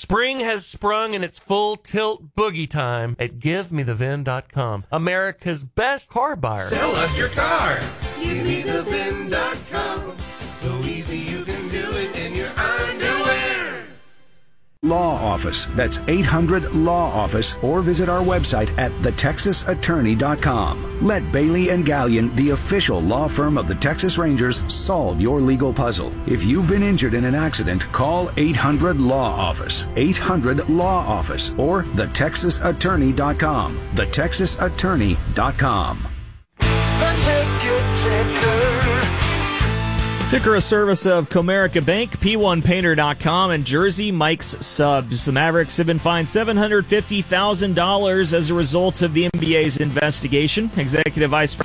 Spring has sprung and it's full tilt boogie time at GiveMeTheVIN.com. America's best car buyer. Sell us your car. GiveMeTheVIN.com. So easy you can do it in your underwear. Law Office. That's 800-LAW-OFFICE or visit our website at thetexasattorney.com. Let Bailey and Gallion, the official law firm of the Texas Rangers, solve your legal puzzle. If you've been injured in an accident, call 800-LAW-OFFICE, 800-LAW-OFFICE or thetexasattorney.com, thetexasattorney.com. Ticker, a service of Comerica Bank, P1Painter.com, and Jersey Mike's Subs. The Mavericks have been fined $750,000 as a result of the NBA's investigation. Executive Vice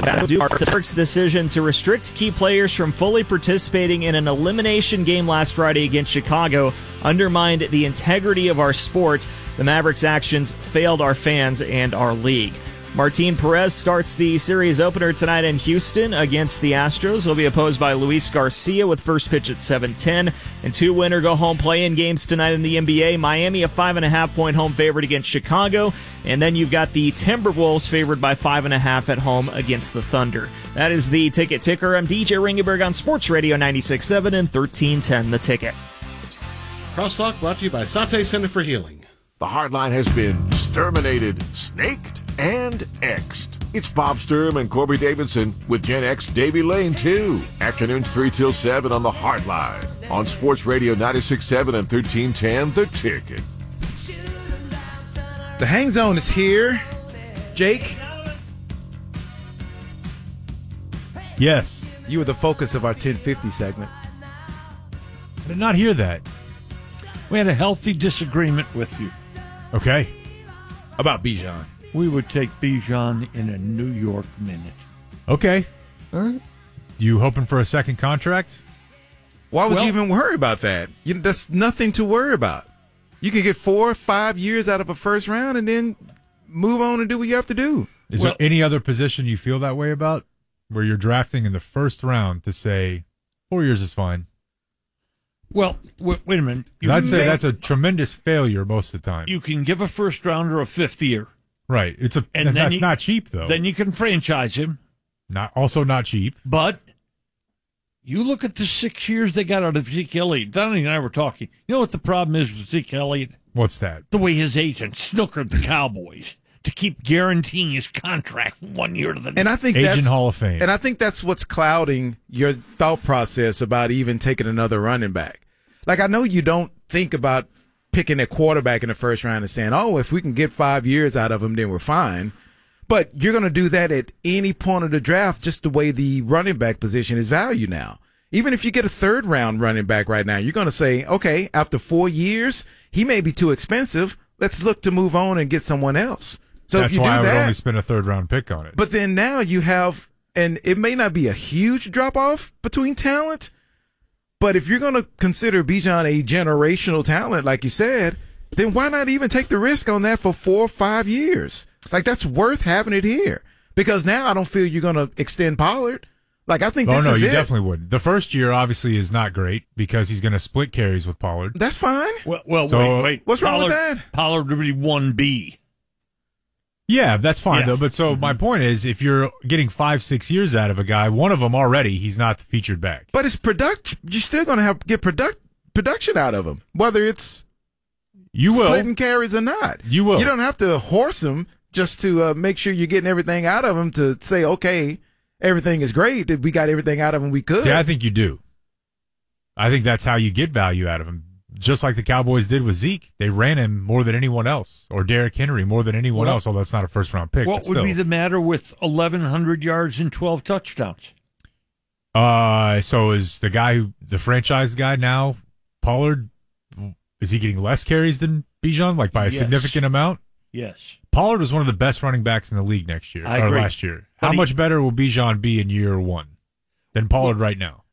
President Park's decision to restrict key players from fully participating in an elimination game last Friday against Chicago undermined the integrity of our sport. The Mavericks' actions failed our fans and our league. Martin Perez starts the series opener tonight in Houston against the Astros. He'll be opposed by Luis Garcia with first pitch at 7:10. And two winner-go-home play-in games tonight in the NBA. Miami a 5.5-point home favorite against Chicago. And then you've got the Timberwolves favored by 5.5 at home against the Thunder. That is the Ticket Ticker. I'm DJ Ringenberg on Sports Radio 96.7 and 1310 The Ticket. Crosstalk brought to you by Satay Center for Healing. The Hardline has been exterminated, snaked, and X'd. It's Bob Sturm and Corby Davidson with Gen X Davey Lane 2. Afternoons 3 till 7 on The Hardline. On Sports Radio 96.7 and 1310, The Ticket. The Hang Zone is here. Jake? Yes. You were the focus of our 1050 segment. I did not hear that. We had a healthy disagreement with you. Okay. About Bijan. We would take Bijan in a New York minute. Okay. All right. You hoping for a second contract? Why would you even worry about that? That's nothing to worry about. You can get 4 or 5 years out of a first round and then move on and do what you have to do. Is there any other position you feel that way about where you're drafting in the first round to say 4 years is fine? Well, wait a minute. I'd say that's a tremendous failure most of the time. You can give a first rounder a fifth year. Right. That's not cheap, though. Then you can franchise him. Also not cheap. But you look at the 6 years they got out of Zeke Elliott. Donnie and I were talking. You know what the problem is with Zeke Elliott? What's that? The way his agent snookered the Cowboys to keep guaranteeing his contract 1 year to the next. And I think Agent Hall of Fame. And I think that's what's clouding your thought process about even taking another running back. Like, I know you don't think about picking a quarterback in the first round and saying, oh, if we can get 5 years out of him, then we're fine. But you're going to do that at any point of the draft, just the way the running back position is valued now. Even if you get a third-round running back right now, you're going to say, okay, after 4 years, he may be too expensive. Let's look to move on and get someone else. So that's if you why do I would that, only spend a third-round pick on it. But then now you have, and it may not be a huge drop-off between talent, but if you're going to consider Bijan a generational talent, like you said, then why not even take the risk on that for 4 or 5 years? Like, that's worth having it here. Because now I don't feel you're going to extend Pollard. Like, I think this is it. Oh, no, you definitely wouldn't. The first year, obviously, is not great because he's going to split carries with Pollard. That's fine. Well, wait. What's wrong with that? Pollard would be 1B. Yeah, that's fine, though. But so my point is, if you're getting 5, 6 years out of a guy, one of them already, he's not the featured back. But it's you're still going to get production out of him, whether it's splitting carries or not. You will. You don't have to horse him just to make sure you're getting everything out of him to say, okay, everything is great. We got everything out of him we could. See, I think you do. I think that's how you get value out of him. Just like the Cowboys did with Zeke, they ran him more than anyone else, or Derrick Henry more than anyone else, although that's not a first-round pick. What would be the matter with 1,100 yards and 12 touchdowns? So is the guy, the franchise guy now, Pollard, is he getting less carries than Bijan, like by a significant amount? Yes. Pollard was one of the best running backs in the league last year. But how much better will Bijan be in year one than Pollard right now?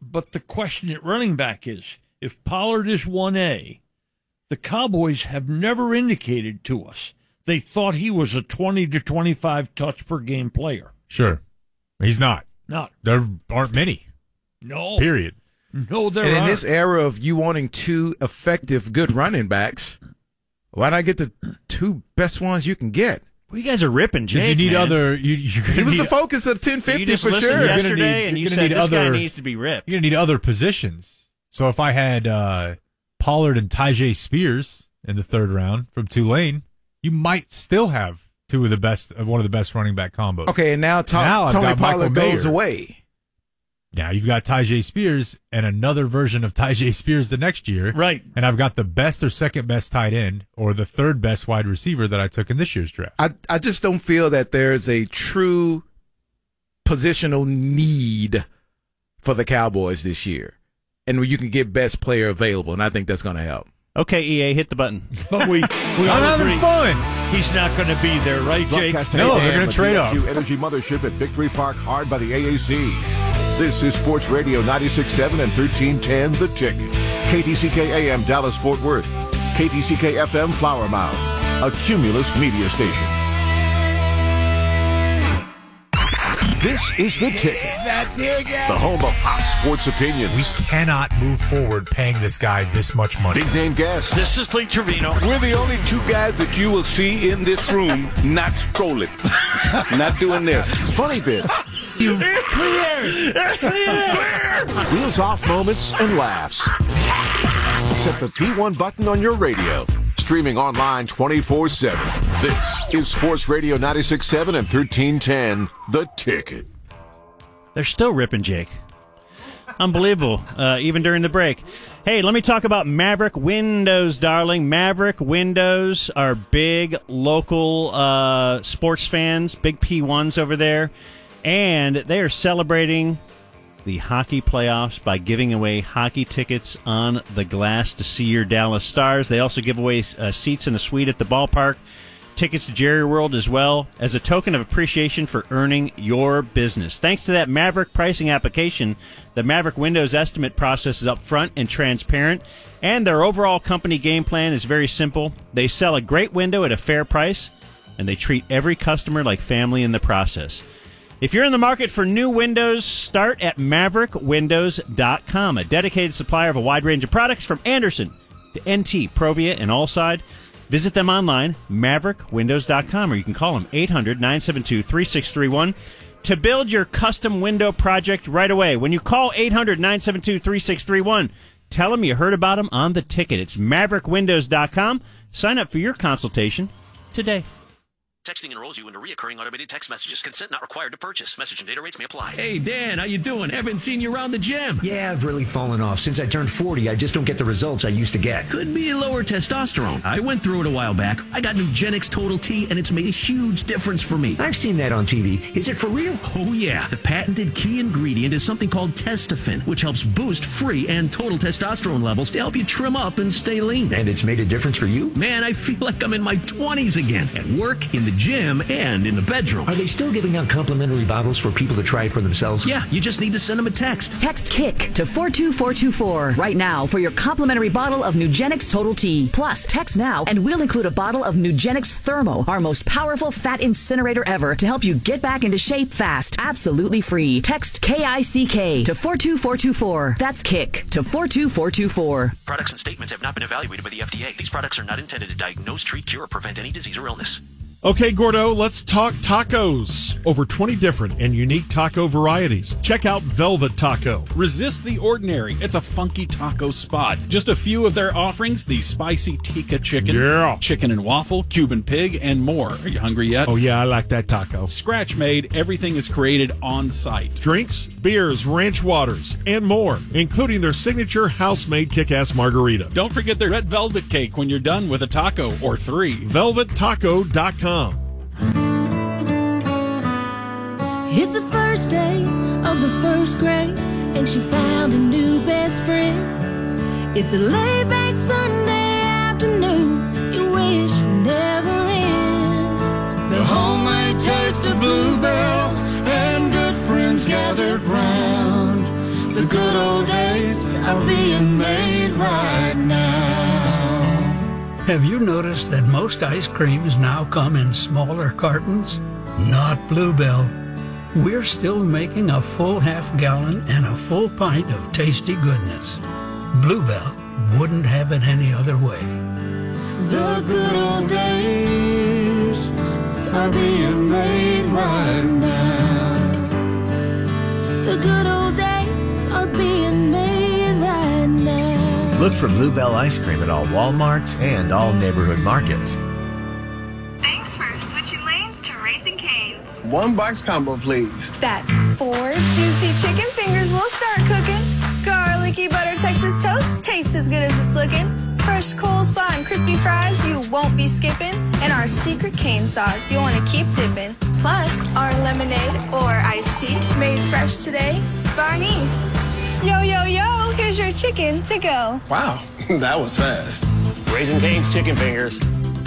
But the question at running back is, if Pollard is 1A, the Cowboys have never indicated to us they thought he was a 20 to 25 touch per game player. Sure. He's not. There aren't many. No. Period. No, there aren't. And in this era of you wanting two effective, good running backs, why not get the two best ones you can get? Well, you guys are ripping, Jake. You need other. He was the focus of 1050 for sure. Yesterday, and you said this guy needs to be ripped. You're gonna need other positions. So if I had Pollard and Tajay Spears in the third round from Tulane, you might still have two of the best, one of the best running back combos. Okay, and now Tony Pollard goes away. Now you've got Tajay Spears and another version of Tajay Spears the next year. Right. And I've got the best or second best tight end or the third best wide receiver that I took in this year's draft. I just don't feel that there's a true positional need for the Cowboys this year. And you can get best player available, and I think that's going to help. Okay, EA, hit the button. But we all agree. Fun. He's not going to be there, right, Jake? No, they're going to trade off. Energy Mothership at Victory Park, hard by the AAC. This is Sports Radio 96.7 and 1310, The Ticket. KTCK AM, Dallas, Fort Worth. KTCK FM, Flower Mound. A Cumulus media station. This is The Ticket, the home of hot sports opinions. We cannot move forward paying this guy this much money. Big name guests. This is Lee Trevino. We're the only two guys that you will see in this room not strolling, not doing this. Funny bits. You clear. Wheels off moments and laughs. Set the P1 button on your radio. Streaming online 24/7. This is Sports Radio 96.7 and 1310, The Ticket. They're still ripping, Jake. Unbelievable, even during the break. Hey, let me talk about Maverick Windows, darling. Maverick Windows are big local sports fans, big P1s over there, and they are celebrating the hockey playoffs by giving away hockey tickets on the glass to see your Dallas Stars. They also give away seats in a suite at the ballpark, tickets to Jerry World as well, as a token of appreciation for earning your business. Thanks to that Maverick pricing application, the Maverick Windows estimate process is upfront and transparent, and their overall company game plan is very simple. They sell a great window at a fair price, and they treat every customer like family in the process. If you're in the market for new windows, start at MaverickWindows.com, a dedicated supplier of a wide range of products from Anderson to NT, Provia, and Allside. Visit them online, MaverickWindows.com, or you can call them 800-972-3631 to build your custom window project right away. When you call 800-972-3631, tell them you heard about them on The Ticket. It's MaverickWindows.com. Sign up for your consultation today. Texting enrolls you into reoccurring automated text messages. Consent not required to purchase. Message and data rates may apply. Hey, Dan, how you doing? Haven't seen you around the gym. Yeah, I've really fallen off. Since I turned 40, I just don't get the results I used to get. Could be lower testosterone. I went through it a while back. I got Nugenix Total T, and it's made a huge difference for me. I've seen that on TV. Is it for real? Oh, yeah. The patented key ingredient is something called Testofen, which helps boost free and total testosterone levels to help you trim up and stay lean. And it's made a difference for you? Man, I feel like I'm in my 20s again. At work, in the gym, and in the bedroom. Are they still giving out complimentary bottles for people to try for themselves? Yeah, you just need to send them a text. Text KICK to 42424 right now for your complimentary bottle of Nugenix Total T. Plus, text now and we'll include a bottle of Nugenix Thermo, our most powerful fat incinerator ever, to help you get back into shape fast, absolutely free. Text KICK to 42424. That's KICK to 42424. Products and statements have not been evaluated by the FDA. These products are not intended to diagnose, treat, cure, or prevent any disease or illness. Okay, Gordo, let's talk tacos. Over 20 different and unique taco varieties. Check out Velvet Taco. Resist the ordinary. It's a funky taco spot. Just a few of their offerings, the spicy tikka chicken, chicken and waffle, Cuban pig, and more. Are you hungry yet? Oh, yeah, I like that taco. Scratch-made, everything is created on-site. Drinks, beers, ranch waters, and more, including their signature house-made kick-ass margarita. Don't forget their red velvet cake when you're done with a taco or three. VelvetTaco.com. It's the first day of the first grade, and she found a new best friend. It's a laid-back Sunday afternoon you wish would never end. The homemade taste of Bluebell and good friends gathered round. The good old days are being made right now. Have you noticed that most ice creams now come in smaller cartons? Not Bluebell. we're still making a full half-gallon and a full pint of tasty goodness. Blue Bell wouldn't have it any other way. The good old days are being made right now. The good old days are being made right now. Look for Blue Bell ice cream at all Walmarts and all neighborhood markets. Thanks for switching lanes to Raising Cane's. One box combo, please. That's 4 juicy chicken fingers. We'll start cooking. Garlicky butter Texas toast tastes as good as it's looking. Fresh coleslaw and crispy fries you won't be skipping. And our secret cane sauce you want to keep dipping. Plus, our lemonade or iced tea made fresh today by me. Yo, yo, yo, here's your chicken to go. Wow, that was fast. Raising Cane's chicken fingers.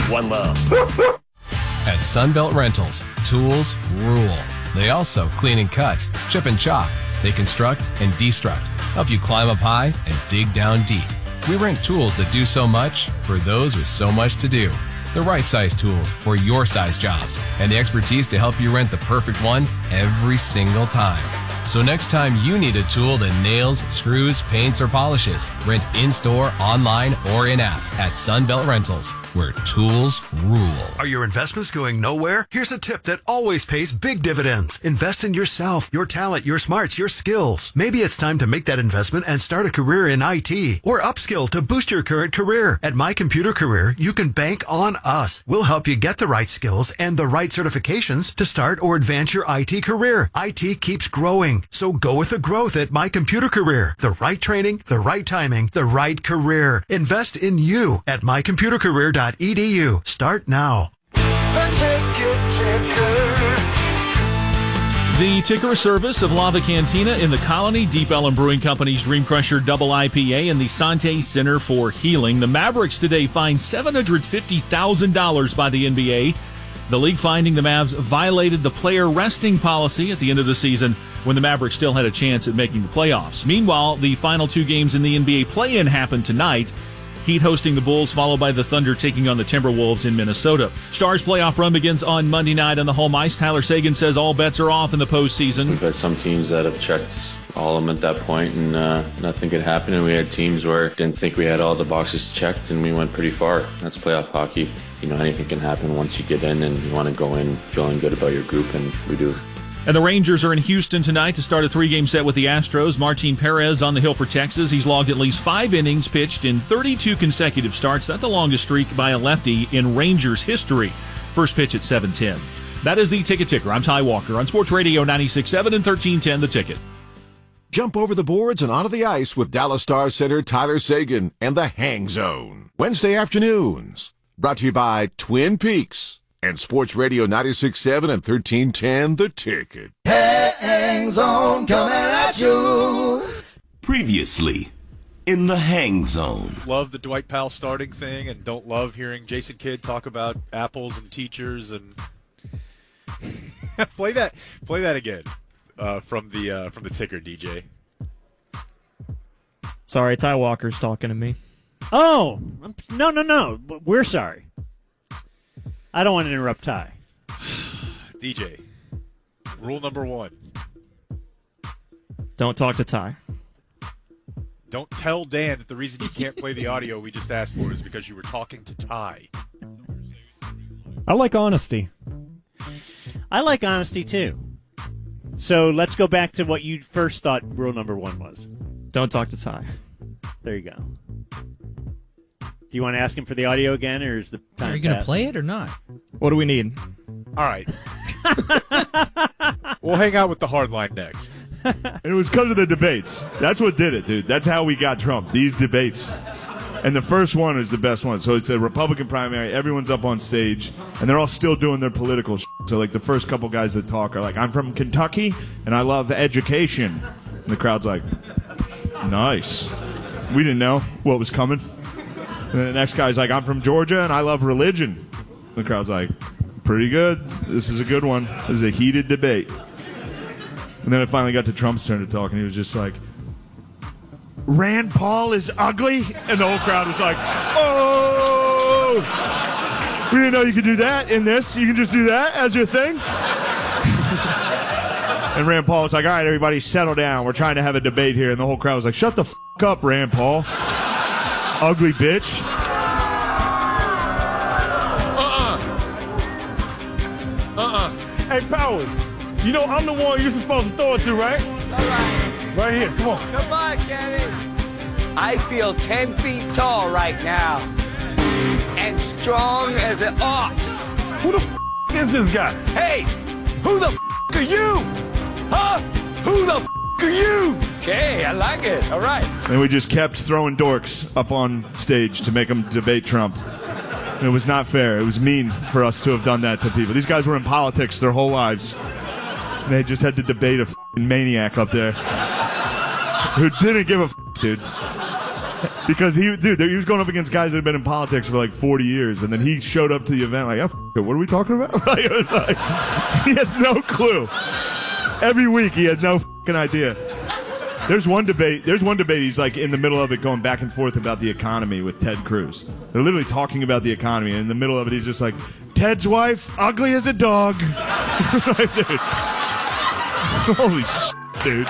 One love. At Sunbelt Rentals, tools rule. They also clean and cut, chip and chop. They construct and destruct, help you climb up high and dig down deep. We rent tools that do so much for those with so much to do. The right size tools for your size jobs and the expertise to help you rent the perfect one every single time. So next time you need a tool that nails, screws, paints, or polishes, rent in-store, online, or in-app at Sunbelt Rentals, where tools rule. Are your investments going nowhere? Here's a tip that always pays big dividends. Invest in yourself, your talent, your smarts, your skills. Maybe it's time to make that investment and start a career in IT or upskill to boost your current career. At My Computer Career, you can bank on us. We'll help you get the right skills and the right certifications to start or advance your IT career. IT keeps growing. So go with the growth at My Computer Career. The right training, the right timing, the right career. Invest in you at mycomputercareer.edu. Start now. The Ticket Ticker. The ticker service of Lava Cantina in the Colony, Deep Ellum Brewing Company's Dream Crusher Double IPA, and the Sante Center for Healing. The Mavericks today fined $750,000 by the NBA. The league finding the Mavs violated the player resting policy at the end of the season when the Mavericks still had a chance at making the playoffs. Meanwhile, the final 2 games in the NBA play-in happened tonight. Heat hosting the Bulls, followed by the Thunder taking on the Timberwolves in Minnesota. Stars playoff run begins on Monday night on the home ice. Tyler Sagan says all bets are off in the postseason. We've had some teams that have checked all of them at that point, and nothing could happen. And we had teams where didn't think we had all the boxes checked, and we went pretty far. That's playoff hockey. You know, anything can happen once you get in, and you want to go in feeling good about your group, and we do. And the Rangers are in Houston tonight to start a 3-game set with the Astros. Martin Perez on the hill for Texas. He's logged at least 5 innings pitched in 32 consecutive starts. That's the longest streak by a lefty in Rangers history. First pitch at 7:10. That is the Ticket Ticker. I'm Ty Walker on Sports Radio 96.7 and 1310 The Ticket. Jump over the boards and onto the ice with Dallas Stars center Tyler Sagan and the Hang Zone. Wednesday afternoons. Brought to you by Twin Peaks and Sports Radio 96.7 and 1310 The Ticket. Hang Zone coming at you. Previously in the Hang Zone. Love the Dwight Powell starting thing, and don't love hearing Jason Kidd talk about apples and teachers and play that again from the ticker, DJ. Sorry, Ty Walker's talking to me. Oh, no. We're sorry. I don't want to interrupt Ty. DJ, rule number 1. Don't talk to Ty. Don't tell Dan that the reason you can't play the audio we just asked for is because you were talking to Ty. I like honesty. I like honesty, too. So let's go back to what you first thought rule number 1 was. Don't talk to Ty. There you go. Do you want to ask him for the audio again, or is the time? Are you going to play it or not? What do we need? All right. We'll hang out with the hard line next. It was because of the debates. That's what did it, dude. That's how we got Trump, these debates. And the first one is the best one. So it's a Republican primary. Everyone's up on stage, and they're all still doing their political shit. So, like, the first couple guys that talk are like, I'm from Kentucky, and I love education. And the crowd's like, nice. We didn't know what was coming. And the next guy's like, I'm from Georgia, and I love religion. The crowd's like, pretty good. This is a good one. This is a heated debate. And then it finally got to Trump's turn to talk, and he was just like, Rand Paul is ugly? And the whole crowd was like, oh! We didn't know you could do that in this. You can just do that as your thing? And Rand Paul was like, all right, everybody, settle down. We're trying to have a debate here. And the whole crowd was like, shut the f*** up, Rand Paul. Ugly bitch. Hey, Powers, you know I'm the one you're supposed to throw it to, right? All right. Right here, come on. Come on, Kenny. I feel 10 feet tall right now and strong as an ox. Who the f*** is this guy? Hey, who the f*** are you? Huh? Who the f*** are you? Okay, I like it. All right. And we just kept throwing dorks up on stage to make them debate Trump. It was not fair. It was mean for us to have done that to people. These guys were in politics their whole lives. And they just had to debate a f***ing maniac up there who didn't give a f***, dude. Because he was going up against guys that had been in politics for like 40 years. And then he showed up to the event like, oh, f***, what are we talking about? Like, it was like, he had no clue. Every week he had no f***ing idea. There's one debate he's like in the middle of it going back and forth about the economy with Ted Cruz. They're literally talking about the economy, and in the middle of it he's just like, Ted's wife, ugly as a dog. Like, dude. Holy shit, dude.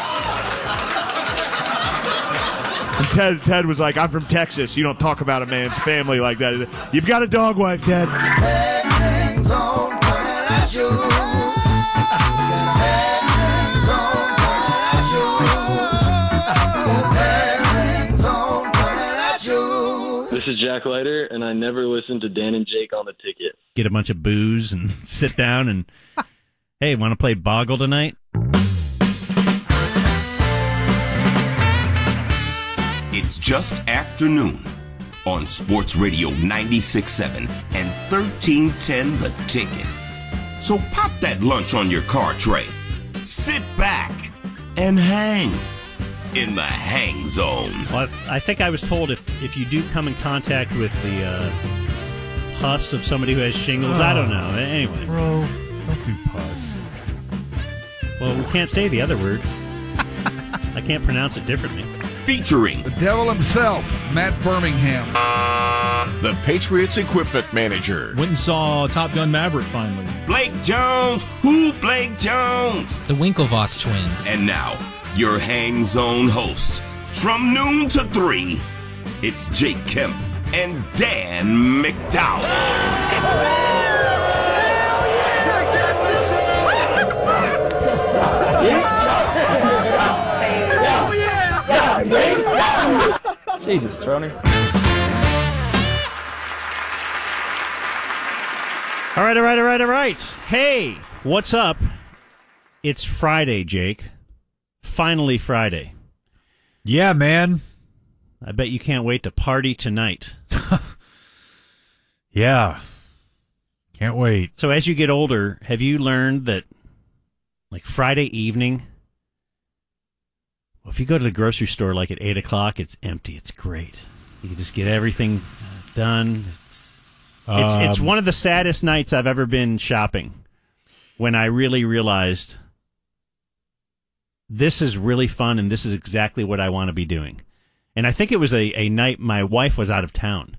And Ted was like, I'm from Texas, you don't talk about a man's family like that. You've got a dog wife, Ted. Headlines on coming at you. Headlines on coming at you. This is Jack Leiter, and I never listen to Dan and Jake on the Ticket. Get a bunch of booze and sit down and, hey, want to play Boggle tonight? It's Just Afternoon on Sports Radio 96.7 and 1310 The Ticket. So pop that lunch on your car tray. Sit back and hang. In the hang zone. Well, I think I was told if you do come in contact with the pus of somebody who has shingles, I don't know. Anyway. Bro, don't do pus. Well, we can't say the other word. I can't pronounce it differently. Featuring the devil himself, Matt Birmingham. The Patriots equipment manager. Went and saw Top Gun Maverick finally. Blake Jones. Who Blake Jones? The Winklevoss twins. And now, your Hang Zone host, from noon to 3, it's Jake Kemp and Dan McDowell. Jesus, Tony. All right. Hey, what's up? It's Friday, Jake. Finally Friday. Yeah, man. I bet you can't wait to party tonight. Yeah. Can't wait. So as you get older, have you learned that, like, Friday evening, well, if you go to the grocery store, like, at 8 o'clock, it's empty. It's great. You can just get everything done. It's one of the saddest nights I've ever been shopping when I really realized this is really fun, and this is exactly what I want to be doing. And I think it was a night my wife was out of town.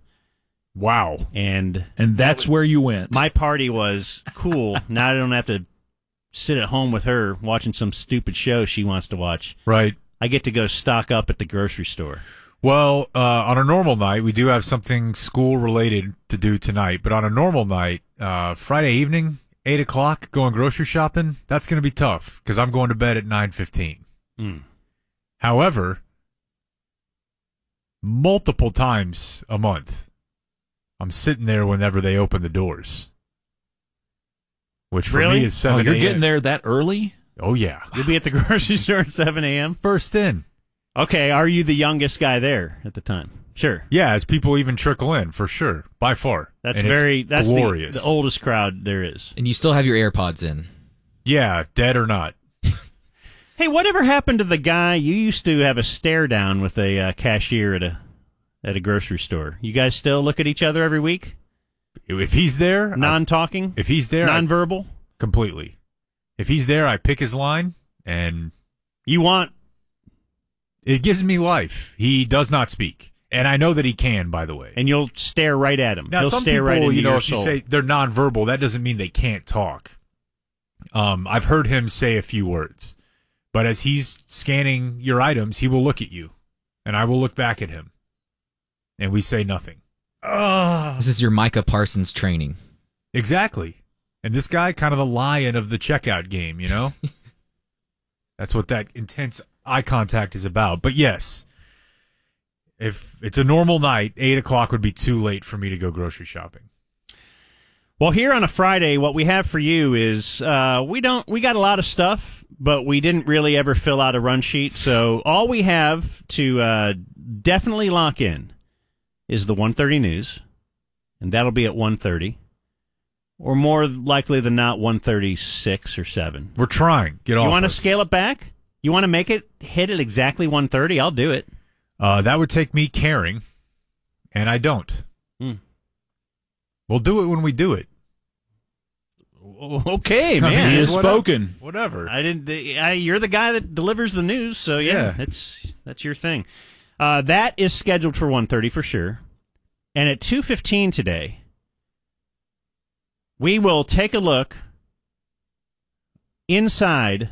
Wow. And that's where you went. My party was cool. Now I don't have to sit at home with her watching some stupid show she wants to watch. Right. I get to go stock up at the grocery store. Well, on a normal night, we do have something school-related to do tonight. But on a normal night, Friday evening, 8 o'clock, going grocery shopping, that's going to be tough because I'm going to bed at 9:15. Mm. However, multiple times a month, I'm sitting there whenever they open the doors, which for me is 7 a.m. You're getting there that early? Oh, yeah. You'll be at the grocery store at 7 a.m.? First in. Okay, are you the youngest guy there at the time? Sure. Yeah, as people even trickle in, for sure, by far. That's glorious. The oldest crowd there is. And you still have your AirPods in. Yeah, dead or not. Hey, whatever happened to the guy you used to have a stare down with a cashier at a grocery store? You guys still look at each other every week? If he's there, non-talking. If he's there, non-verbal. Completely. If he's there, I pick his line, and it gives me life. He does not speak. And I know that he can, by the way. And you'll stare right at him. Now, some stare people, right into your soul. If you say they're nonverbal, that doesn't mean they can't talk. I've heard him say a few words. But as he's scanning your items, he will look at you, and I will look back at him, and we say nothing. This is your Micah Parsons training. Exactly. And this guy, kind of the lion of the checkout game, you know? That's what that intense eye contact is about. But yes, if it's a normal night, 8 o'clock would be too late for me to go grocery shopping. Well, here on a Friday, what we have for you is we got a lot of stuff, but we didn't really ever fill out a run sheet. So all we have to definitely lock in is the 1:30 news, and that'll be at 1:30, or more likely than not 1:36 or 7. We're trying. Get off. You want to scale it back? You want to make it hit at exactly 1:30? I'll do it. That would take me caring, and I don't. We'll do it when we do it. Okay, man. He has spoken. Whatever. You're the guy that delivers the news, so yeah. That's your thing. That is scheduled for 1:30 for sure. And at 2:15 today, we will take a look inside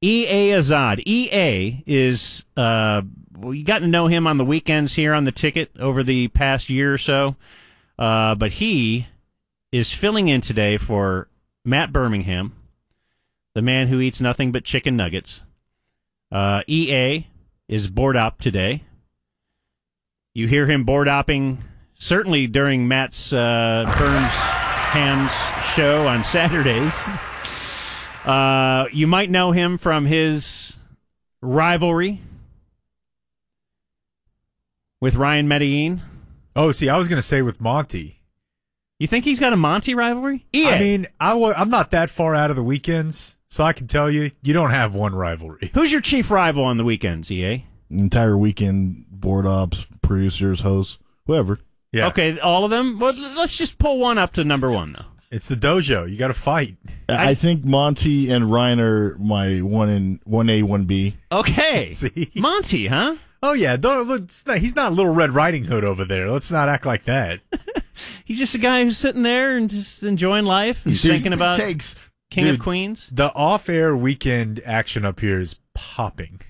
EA Azad. EA is you got to know him on the weekends here on the ticket over the past year or so. But he is filling in today for Matt Birmingham, the man who eats nothing but chicken nuggets. EA is board op today. You hear him board opping certainly during Matt's Birmingham's show on Saturdays. You might know him from his rivalry with Ryan Medellin. Oh, see, I was going to say with Monty. You think he's got a Monty rivalry? EA. I mean, I'm not that far out of the weekends, so I can tell you, you don't have one rivalry. Who's your chief rival on the weekends, EA? Entire weekend, board ops, producers, hosts, whoever. Yeah. Okay, all of them? Well, let's just pull one up to number one, though. It's the dojo. You got to fight. I think Monty and Ryan are my 1A, 1B. Okay. See? Monty, huh? Oh, yeah. He's not Little Red Riding Hood over there. Let's not act like that. He's just a guy who's sitting there and just enjoying life and thinking about King of Queens. The off-air weekend action up here is popping.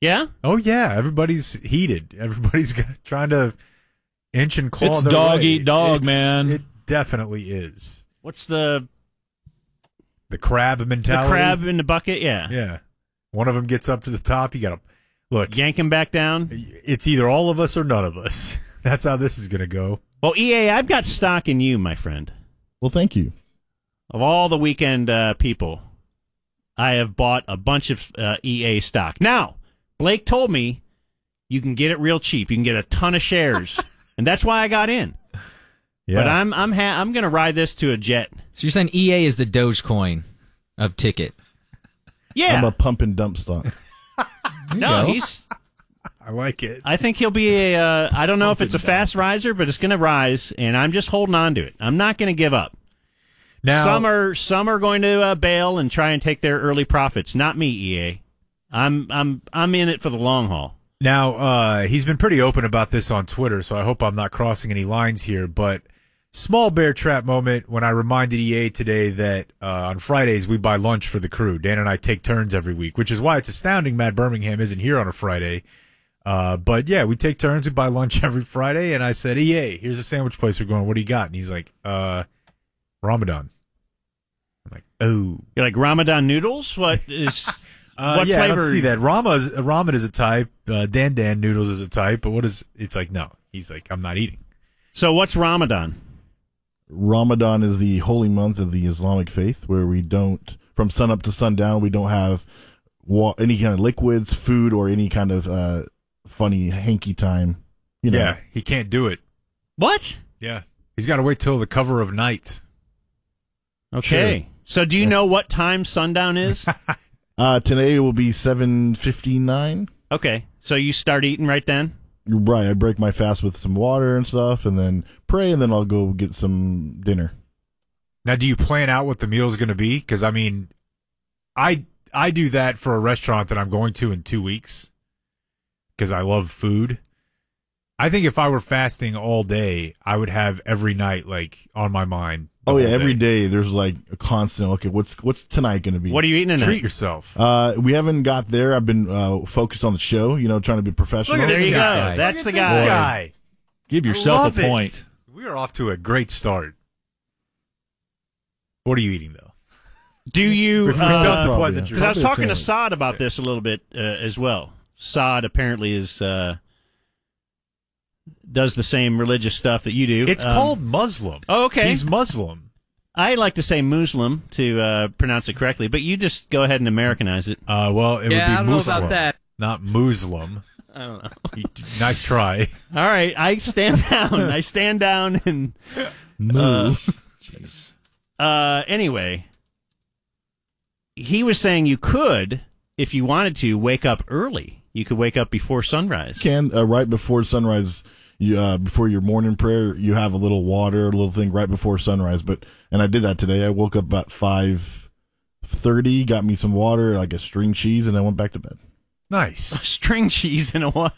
Yeah? Oh, yeah. Everybody's heated. Everybody's trying to inch and claw. It's dog-eat-dog, man. It definitely is. What's the crab mentality? The crab in the bucket, yeah. Yeah. One of them gets up to the top. You got to... Look, yank him back down. It's either all of us or none of us. That's how this is going to go. Well, EA, I've got stock in you, my friend. Well, thank you. Of all the weekend people, I have bought a bunch of EA stock. Now, Blake told me you can get it real cheap. You can get a ton of shares, and that's why I got in. Yeah. But I'm going to ride this to a jet. So you're saying EA is the Dogecoin of ticket? Yeah, I'm a pump and dump stock. No, I like it. I think he'll be a... I don't know if it's a fast riser, but it's going to rise, and I'm just holding on to it. I'm not going to give up. Now, some are going to bail and try and take their early profits. Not me, EA. I'm in it for the long haul. Now, he's been pretty open about this on Twitter, so I hope I'm not crossing any lines here, but small bear trap moment when I reminded EA today that on Fridays we buy lunch for the crew. Dan and I take turns every week, which is why it's astounding Matt Birmingham isn't here on a Friday. But, yeah, we take turns. We buy lunch every Friday. And I said, EA, here's a sandwich place we're going. What do you got? And he's like, Ramadan. I'm like, oh. You're like, Ramadan noodles? What is what flavor? I don't see that. Ramen is a type. Dan noodles is a type. But what is – it's like, no. He's like, I'm not eating. So what's Ramadan? Ramadan is the holy month of the Islamic faith where we don't, from sun up to sundown, we don't have any kind of liquids, food, or any kind of funny hanky time. You know. Yeah, he can't do it. What? Yeah. He's got to wait till the cover of night. Okay. Sure. So do you know what time sundown is? Today it will be 7:59. Okay. So you start eating right then? Right, I break my fast with some water and stuff, and then pray, and then I'll go get some dinner. Now, do you plan out what the meal is going to be? Because, I mean, I do that for a restaurant that I'm going to in 2 weeks because I love food. I think if I were fasting all day, I would have every night, like, on my mind, Oh yeah, every day there's like a constant. Okay, what's tonight going to be? What are you eating tonight? Treat yourself. We haven't got there. I've been focused on the show. You know, trying to be professional. Look at this guy. That's the guy. Boy, give yourself a point. We are off to a great start. What are you eating though? Do you? Because I was talking to Saad about this a little bit as well. Saad apparently is does the same religious stuff that you do. It's called Muslim. Oh, okay. He's Muslim. I like to say Muslim to pronounce it correctly, but you just go ahead and Americanize it. Well, it would be Muslim, not Muslim. I don't know. Nice try. All right, I stand down. I stand down and. Jeez. Anyway, he was saying you could, if you wanted to, wake up early. You could wake up before sunrise. You can right before sunrise, you, before your morning prayer, you have a little water, a little thing right before sunrise. But and I did that today. I woke up about 5:30, got me some water, like a string cheese, and I went back to bed. Nice. A string cheese and a water.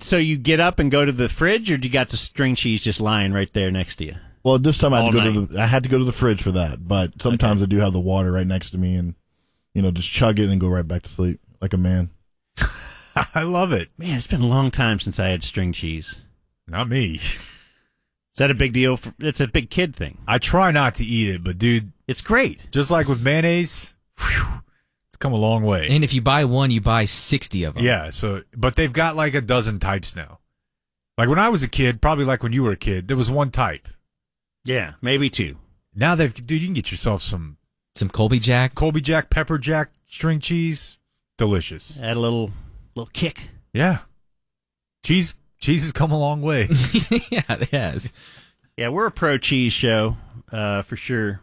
So you get up and go to the fridge, or do you got the string cheese just lying right there next to you? Well, this time I had to go to the fridge for that, but sometimes I do have the water right next to me, and you know, just chug it and go right back to sleep like a man. I love it, man. It's been a long time since I had string cheese. Not me. Is that a big deal? It's a big kid thing. I try not to eat it, but dude, it's great. Just like with mayonnaise, whew, it's come a long way. And if you buy one, you buy 60 of them. Yeah. So, but they've got like a dozen types now. Like when I was a kid, probably like when you were a kid, there was one type. Yeah, maybe two. Now they've, dude, you can get yourself some Colby Jack, pepper jack, string cheese, delicious. Add a little kick. Yeah, cheese has come a long way. Yeah, it has. Yeah, we're a pro cheese show for sure.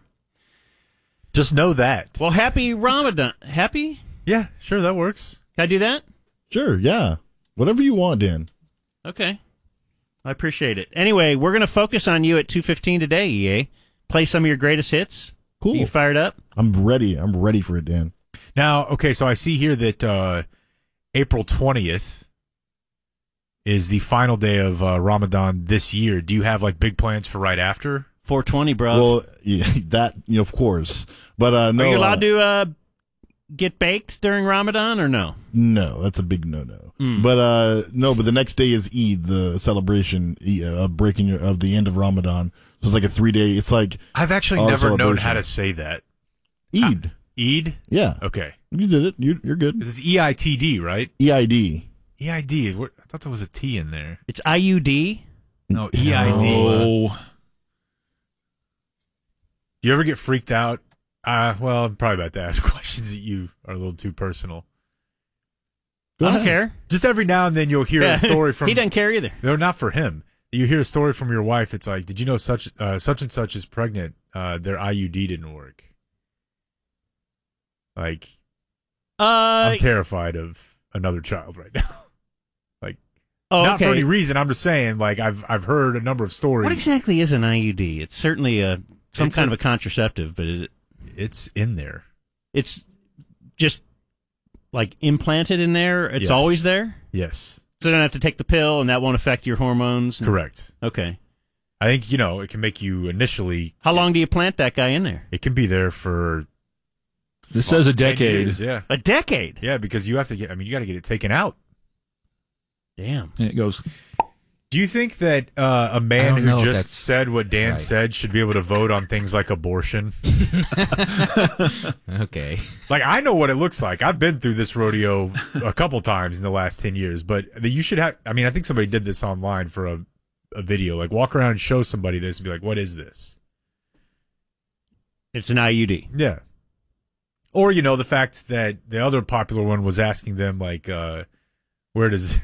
Just know that. Well, happy Ramadan. Happy? Yeah, sure, that works. Can I do that? Sure. Yeah, whatever you want, Dan. Okay. I appreciate it. Anyway, we're going to focus on you at 2:15 today, EA. Play some of your greatest hits. Cool. Are you fired up? I'm ready. I'm ready for it, Dan. Now, okay, so I see here that April 20th is the final day of Ramadan this year. Do you have, like, big plans for right after? 420, bro. Well, yeah, that, you know, of course. But no, are you allowed to get baked during Ramadan or no? No, that's a big no-no. Mm. But no, but the next day is Eid, the celebration of breaking of the end of Ramadan. So it's like a 3-day. It's like I've actually never known how to say that. Eid. Eid. Yeah. Okay. You did it. You're good. It's EITD, right? EID. EID. I thought there was a T in there. It's IUD. No, EID. Oh. Do you ever get freaked out? Well, I'm probably about to ask questions that you are a little too personal. I don't care. Just every now and then you'll hear a story from... He doesn't care either. No, not for him. You hear a story from your wife. It's like, did you know such and such is pregnant? Their IUD didn't work. Like, I'm terrified of another child right now. Like, not for any reason. I'm just saying, like, I've heard a number of stories. What exactly is an IUD? It's certainly some kind of a contraceptive, but... It's in there. It's just like implanted in there. It's always there. Yes. So you don't have to take the pill, and that won't affect your hormones. Correct. Okay. I think you know it can make you initially. How long do you plant that guy in there? It can be there for. This says a decade. Years, yeah. A decade. Yeah, because you have to get. I mean, you got to get it taken out. Damn. And it goes. Do you think that a man who just said what Dan said should be able to vote on things like abortion? Okay. Like, I know what it looks like. I've been through this rodeo a couple times in the last 10 years, but you should have... I mean, I think somebody did this online for a video. Like, walk around and show somebody this and be like, what is this? It's an IUD. Yeah. Or, you know, the fact that the other popular one was asking them, like, where does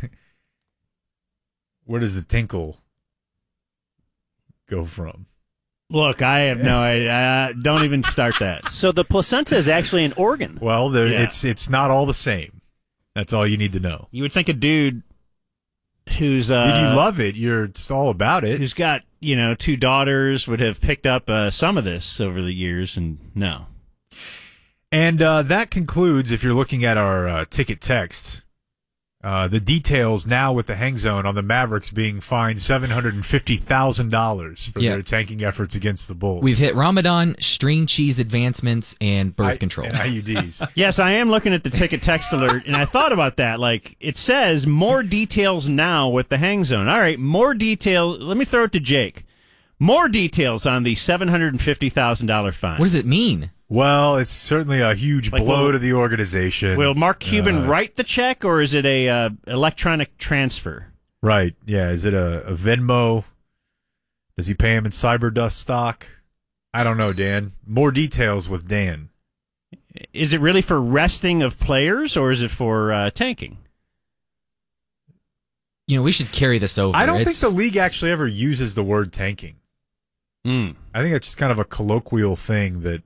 the tinkle go from? Look, I have no idea. Don't even start that. So the placenta is actually an organ. Well, it's not all the same. That's all you need to know. You would think a dude who's... Did you love it? You're just all about it. Who's got, you know, 2 daughters would have picked up some of this over the years, and no. And that concludes, if you're looking at our ticket text... The details now with the Hang Zone on the Mavericks being fined $750,000 for their tanking efforts against the Bulls. We've hit Ramadan, string cheese advancements, and birth control. And IUDs. Yes, I am looking at the ticket text alert, and I thought about that. Like, it says more details now with the Hang Zone. All right, more detail. Let me throw it to Jake. More details on the $750,000 fine. What does it mean? Well, it's certainly a huge blow to the organization. Will Mark Cuban write the check, or is it a electronic transfer? Right, yeah. Is it a Venmo? Does he pay him in Cyberdust stock? I don't know, Dan. More details with Dan. Is it really for resting of players, or is it for tanking? You know, we should carry this over. I don't think the league actually ever uses the word tanking. Mm. I think that's just kind of a colloquial thing that...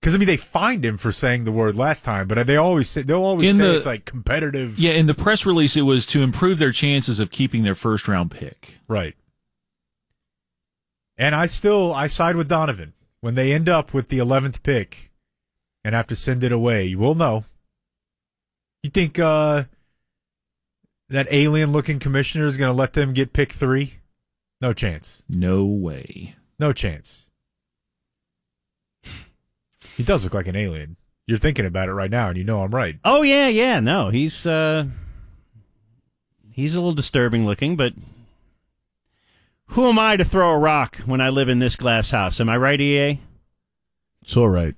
Because I mean, they fined him for saying the word last time, but they always say, it's like competitive. Yeah, in the press release, it was to improve their chances of keeping their first round pick. Right. And I side with Donovan. When they end up with the 11th pick and have to send it away, you will know. You think that alien-looking commissioner is going to let them get pick 3? No chance. No way. No chance. He does look like an alien. You're thinking about it right now, and you know I'm right. Oh, yeah, yeah. No, he's a little disturbing looking, but who am I to throw a rock when I live in this glass house? Am I right, EA? It's all right.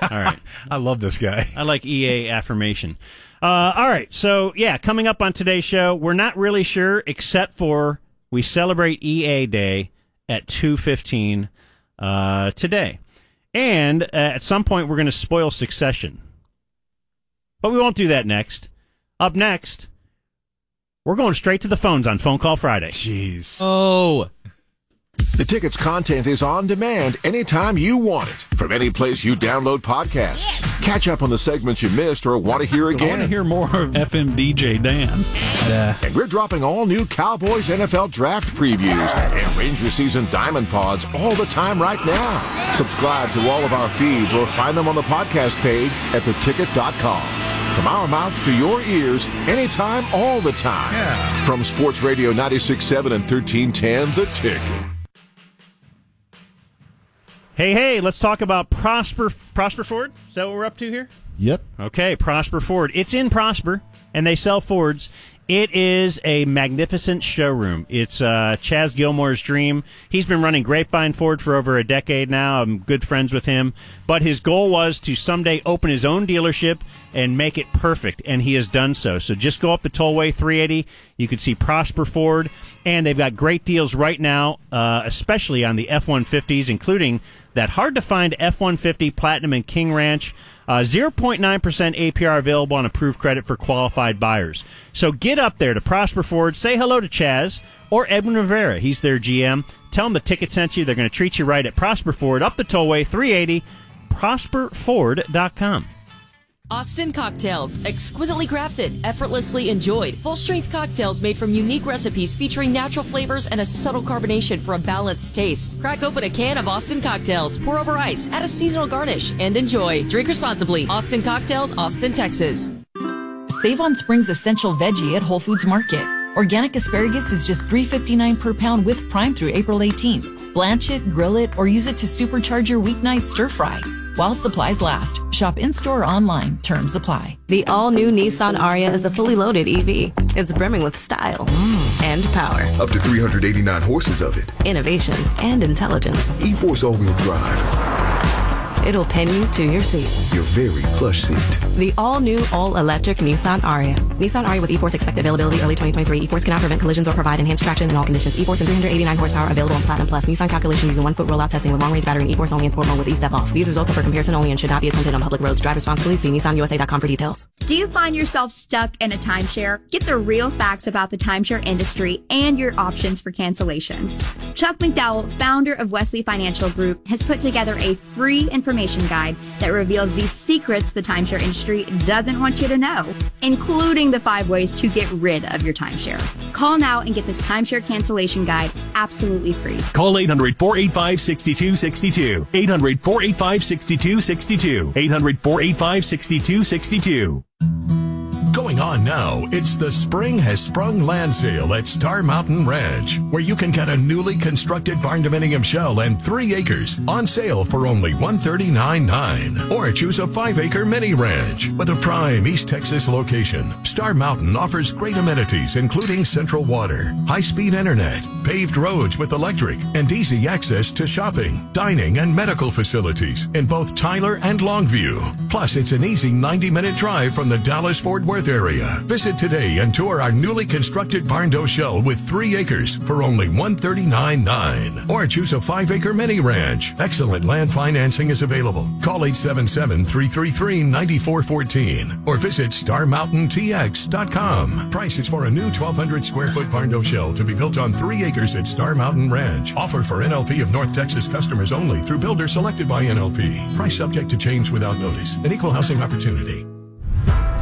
All right. I love this guy. I like EA affirmation. All right. So, yeah, coming up on today's show, we're not really sure, except for we celebrate EA Day at 2:15 today. And at some point, we're going to spoil Succession. But we won't do that next. Up next, we're going straight to the phones on Phone Call Friday. Jeez. Oh. The Ticket's content is on demand anytime you want it. From any place you download podcasts. Yes. Catch up on the segments you missed or want to hear again. I want to hear more of FM DJ Dan. And we're dropping all new Cowboys NFL draft previews and Ranger Season Diamond Pods all the time right now. Subscribe to all of our feeds or find them on the podcast page at theticket.com. From our mouth to your ears, anytime, all the time. Yeah. From Sports Radio 96.7 and 1310, The Ticket. Hey, let's talk about Prosper Ford. Is that what we're up to here? Yep. Okay, Prosper Ford. It's in Prosper, and they sell Fords. It is a magnificent showroom. It's Chaz Gilmore's dream. He's been running Grapevine Ford for over a decade now. I'm good friends with him. But his goal was to someday open his own dealership and make it perfect, and he has done so. So just go up the tollway 380. You can see Prosper Ford, and they've got great deals right now, especially on the F-150s, including that hard-to-find F-150 Platinum and King Ranch. 0.9% APR available on approved credit for qualified buyers. So get up there to Prosper Ford. Say hello to Chaz or Edwin Rivera. He's their GM. Tell them the ticket sent you. They're going to treat you right at Prosper Ford. Up the tollway, 380, prosperford.com. Austin Cocktails, exquisitely crafted, effortlessly enjoyed. Full-strength cocktails made from unique recipes featuring natural flavors and a subtle carbonation for a balanced taste. Crack open a can of Austin Cocktails, pour over ice, add a seasonal garnish, and enjoy. Drink responsibly. Austin Cocktails, Austin, Texas. Save on spring's essential veggie at Whole Foods Market. Organic asparagus is just $3.59 per pound with Prime through April 18th. Blanch it, grill it, or use it to supercharge your weeknight stir-fry. While supplies last, shop in-store or online. Terms apply. The all-new Nissan Ariya is a fully loaded EV. It's brimming with style and power. Up to 389 horses of it. Innovation and intelligence. E-Force all-wheel drive. It'll pin you to your seat. Your very plush seat. The all-new, all-electric Nissan Ariya. Nissan Ariya with E-Force expected availability early 2023. E-Force cannot prevent collisions or provide enhanced traction in all conditions. E-Force and 389 horsepower available on Platinum Plus. Nissan calculation using 1-foot rollout testing with long-range battery and E-Force only in form with E-Step off. These results are for comparison only and should not be attempted on public roads. Drive responsibly. See NissanUSA.com for details. Do you find yourself stuck in a timeshare? Get the real facts about the timeshare industry and your options for cancellation. Chuck McDowell, founder of Wesley Financial Group, has put together a free information guide that reveals the secrets the timeshare industry doesn't want you to know, including the 5 ways to get rid of your timeshare. Call now and get this timeshare cancellation guide absolutely free. Call 800-485-6262. 800-485-6262. 800-485-6262. Going on now, it's the Spring Has Sprung land sale at Star Mountain Ranch, where you can get a newly constructed barn dominium shell and 3 acres on sale for only $139,900, or choose a 5-acre mini ranch. With a prime East Texas location, Star Mountain offers great amenities including central water, high-speed internet, paved roads with electric, and easy access to shopping, dining, and medical facilities in both Tyler and Longview. Plus, it's an easy 90-minute drive from the Dallas-Fort Worth area. Visit today and tour our newly constructed barn dough shell with 3 acres for only $139,900, or choose a 5-acre mini ranch. Excellent land financing is available. Call 877-333-9414 or visit starmountaintx.com. Price is for a new 1,200 square foot barn dough shell to be built on 3 acres at Star Mountain Ranch. Offer for NLP of North Texas customers only through builder selected by NLP. Price subject to change without notice. An equal housing opportunity.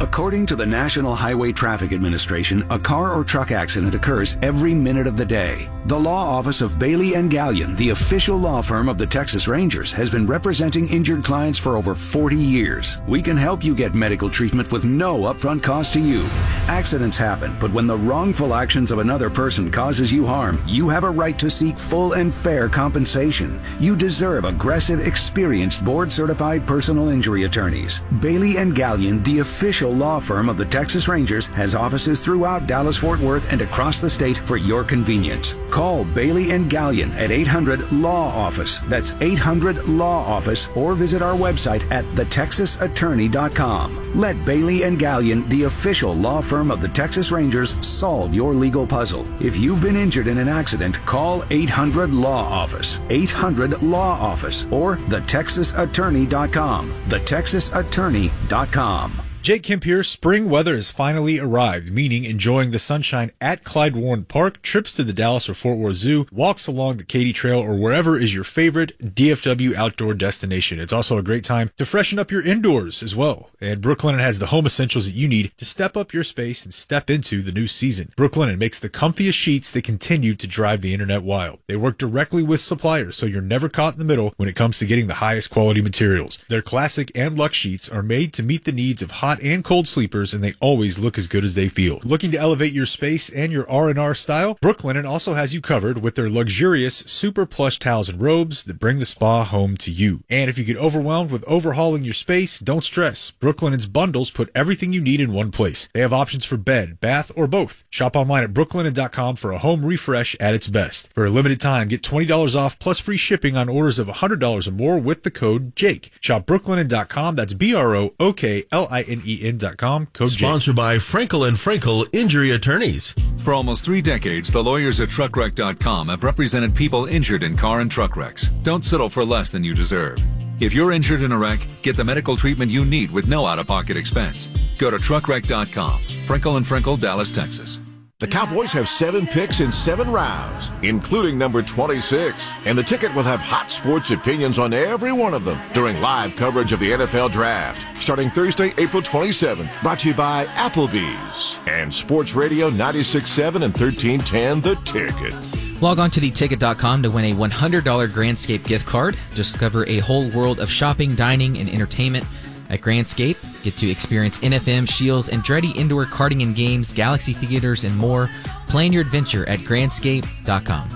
According to the National Highway Traffic Administration, a car or truck accident occurs every minute of the day. The law office of Bailey & Galyon, the official law firm of the Texas Rangers, has been representing injured clients for over 40 years. We can help you get medical treatment with no upfront cost to you. Accidents happen, but when the wrongful actions of another person causes you harm, you have a right to seek full and fair compensation. You deserve aggressive, experienced, board-certified personal injury attorneys. Bailey & Galyon, the official law firm of the Texas Rangers, has offices throughout Dallas-Fort Worth and across the state for your convenience. Call Bailey & Galyon at 800-LAW-OFFICE. That's 800-LAW-OFFICE, or visit our website at thetexasattorney.com. Let Bailey & Galyon, the official law firm of the Texas Rangers, solve your legal puzzle. If you've been injured in an accident, call 800-LAW-OFFICE, 800-LAW-OFFICE, or thetexasattorney.com, thetexasattorney.com. Jake Kemp here. Spring weather has finally arrived, meaning enjoying the sunshine at Clyde Warren Park, trips to the Dallas or Fort Worth Zoo, walks along the Katy Trail, or wherever is your favorite DFW outdoor destination. It's also a great time to freshen up your indoors as well. And Brooklinen has the home essentials that you need to step up your space and step into the new season. Brooklinen makes the comfiest sheets that continue to drive the internet wild. They work directly with suppliers, so you're never caught in the middle when it comes to getting the highest quality materials. Their classic and luxe sheets are made to meet the needs of hot and cold sleepers, and they always look as good as they feel. Looking to elevate your space and your R&R style? Brooklinen also has you covered with their luxurious super plush towels and robes that bring the spa home to you. And if you get overwhelmed with overhauling your space, don't stress. Brooklinen's bundles put everything you need in one place. They have options for bed, bath, or both. Shop online at brooklinen.com for a home refresh at its best. For a limited time, get $20 off plus free shipping on orders of $100 or more with the code JAKE. Shop brooklinen.com. That's BROOKLINEN.com. Code sponsored Jake. By Frankel & Frankel Injury Attorneys. For almost 3 decades, the lawyers at TruckWreck.com have represented people injured in car and truck wrecks. Don't settle for less than you deserve. If you're injured in a wreck, get the medical treatment you need with no out-of-pocket expense. Go to TruckWreck.com. Frankel & Frankel, Dallas, Texas. The Cowboys have 7 picks in 7 rounds, including number 26. And The Ticket will have hot sports opinions on every one of them during live coverage of the NFL Draft, starting Thursday, April 27th. Brought to you by Applebee's and Sports Radio 96.7 and 1310, The Ticket. Log on to theticket.com to win a $100 Grandscape gift card. Discover a whole world of shopping, dining, and entertainment. At Grandscape, get to experience NFM, Shields, Andretti Indoor Karting and Games, Galaxy Theaters, and more. Plan your adventure at Grandscape.com.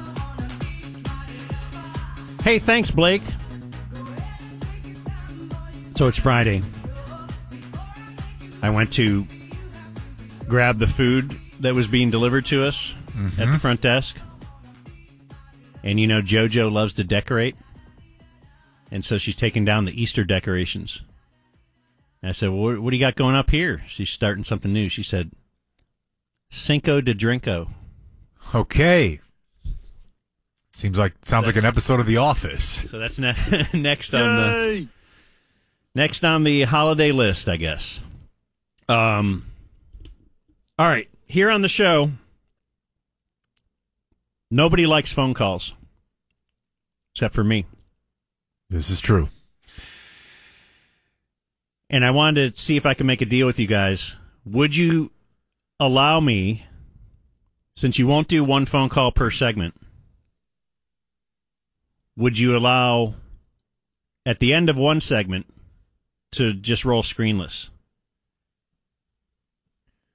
Hey, thanks, Blake. So it's Friday. I went to grab the food that was being delivered to us at the front desk. And you know, JoJo loves to decorate. And so she's taking down the Easter decorations. I said, well, what do you got going up here? She's starting something new. She said, Cinco de Drinko. Okay. Sounds like an episode of The Office. So that's next on the holiday list, I guess. All right. Here on the show, nobody likes phone calls except for me. This is true. And I wanted to see if I could make a deal with you guys. Would you allow me, since you won't do one phone call per segment, would you allow, at the end of one segment, to just roll screenless?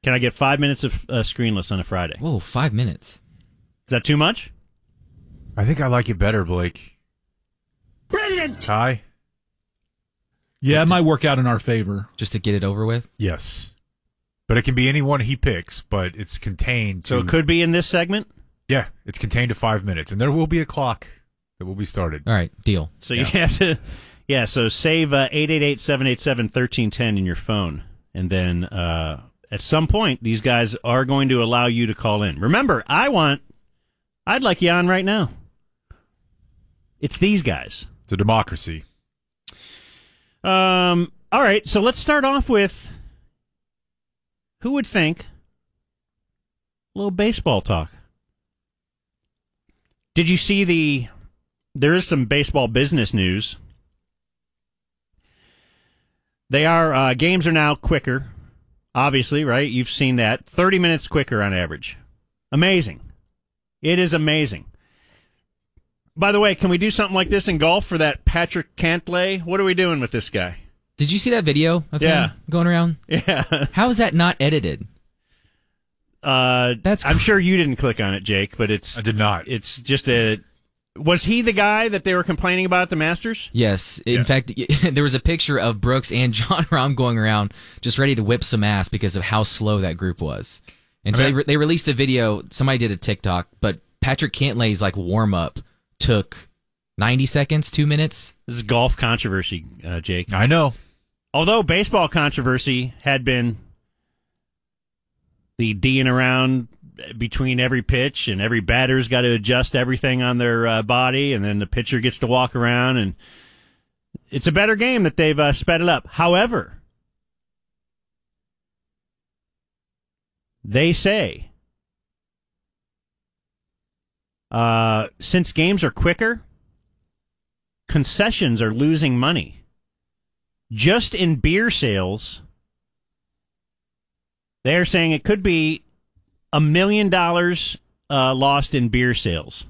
Can I get 5 minutes of screenless on a Friday? Whoa, 5 minutes. Is that too much? I think I like it better, Blake. Brilliant! Ty? Yeah, it might work out in our favor. Just to get it over with? Yes. But it can be anyone he picks, but it's contained to... So it could be in this segment? Yeah, it's contained to 5 minutes, and there will be a clock that will be started. All right, deal. So yeah. You have to... Yeah, so save 888-787-1310 in your phone, and then at some point, these guys are going to allow you to call in. Remember, I'd like you on right now. It's these guys. It's a democracy. All right, so let's start off with who would think a little baseball talk. Did you see there is some baseball business news. They are, games are now quicker, obviously, right? You've seen that. 30 minutes quicker on average. Amazing. It is amazing. By the way, can we do something like this in golf for that Patrick Cantlay? What are we doing with this guy? Did you see that video of him going around? Yeah. How is that not edited? I'm sure you didn't click on it, Jake, but it's... I did not. It's just a... Was he the guy that they were complaining about at the Masters? Yes. In fact, there was a picture of Brooks and Jon Rahm going around just ready to whip some ass because of how slow that group was. And so they released a video. Somebody did a TikTok, but Patrick Cantlay's warm-up took 90 seconds, 2 minutes. This is golf controversy, Jake. I know. Although baseball controversy had been the D-ing around between every pitch, and every batter's got to adjust everything on their body, and then the pitcher gets to walk around, and it's a better game that they've sped it up. However, they say since games are quicker, concessions are losing money. Just in beer sales, they're saying it could be $1 million lost in beer sales.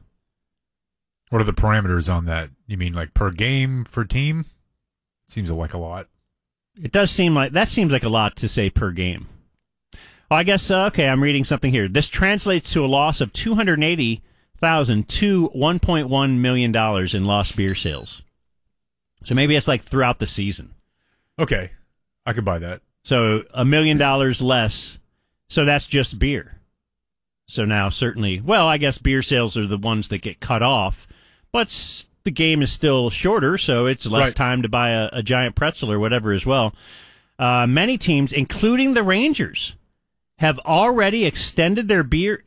What are the parameters on that? You mean per game for team? Seems like a lot. It does seem like that. Seems like a lot to say per game. Oh, I guess okay. I'm reading something here. This translates to a loss of $280,000 to $1.1 million in lost beer sales. So maybe it's throughout the season. Okay, I could buy that. So $1 million less. So that's just beer. So now certainly, well, I guess beer sales are the ones that get cut off, but the game is still shorter, so it's less time to buy a giant pretzel or whatever as well. Many teams, including the Rangers, have already extended their beer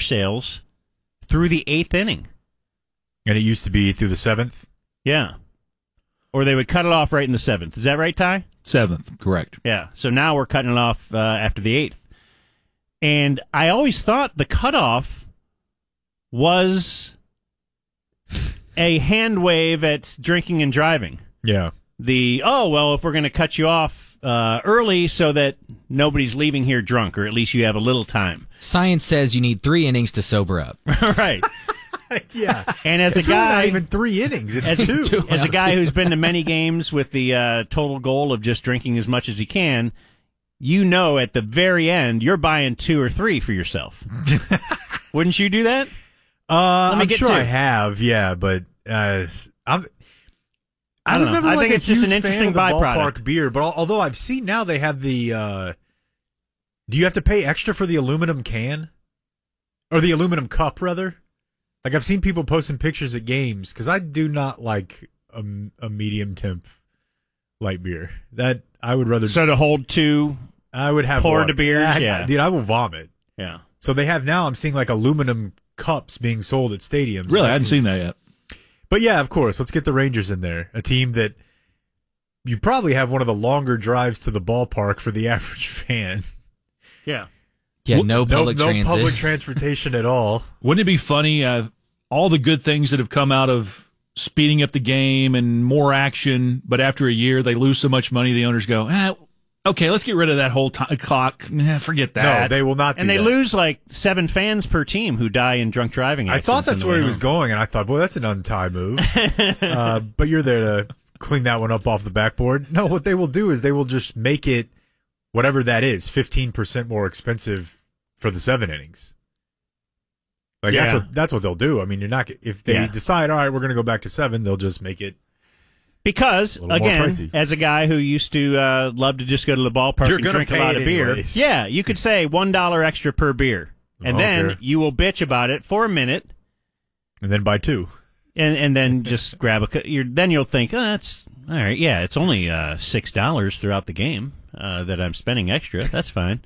sales through the 8th inning. And it used to be through the 7th? Yeah. Or they would cut it off right in the 7th. Is that right, Ty? 7th, correct. Yeah, so now we're cutting it off after the 8th. And I always thought the cutoff was a hand wave at drinking and driving. Yeah. If we're going to cut you off early so that nobody's leaving here drunk, or at least you have a little time. Science says you need 3 innings to sober up. Right. Yeah. And as a guy... Really not even 3 innings, it's 2. As a guy who's been to many games with the total goal of just drinking as much as he can... You know, at the very end, you're buying 2 or 3 for yourself. Wouldn't you do that? I'm sure I have, yeah, but I was never a huge fan of the ballpark beer. But although I've seen now they have the, do you have to pay extra for the aluminum can or the aluminum cup rather? I've seen people posting pictures at games because I do not like a medium temp light beer. That I would rather. So to hold 2, I would have poured beers. Yeah, dude, I will vomit. Yeah. So they have now. I'm seeing aluminum cups being sold at stadiums. Really, I haven't seen that yet. But yeah, of course. Let's get the Rangers in there. A team that you probably have one of the longer drives to the ballpark for the average fan. Yeah. Yeah. No public transportation at all. Wouldn't it be funny? All the good things that have come out of speeding up the game and more action, but after a year they lose so much money the owners go, okay, let's get rid of that whole clock. Forget that. No, they will not do that. And they lose 7 fans per team who die in drunk driving accidents. I thought that's where he was going, and I thought, boy, that's an untie move. But you're there to clean that one up off the backboard. No, what they will do is they will just make it whatever that is, 15% more expensive for the 7 innings. Like that's what they'll do. I mean, you're not, if they decide, all right, we're going to go back to 7, they'll just make it. Because, again, as a guy who used to love to just go to the ballpark and drink a lot of beer, yeah, you could say $1 extra per beer. And then you will bitch about it for a minute. And then buy 2. And then just grab a... Then you'll think, oh, that's... All right, yeah, it's only $6 throughout the game that I'm spending extra. That's fine.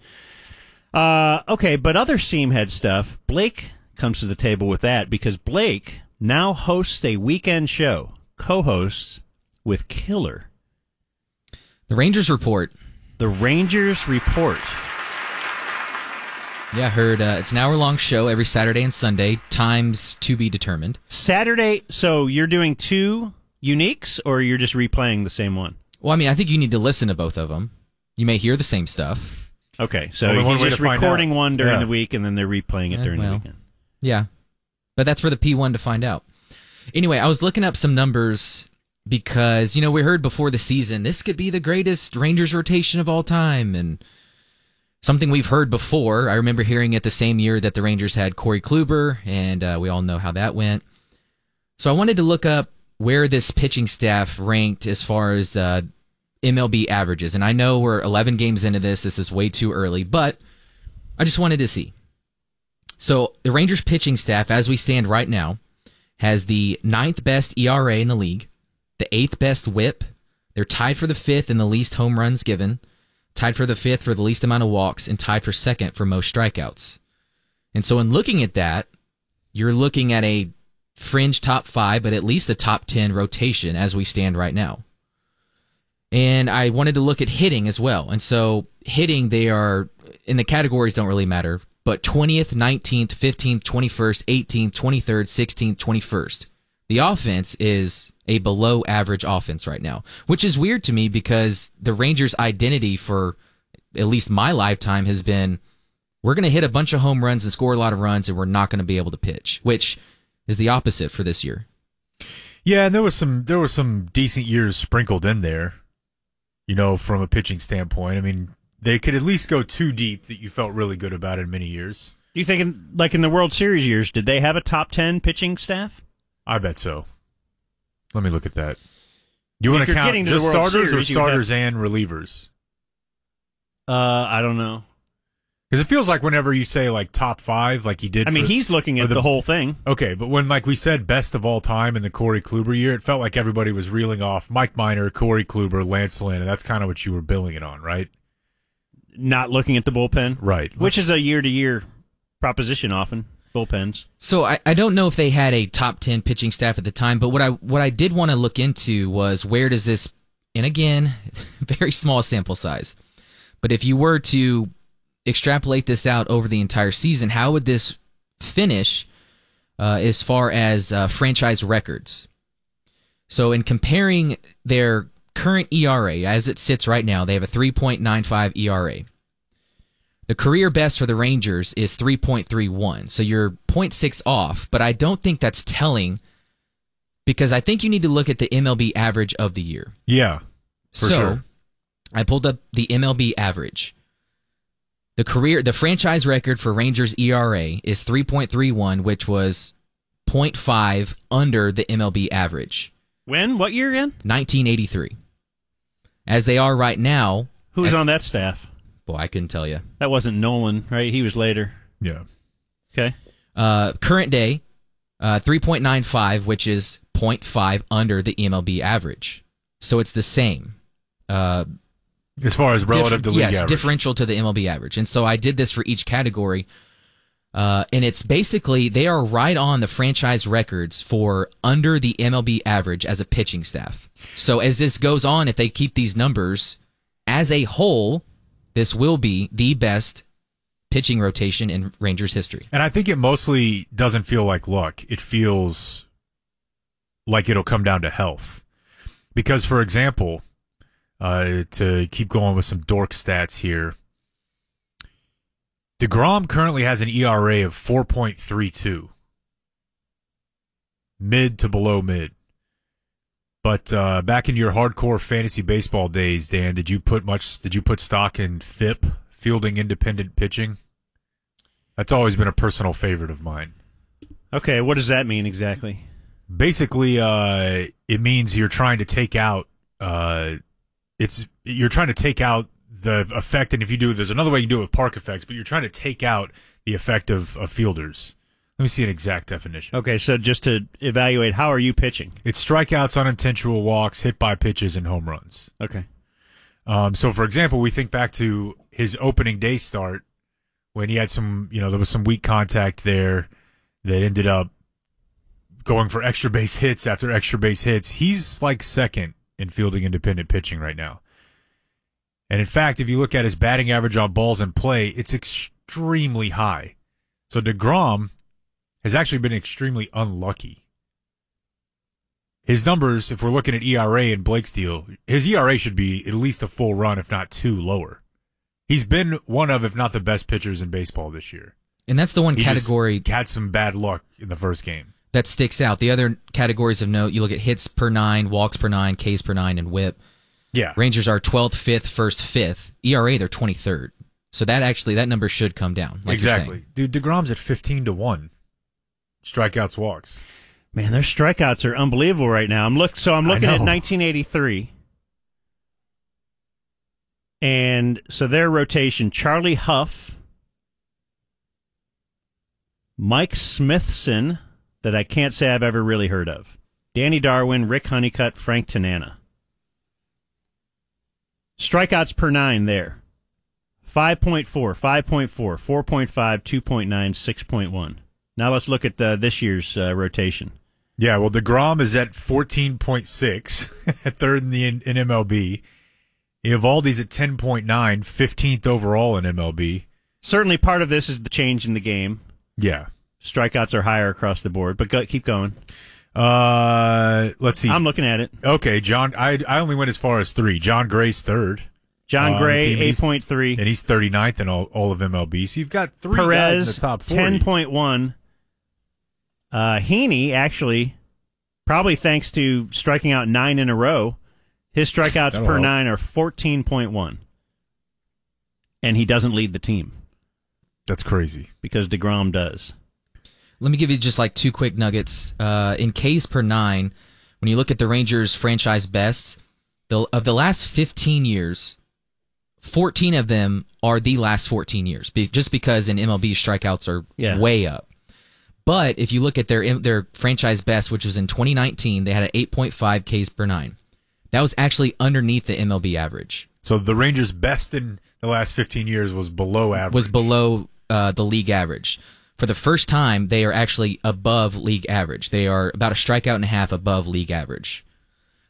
Okay, but other seamhead stuff, Blake comes to the table with that because Blake now hosts a weekend show, co-hosts with Killer. The Rangers Report. The Rangers Report. Yeah, I heard it's an hour-long show every Saturday and Sunday, times to be determined. Saturday, so you're doing 2 uniques, or you're just replaying the same one? Well, I mean, I think you need to listen to both of them. You may hear the same stuff. Okay, so only you're just recording one during the week, and then they're replaying it during the weekend. Yeah, but that's for the P1 to find out. Anyway, I was looking up some numbers because, you know, we heard before the season, this could be the greatest Rangers rotation of all time, and... Something we've heard before. I remember hearing it the same year that the Rangers had Corey Kluber, and we all know how that went. So I wanted to look up where this pitching staff ranked as far as MLB averages. And I know we're 11 games into this. This is way too early, but I just wanted to see. So the Rangers pitching staff, as we stand right now, has the 9th best ERA in the league, the 8th best WHIP. They're tied for the 5th in the least home runs given, tied for the 5th for the least amount of walks, and tied for 2nd for most strikeouts. And so in looking at that, you're looking at a fringe top 5, but at least a top 10 rotation as we stand right now. And I wanted to look at hitting as well. And so hitting, they are, in the categories don't really matter, but 20th, 19th, 15th, 21st, 18th, 23rd, 16th, 21st. The offense is a below-average offense right now, which is weird to me because the Rangers' identity for at least my lifetime has been we're going to hit a bunch of home runs and score a lot of runs, and we're not going to be able to pitch, which is the opposite for this year. Yeah, and there was some decent years sprinkled in there, you know, from a pitching standpoint. I mean, they could at least go too deep that you felt really good about in many years. Do you think, in the World Series years, did they have a top 10 pitching staff? I bet so. Let me look at that. You want to count just starters or starters and relievers? I don't know. Because it feels like whenever you say like top 5, like he did. I mean, he's looking at the whole thing. Okay, but when like we said best of all time in the Corey Kluber year, it felt like everybody was reeling off Mike Minor, Corey Kluber, Lance Lynn, and that's kind of what you were billing it on, right? Not looking at the bullpen, right? Which is a year-to-year proposition often. Bullpens. So I don't know if they had a top 10 pitching staff at the time, but what I did want to look into was where does this, and again, very small sample size, but if you were to extrapolate this out over the entire season, how would this finish as far as franchise records? So in comparing their current ERA, as it sits right now, they have a 3.95 ERA. The career best for the Rangers is 3.31, so you're 0.6 off, but I don't think that's telling because I think you need to look at the MLB average of the year. Yeah, for sure. I pulled up the MLB average. The franchise record for Rangers ERA is 3.31, which was 0.5 under the MLB average. When? What year again? 1983. As they are right now. Who's on that staff? Boy, I couldn't tell you. That wasn't Nolan, right? He was later. Yeah. Okay. Current day, 3.95, which is 0.5 under the MLB average. So it's the same. As far as relative to league average. Yes, differential to the MLB average. And so I did this for each category. And it's basically they are right on the franchise records for under the MLB average as a pitching staff. So as this goes on, if they keep these numbers as a whole... This will be the best pitching rotation in Rangers history. And I think it mostly doesn't feel like luck. It feels like it'll come down to health. Because, for example, to keep going with some dork stats here, DeGrom currently has an ERA of 4.32, mid to below mid. But back in your hardcore fantasy baseball days, Dan, did you put stock in FIP, fielding independent pitching? That's always been a personal favorite of mine. Okay, what does that mean exactly? Basically, it means you're trying to take out the effect, and if you do, there's another way you do it with park effects, but you're trying to take out the effect of fielders. Let me see an exact definition. Okay, so just to evaluate, how are you pitching? It's strikeouts, unintentional walks, hit by pitches, and home runs. Okay. So, for example, we think back to his opening day start when he had some, you know, there was some weak contact there that ended up going for extra base hits after extra base hits. He's like second in fielding independent pitching right now. And, in fact, if you look at his batting average on balls in play, it's extremely high. So DeGrom has actually been extremely unlucky. His numbers, if we're looking at ERA and Blake's deal, his ERA should be at least a full run, if not two, lower. He's been one of, if not the best pitchers in baseball this year. And that's the one category. He had some bad luck in the first game. That sticks out. The other categories of note, you look at hits per nine, walks per nine, Ks per nine, and whip. Yeah. Rangers are 12th, 5th, 1st, 5th. ERA, they're 23rd. So that number should come down. Like exactly. Dude, DeGrom's at 15-1. Strikeouts, walks. Man, their strikeouts are unbelievable right now. I'm looking at 1983. And so their rotation, Charlie Huff, Mike Smithson, that I can't say I've ever really heard of, Danny Darwin, Rick Honeycutt, Frank Tanana. Strikeouts per nine there. 5.4, 5.4, 4.5, 2.9, 6.1. Now let's look at this year's rotation. Yeah, well, DeGrom is at 14.6, third in MLB. Eovaldi's at 10.9, 15th overall in MLB. Certainly part of this is the change in the game. Yeah. Strikeouts are higher across the board, but keep going. Let's see. I'm looking at it. Okay, John, I only went as far as three. John Gray's third. John Gray, 8.3. And he's 39th in all of MLB. So you've got three guys in the top 40. Perez, 10.1. Heaney, actually, probably thanks to striking out nine in a row, his strikeouts per nine are 14.1. And he doesn't lead the team. That's crazy. Because DeGrom does. Let me give you just like two quick nuggets. In Ks per nine, when you look at the Rangers' franchise bests, of the last 15 years, 14 of them are the last 14 years, just because in MLB strikeouts are way up. But if you look at their franchise best, which was in 2019, they had an 8.5 Ks per nine. That was actually underneath the MLB average. So the Rangers' best in the last 15 years was below average. Was below the league average. For the first time, they are actually above league average. They are about a strikeout and a half above league average.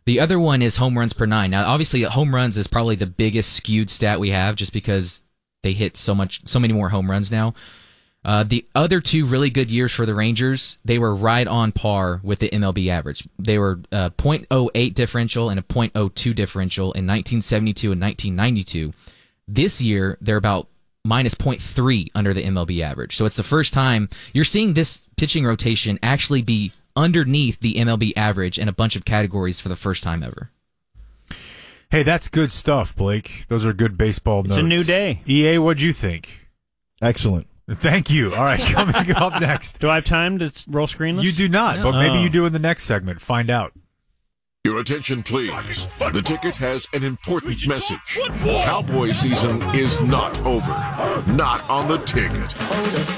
The other one is home runs per nine. Now, obviously, home runs is probably the biggest skewed stat we have, just because they hit so many more home runs now. The other two really good years for the Rangers, they were right on par with the MLB average. They were a 0.08 differential and a 0.02 differential in 1972 and 1992. This year, they're about minus 0.3 under the MLB average. So it's the first time you're seeing this pitching rotation actually be underneath the MLB average in a bunch of categories for the first time ever. Hey, that's good stuff, Blake. Those are good baseball notes. It's a new day. EA, what'd you think? Excellent. Thank you. All right, coming up next. Do I have time to roll screenless? You do not, no. But maybe you do in the next segment. Find out. Your attention, please. The ticket has an important message. Cowboy season is not over. Not on the ticket.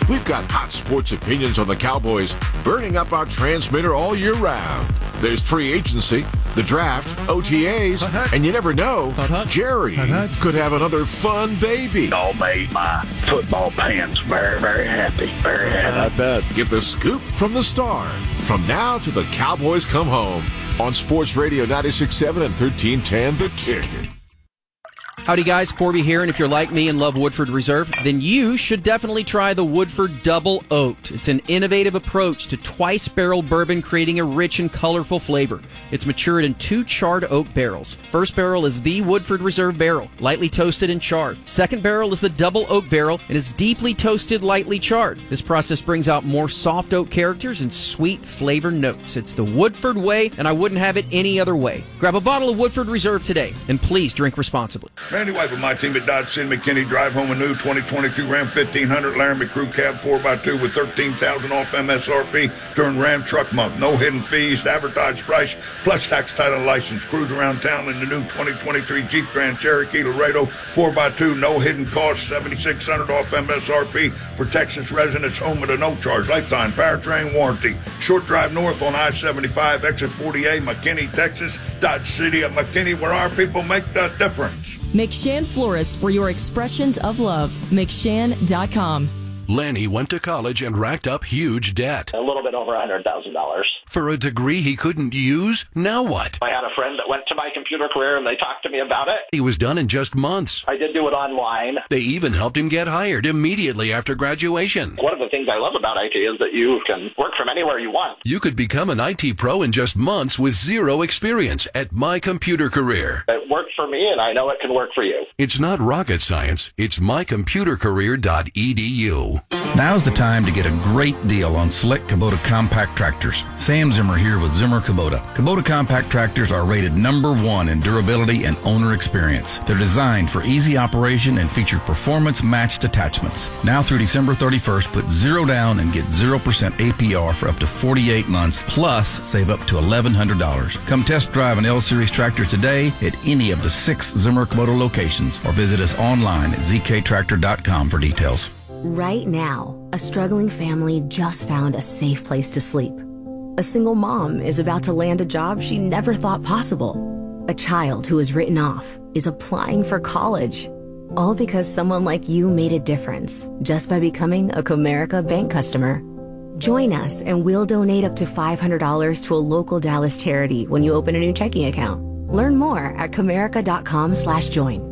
We've got hot sports opinions on the Cowboys burning up our transmitter all year round. There's free agency, the draft, OTAs, and you never know, Jerry could have another fun baby. All made my football fans very, very happy. Very happy. I bet. Get the scoop from the star. From now to the Cowboys come home. On Sports Radio 96.7 and 1310, The Ticket. Howdy, guys. Corby here, and if you're like me and love Woodford Reserve, then you should definitely try the Woodford Double Oaked. It's an innovative approach to twice-barrel bourbon, creating a rich and colorful flavor. It's matured in 2 charred oak barrels. First barrel is the Woodford Reserve barrel, lightly toasted and charred. Second barrel is the Double Oak barrel and is deeply toasted, lightly charred. This process brings out more soft oak characters and sweet flavor notes. It's the Woodford way, and I wouldn't have it any other way. Grab a bottle of Woodford Reserve today, and please drink responsibly. Randy White with my team at Dodge Sin McKinney. Drive home a new 2022 Ram 1500 Laramie Crew Cab 4x2 with 13,000 off MSRP during Ram Truck Month. No hidden fees, advertised price, plus tax, title, license. Cruise around town in the new 2023 Jeep Grand Cherokee Laredo 4x2. No hidden costs, 7,600 off MSRP for Texas residents. Home with a no charge, lifetime powertrain warranty. Short drive north on I-75, exit 40A, McKinney, Texas. Dodge City of McKinney, where our people make the difference. McShann Florist for your expressions of love. McShann.com. Lanny went to college and racked up huge debt. A little bit over $100,000. For a degree he couldn't use? Now what? I had a friend that went to my computer career and they talked to me about it. He was done in just months. I did do it online. They even helped him get hired immediately after graduation. One of the things I love about IT is that you can work from anywhere you want. You could become an IT pro in just months with zero experience at My Computer Career. It worked for me and I know it can work for you. It's not rocket science. It's mycomputercareer.edu. Now's the time to get a great deal on select Kubota compact tractors. Sam Zimmer here with Zimmer Kubota. Kubota compact tractors are rated #1 in durability and owner experience. They're designed for easy operation and feature performance-matched attachments. Now through December 31st, put $0 down and get 0% APR for up to 48 months, plus save up to $1,100. Come test drive an L-Series tractor today at any of the 6 Zimmer Kubota locations or visit us online at zktractor.com for details. Right now, a struggling family just found a safe place to sleep. A single mom is about to land a job she never thought possible. A child who is written off is applying for college. All because someone like you made a difference just by becoming a Comerica Bank customer. Join us and we'll donate up to $500 to a local Dallas charity when you open a new checking account. Learn more at Comerica.com/join.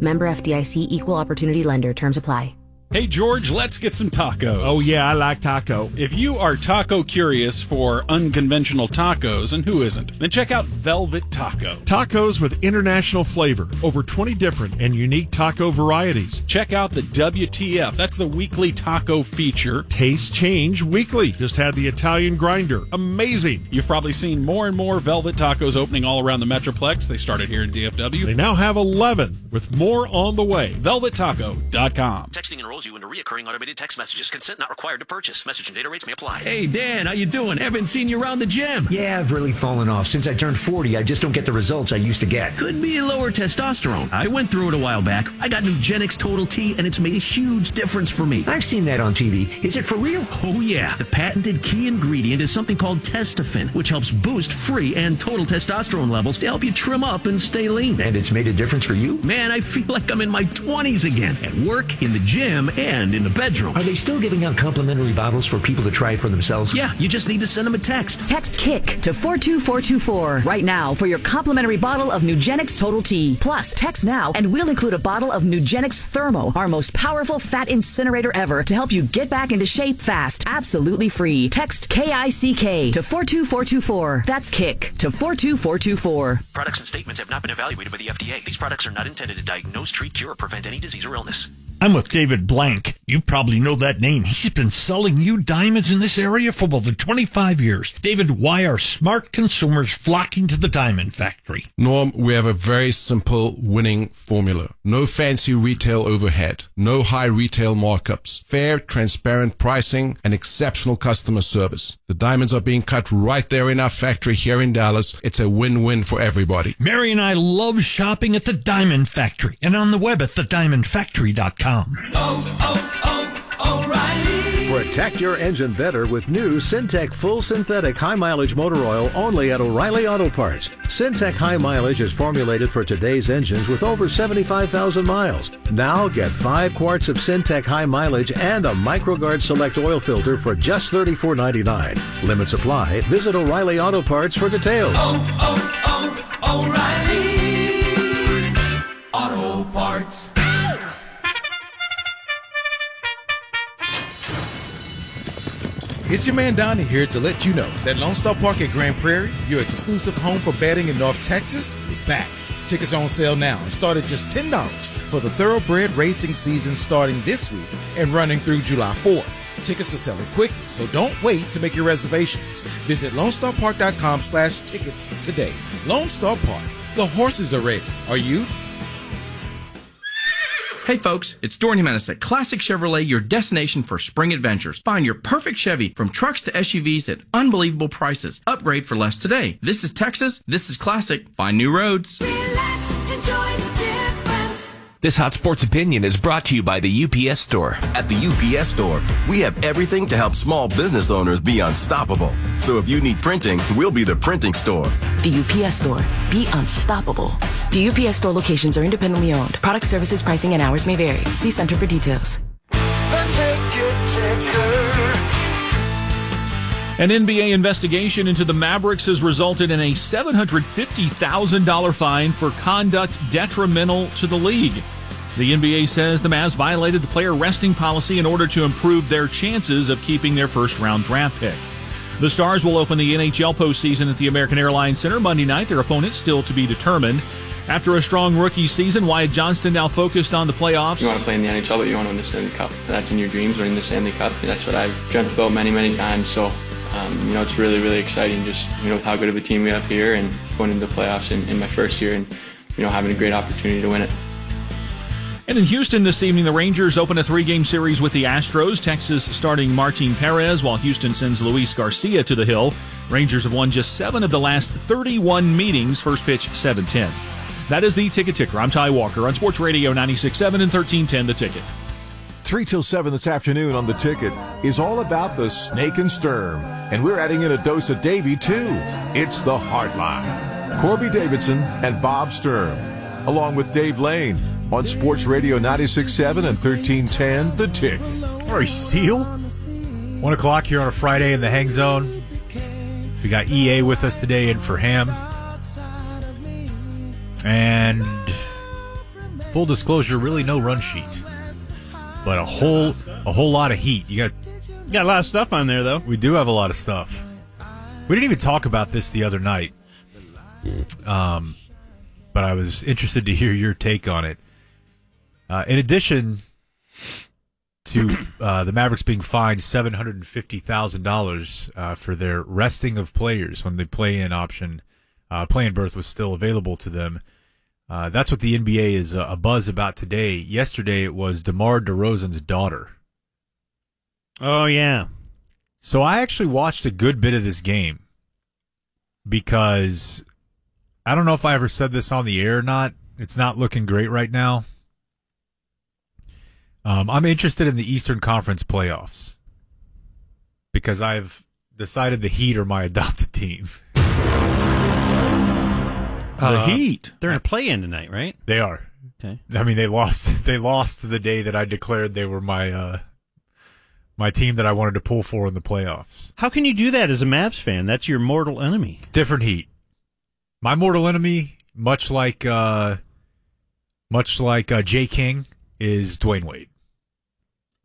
Member FDIC, Equal Opportunity Lender. Terms apply. Hey, George, let's get some tacos. Oh, yeah, I like taco. If you are taco curious for unconventional tacos, and who isn't, then check out Velvet Taco. Tacos with international flavor, over 20 different and unique taco varieties. Check out the WTF. That's the weekly taco feature. Taste change weekly. Just had the Italian grinder. Amazing. You've probably seen more and more Velvet Tacos opening all around the Metroplex. They started here in DFW. They now have 11, with more on the way. VelvetTaco.com. Texting enrolls you into reoccurring automated text messages. Consent not required to purchase. Message and data rates may apply. Hey, Dan, how you doing? Haven't seen you around the gym. Yeah, I've really fallen off. Since I turned 40, I just don't get the results I used to get. Could be lower testosterone. I went through it a while back. I got Nugenix Total T, and it's made a huge difference for me. I've seen that on TV. Is it for real? Oh, yeah. The patented key ingredient is something called Testofen, which helps boost free and total testosterone levels to help you trim up and stay lean. And it's made a difference for you? Man, I feel like I'm in my 20s again. At work, in the gym, and in the bedroom. Are they still giving out complimentary bottles for people to try for themselves? Yeah, you just need to send them a text. Text KICK to 42424 right now for your complimentary bottle of Nugenix Total T. Plus, text now and we'll include a bottle of Nugenix Thermo, our most powerful fat incinerator ever, to help you get back into shape fast, absolutely free. Text KICK to 42424. That's KICK to 42424. Products and statements have not been evaluated by the FDA. These products are not intended to diagnose, treat, cure, or prevent any disease or illness. I'm with David Blank. You probably know that name. He's been selling you diamonds in this area for over 25 years. David, why are smart consumers flocking to the diamond factory? Norm, we have a very simple winning formula. No fancy retail overhead. No high retail markups. Fair, transparent pricing and exceptional customer service. The diamonds are being cut right there in our factory here in Dallas. It's a win-win for everybody. Mary and I love shopping at the Diamond Factory and on the web at thediamondfactory.com. O'Reilly. Protect your engine better with new Syntec Full Synthetic High Mileage Motor Oil, only at O'Reilly Auto Parts. Syntec High Mileage is formulated for today's engines with over 75,000 miles. Now get 5 quarts of Syntec High Mileage and a MicroGuard Select Oil Filter for just $34.99. Limits apply. Visit O'Reilly Auto Parts for details. O'Reilly Auto Parts. It's your man Donnie here to let you know that Lone Star Park at Grand Prairie, your exclusive home for batting in North Texas, is back. Tickets on sale now and start at just $10 for the thoroughbred racing season starting this week and running through July 4th. Tickets are selling quick, so don't wait to make your reservations. Visit LoneStarPark.com/tickets today. Lone Star Park, the horses are ready. Are you? Hey folks, it's Dorian Jimenez at Classic Chevrolet, your destination for spring adventures. Find your perfect Chevy from trucks to SUVs at unbelievable prices. Upgrade for less today. This is Texas. This is Classic. Find new roads. Relax, enjoy the difference. This Hot Sports Opinion is brought to you by the UPS Store. At the UPS Store, we have everything to help small business owners be unstoppable. So if you need printing, we'll be the printing store. The UPS Store. Be unstoppable. The UPS Store locations are independently owned. Product, services, pricing, and hours may vary. See Center for details. An NBA investigation into the Mavericks has resulted in a $750,000 fine for conduct detrimental to the league. The NBA says the Mavs violated the player resting policy in order to improve their chances of keeping their first-round draft pick. The Stars will open the NHL postseason at the American Airlines Center Monday night, their opponent still to be determined. After a strong rookie season, Wyatt Johnston now focused on the playoffs. You want to play in the NHL, but you want to win the Stanley Cup. That's in your dreams, winning the Stanley Cup. That's what I've dreamt about many, many times. So, it's really, really exciting just, with how good of a team we have here and going into the playoffs in my first year and, having a great opportunity to win it. And in Houston this evening, the Rangers open a three-game series with the Astros. Texas starting Martin Perez, while Houston sends Luis Garcia to the hill. Rangers have won just 7 of the last 31 meetings. First pitch, 7:10. That is the Ticket Ticker. I'm Ty Walker on Sports Radio 96.7 and 1310 The Ticket. 3 till 7 this afternoon on The Ticket is all about the Snake and Sturm. And we're adding in a dose of Davey, too. It's The Hard Line. Corby Davidson and Bob Sturm, along with Dave Lane, on Sports Radio 96.7 and 1310 The Tick. Murray Seal. 1 o'clock here on a Friday in the Hang Zone. We got EA with us today in for Ham. And full disclosure, really no run sheet. But a whole lot of heat. You got a lot of stuff on there, though. We do have a lot of stuff. We didn't even talk about this the other night. But I was interested to hear your take on it. In addition to the Mavericks being fined $750,000 for their resting of players when the play-in option, play-in berth was still available to them, that's what the NBA is abuzz about today. Yesterday it was DeMar DeRozan's daughter. Oh, yeah. So I actually watched a good bit of this game because I don't know if I ever said this on the air or not. It's not looking great right now. I'm interested in the Eastern Conference playoffs because I've decided the Heat are my adopted team. The Heat? They're in a play-in tonight, right? They are. Okay. I mean, they lost the day that I declared they were my team that I wanted to pull for in the playoffs. How can you do that as a Mavs fan? That's your mortal enemy. It's different Heat. My mortal enemy, much like Jay King, is Dwayne Wade.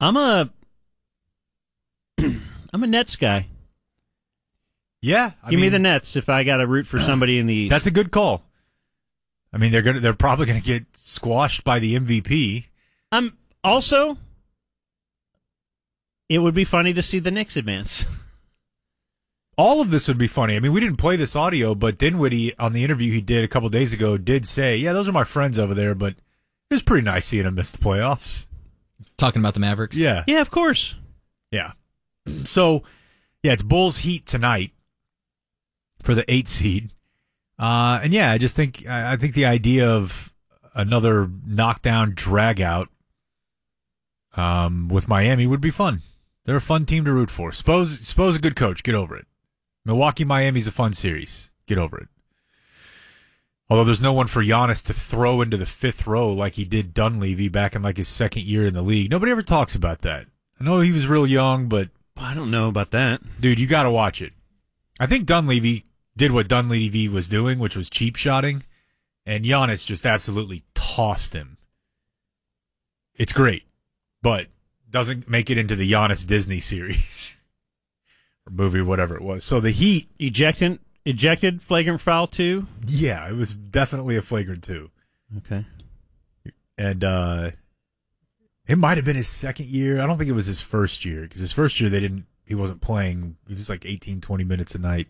I'm a Nets guy. Yeah, give me the Nets if I got to root for somebody in the East. That's a good call. I mean, they're probably going to get squashed by the MVP. Also, it would be funny to see the Knicks advance. All of this would be funny. I mean, we didn't play this audio, but Dinwiddie, on the interview he did a couple days ago, did say, "Yeah, those are my friends over there, but it was pretty nice seeing him miss the playoffs." Talking about the Mavericks? Yeah. Yeah, of course. Yeah. So, yeah, it's Bulls Heat tonight for the 8th seed. And, yeah, I think the idea of another knockdown drag-out with Miami would be fun. They're a fun team to root for. Spo's a good coach. Get over it. Milwaukee-Miami's a fun series. Get over it. Although there's no one for Giannis to throw into the fifth row like he did Dunleavy back in like his second year in the league. Nobody ever talks about that. I know he was real young, but I don't know about that. Dude, you got to watch it. I think Dunleavy did what Dunleavy was doing, which was cheap shotting, and Giannis just absolutely cost him. It's great, but doesn't make it into the Giannis Disney series or movie, whatever it was. So the Heat ejected flagrant foul 2? Yeah, it was definitely a flagrant 2. Okay. And it might have been his second year. I don't think it was his first year, because his first year he wasn't playing. He was like 18, 20 minutes a night.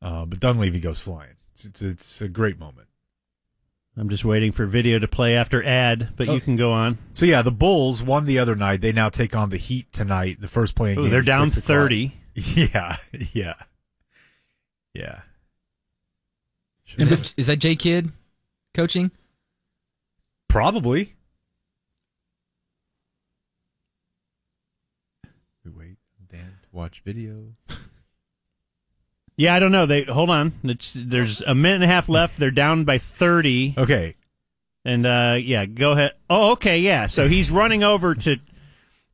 But Dunleavy goes flying. It's a great moment. I'm just waiting for video to play after ad, but You can go on. So, yeah, the Bulls won the other night. They now take on the Heat tonight, the first playing game. They're down 30. Yeah. Sure. Is that J. Kidd coaching? Probably. We wait, Dan, watch video. Yeah, I don't know. Hold on. There's a minute and a half left. They're down by 30. Okay. And, yeah, go ahead. Oh, okay, yeah. So he's running over to...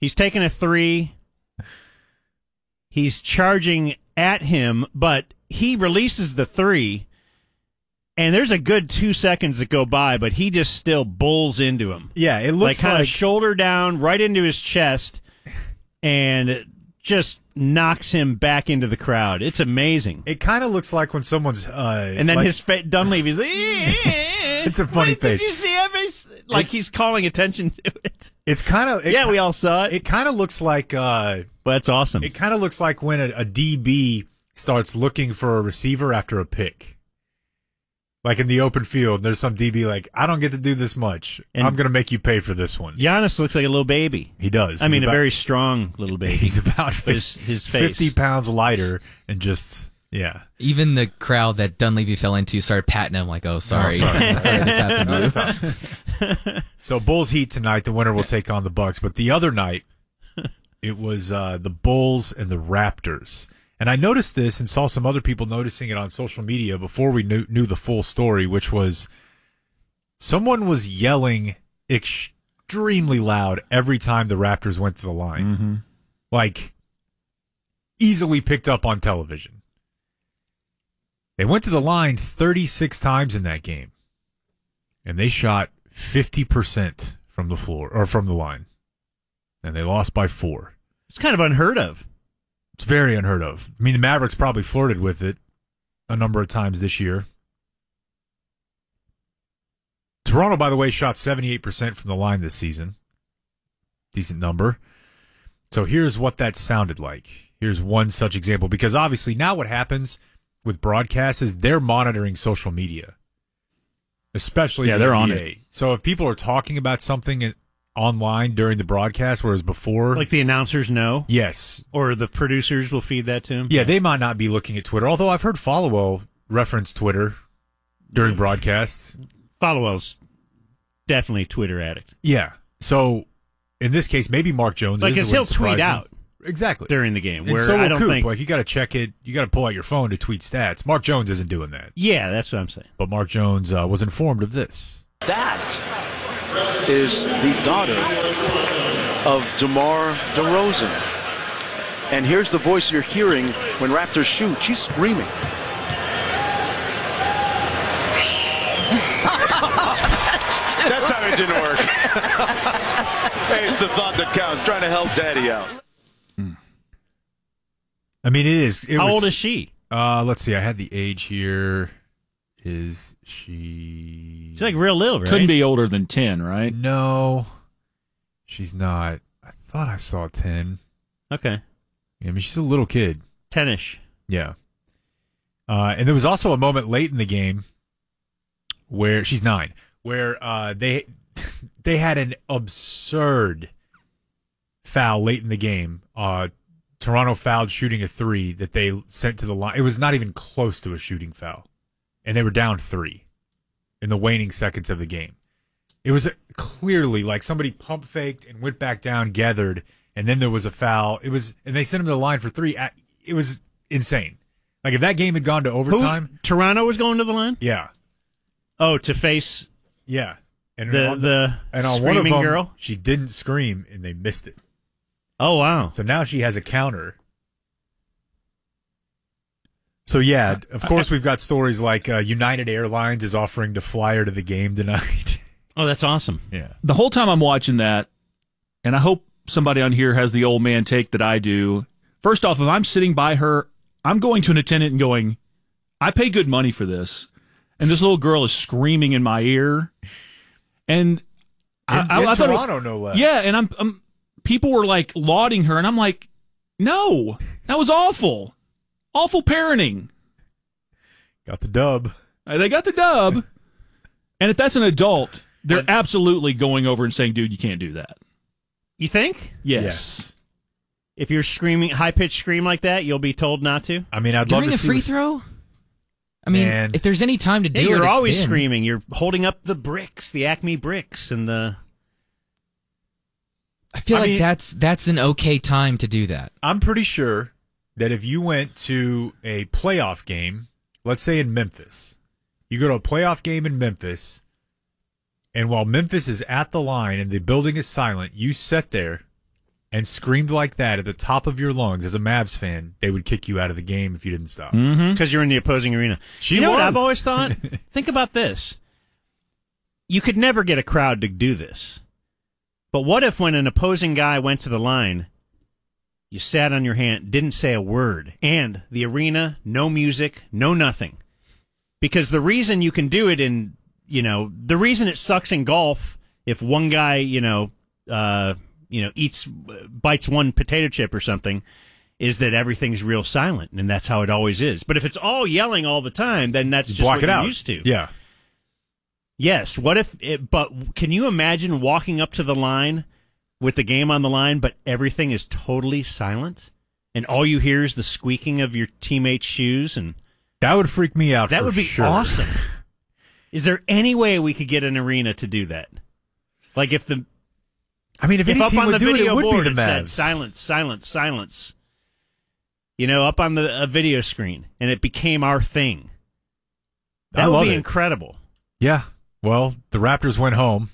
He's taking a three. He's charging at him, but he releases the three, and there's a good 2 seconds that go by, but he just still bulls into him. Yeah, it looks like... Kind of shoulder down, right into his chest, and... just knocks him back into the crowd. It's amazing. It kind of looks like when somene's... and then like, his face... Dunleavy's like... It's a funny face. Did you see everything? Like, he's calling attention to it. It's kind of... Yeah, we all saw it. It kind of looks like... but that's awesome. It kind of looks like when a DB starts looking for a receiver after a pick. Like, in the open field, there's some DB like, I don't get to do this much. And I'm going to make you pay for this one. Giannis looks like a little baby. He does. I mean, a very strong little baby. He's about his face. 50 pounds lighter and just, yeah. Even the crowd that Dunleavy fell into started patting him like, oh, sorry. Sorry this happened to you. So Bulls Heat tonight. The winner will take on the Bucks. But the other night, it was the Bulls and the Raptors. And I noticed this and saw some other people noticing it on social media before we knew the full story, which was someone was yelling extremely loud every time the Raptors went to the line. Mm-hmm. Like, easily picked up on television. They went to the line 36 times in that game, and they shot 50% from the floor or from the line, and they lost by 4. It's kind of unheard of. It's very unheard of. I mean, the Mavericks probably flirted with it a number of times this year. Toronto, by the way, shot 78% from the line this season. Decent number. So here's what that sounded like. Here's one such example. Because obviously now what happens with broadcasts is they're monitoring social media. Especially they're on it. So if people are talking about something... online during the broadcast, whereas before... Like the announcers know? Yes. Or the producers will feed that to him? Yeah, they might not be looking at Twitter, although I've heard Falwell reference Twitter during broadcasts. Falwell's definitely a Twitter addict. Yeah. So, in this case, maybe Mark Jones is. Because he'll tweet out. Exactly. During the game. Where so I don't think... Like, you got to check it. You got to pull out your phone to tweet stats. Mark Jones isn't doing that. Yeah, that's what I'm saying. But Mark Jones was informed of this. That... is the daughter of DeMar DeRozan. And here's the voice you're hearing when Raptors shoot. She's screaming. That time it didn't work. Hey, it's the thought that counts. Trying to help Daddy out. I mean, it is. How old is she? Let's see. I had the age here. Is she... She's like real little, right? Couldn't be older than 10, right? No, she's not. I thought I saw 10. Okay. Yeah, I mean, she's a little kid. 10-ish. Yeah. And there was also a moment late in the game where... She's 9. Where they had an absurd foul late in the game. Toronto fouled shooting a 3 that they sent to the line. It was not even close to a shooting foul. And they were down 3 in the waning seconds of the game. It was clearly like somebody pump faked and went back down, gathered, and then there was a foul. It was, and they sent him to the line for 3. It was insane. Like if that game had gone to overtime, Toronto was going to the line. Yeah. Oh, to face. Yeah. And on one of them, girl? She didn't scream, and they missed it. Oh wow! So now she has a counter. So, yeah, of course we've got stories like United Airlines is offering to fly her to the game tonight. Oh, that's awesome. Yeah. The whole time I'm watching that, and I hope somebody on here has the old man take that I do. First off, if I'm sitting by her, I'm going to an attendant and going, I pay good money for this. And this little girl is screaming in my ear. And I thought Toronto, no less. Yeah, and I'm people were like lauding her, and I'm like, no, that was awful. Awful parenting. Got the dub. They got the dub. And if that's an adult, they're absolutely going over and saying, dude, you can't do that. You think? Yes. If you're screaming, high-pitched scream like that, you'll be told not to? I mean, I'd love to see... During a free throw? I mean, if there's any time to do it, you're always screaming. You're holding up the bricks, the Acme bricks, and the... I feel like that's an okay time to do that. I'm pretty sure that if you went to a playoff game, let's say in Memphis, you go to a playoff game in Memphis, and while Memphis is at the line and the building is silent, you sat there and screamed like that at the top of your lungs as a Mavs fan, they would kick you out of the game if you didn't stop. Because you're in the opposing arena. You know what I've always thought? Think about this. You could never get a crowd to do this. But what if when an opposing guy went to the line, you sat on your hand, didn't say a word, and the arena, no music, no nothing? Because the reason you can do it in, the reason it sucks in golf if one guy, bites one potato chip or something, is that everything's real silent, and that's how it always is. But if it's all yelling all the time, then that's just what you're used to. Yeah. Yes, but can you imagine walking up to the line with the game on the line, but everything is totally silent, and all you hear is the squeaking of your teammate's shoes? And that would freak me out. That would be awesome. Is there any way we could get an arena to do that? Like if up on the video board it said silence, silence, silence, up on the video screen, and it became our thing. That would be incredible. Yeah. Well, the Raptors went home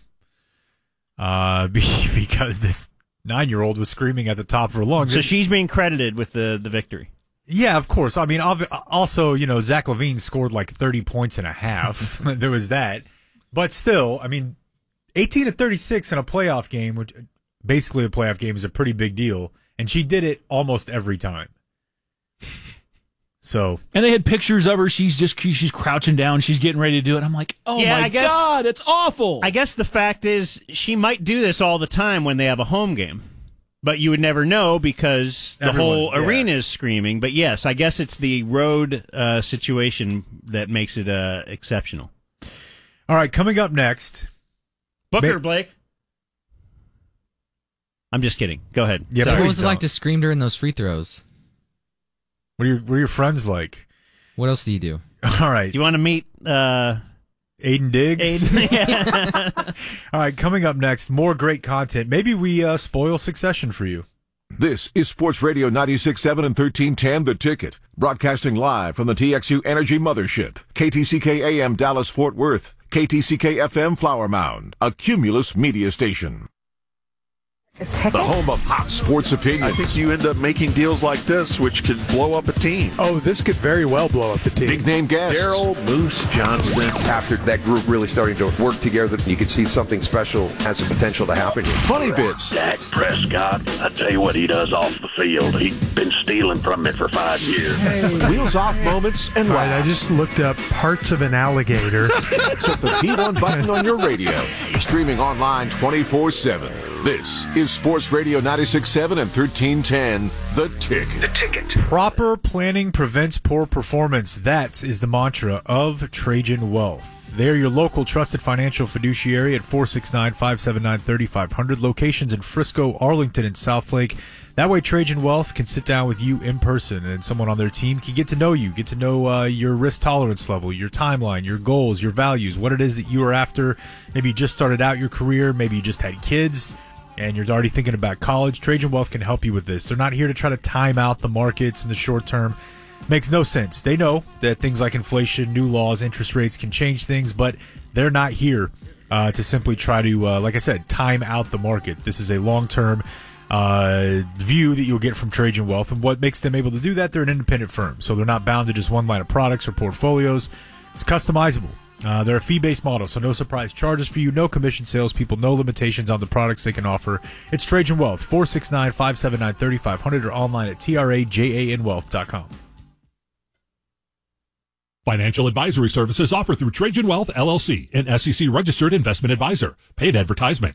because this 9-year-old was screaming at the top of her lungs. So she's being credited with the victory. Yeah, of course. I mean, also, Zach LaVine scored like 30 points and a half. There was that. But still, I mean, 18 to 36 in a playoff game, which basically a playoff game is a pretty big deal, and she did it almost every time. So, and they had pictures of her. She's crouching down. She's getting ready to do it. I'm like, God, it's awful. I guess the fact is she might do this all the time when they have a home game, but you would never know because the whole arena is screaming. But yes, I guess it's the road situation that makes it exceptional. All right, coming up next, Booker Blake. I'm just kidding. Go ahead. Yeah, what was it like to scream during those free throws? What are your friends like? What else do you do? All right. Do you want to meet Aiden Diggs? Aiden, yeah. All right, coming up next, more great content. Maybe we spoil Succession for you. This is Sports Radio 96.7 and 1310 The Ticket, broadcasting live from the TXU Energy Mothership, KTCK AM Dallas Fort Worth, KTCK FM Flower Mound, a Cumulus media station. The home of hot sports opinion. I think you end up making deals like this, which could blow up a team. Oh, this could very well blow up the team. Big name guests. Daryl Moose Johnston. After that group really starting to work together, you could see something special has the potential to happen. Funny bits. Dak Prescott, I tell you what he does off the field. He's been stealing from it for 5 years. Hey. Wheels off moments and laughs. Right, I just looked up parts of an alligator. So the P1 button on your radio. Streaming online 24/7. This is Sports Radio 96.7 and 1310, The Ticket. The Ticket. Proper planning prevents poor performance. That is the mantra of Trajan Wealth. They're your local trusted financial fiduciary at 469-579-3500. Locations in Frisco, Arlington, and Southlake. That way Trajan Wealth can sit down with you in person, and someone on their team can get to know you, get to know your risk tolerance level, your timeline, your goals, your values, what it is that you are after. Maybe you just started out your career. Maybe you just had kids and you're already thinking about college. Trajan Wealth can help you with this. They're not here to try to time out the markets in the short term. Makes no sense. They know that things like inflation, new laws, interest rates can change things, but they're not here to simply try to, like I said, time out the market. This is a long-term view that you'll get from Trajan Wealth. And what makes them able to do that, they're an independent firm, so they're not bound to just one line of products or portfolios. It's customizable. They're a fee-based model, so no surprise charges for you, no commission salespeople, no limitations on the products they can offer. It's Trajan Wealth, 469-579-3500, or online at trajanwealth.com. Financial advisory services offered through Trajan Wealth, LLC, an SEC-registered investment advisor. Paid advertisement.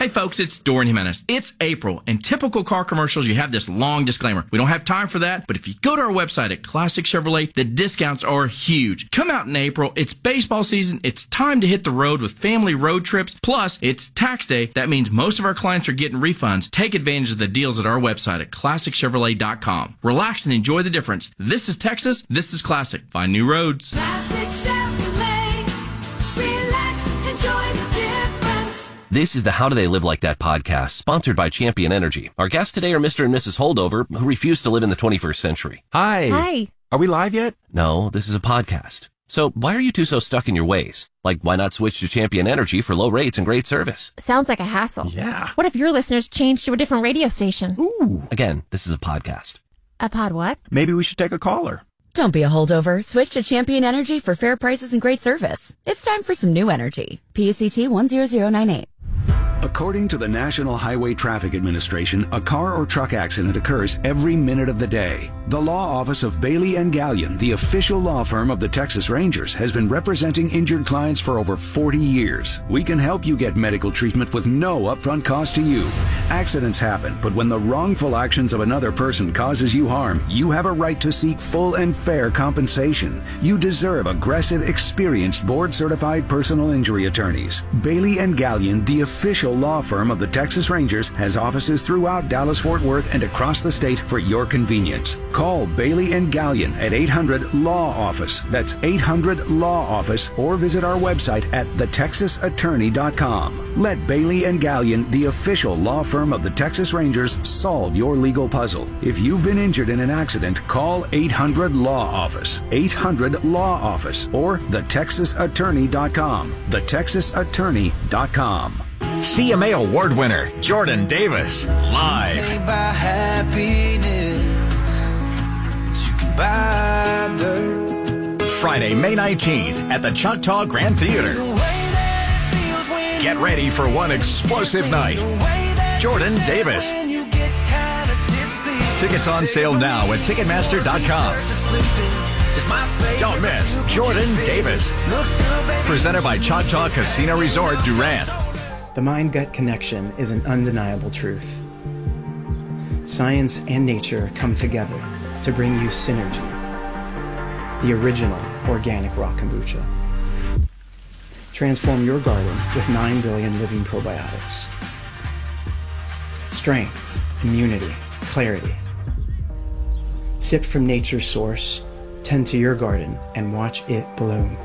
Hey folks, it's Dorian Jimenez. It's April. In typical car commercials, you have this long disclaimer. We don't have time for that, but if you go to our website at Classic Chevrolet, the discounts are huge. Come out in April. It's baseball season. It's time to hit the road with family road trips. Plus, it's tax day. That means most of our clients are getting refunds. Take advantage of the deals at our website at ClassicChevrolet.com. Relax and enjoy the difference. This is Texas. This is Classic. Find new roads. Classic Chevrolet. Relax. Enjoy the difference. This is the How Do They Live Like That podcast, sponsored by Champion Energy. Our guests today are Mr. and Mrs. Holdover, who refuse to live in the 21st century. Hi. Hi. Are we live yet? No, this is a podcast. So why are you two so stuck in your ways? Like, why not switch to Champion Energy for low rates and great service? Sounds like a hassle. Yeah. What if your listeners change to a different radio station? Ooh. Again, this is a podcast. A pod what? Maybe we should take a caller. Don't be a holdover. Switch to Champion Energy for fair prices and great service. It's time for some new energy. PUCT 10098. According to the National Highway Traffic Administration, a car or truck accident occurs every minute of the day. The law office of Bailey & Galyon, the official law firm of the Texas Rangers, has been representing injured clients for over 40 years. We can help you get medical treatment with no upfront cost to you. Accidents happen, but when the wrongful actions of another person causes you harm, you have a right to seek full and fair compensation. You deserve aggressive, experienced, board-certified personal injury attorneys. Bailey & Galyon, the official law firm of the Texas Rangers, has offices throughout Dallas-Fort Worth and across the state for your convenience. Call Bailey & Galyon at 800-LAW-OFFICE. That's 800-LAW-OFFICE, or visit our website at thetexasattorney.com. Let Bailey & Galyon, the official law firm of the Texas Rangers, solve your legal puzzle. If you've been injured in an accident, call 800-LAW-OFFICE, 800-LAW-OFFICE, or thetexasattorney.com, thetexasattorney.com. CMA Award winner Jordan Davis live. You can buy happiness, you can buy dirt. Friday, May 19th at the Choctaw Grand Theater. Get ready for one explosive night. Jordan Davis. Tickets on sale now at Ticketmaster.com. Don't miss Jordan Davis. Presented by Choctaw Casino Resort Durant. The mind-gut connection is an undeniable truth. Science and nature come together to bring you Synergy, the original organic raw kombucha. Transform your garden with 9 billion living probiotics. Strength, immunity, clarity. Sip from nature's source, tend to your garden, and watch it bloom.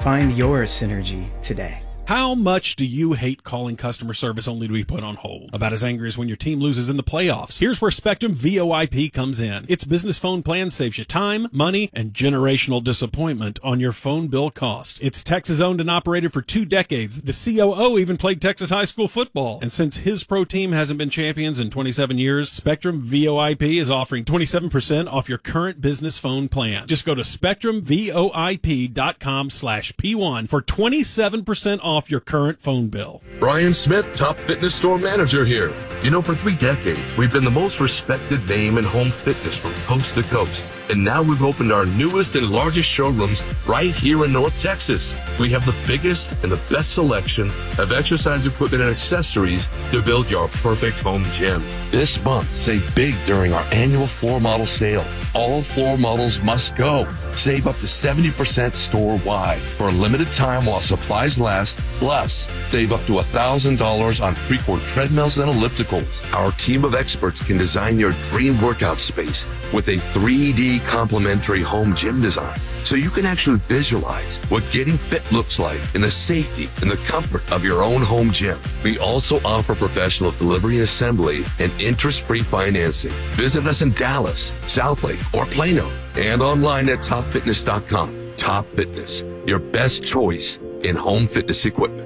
Find your Synergy today. How much do you hate calling customer service only to be put on hold? About as angry as when your team loses in the playoffs. Here's where Spectrum VoIP comes in. Its business phone plan saves you time, money, and generational disappointment on your phone bill cost. It's Texas-owned and operated for 2 decades. The COO even played Texas high school football. And since his pro team hasn't been champions in 27 years, Spectrum VoIP is offering 27% off your current business phone plan. Just go to SpectrumVoIP.com/P1 for 27% off your current phone bill. Brian Smith, Top Fitness Store Manager here. You know, for 3 decades, we've been the most respected name in home fitness from coast to coast. And now we've opened our newest and largest showrooms right here in North Texas. We have the biggest and the best selection of exercise equipment and accessories to build your perfect home gym. This month, save big during our annual floor model sale. All floor models must go. Save up to 70% store-wide for a limited time while supplies last. Plus, save up to $1,000 on three-quarter treadmills and ellipticals. Our team of experts can design your dream workout space with a 3D complimentary home gym design, so you can actually visualize what getting fit looks like in the safety and the comfort of your own home gym. We also offer professional delivery and assembly and interest-free financing. Visit us in Dallas, Southlake, or Plano, and online at topfitness.com. Top Fitness, your best choice in home fitness equipment.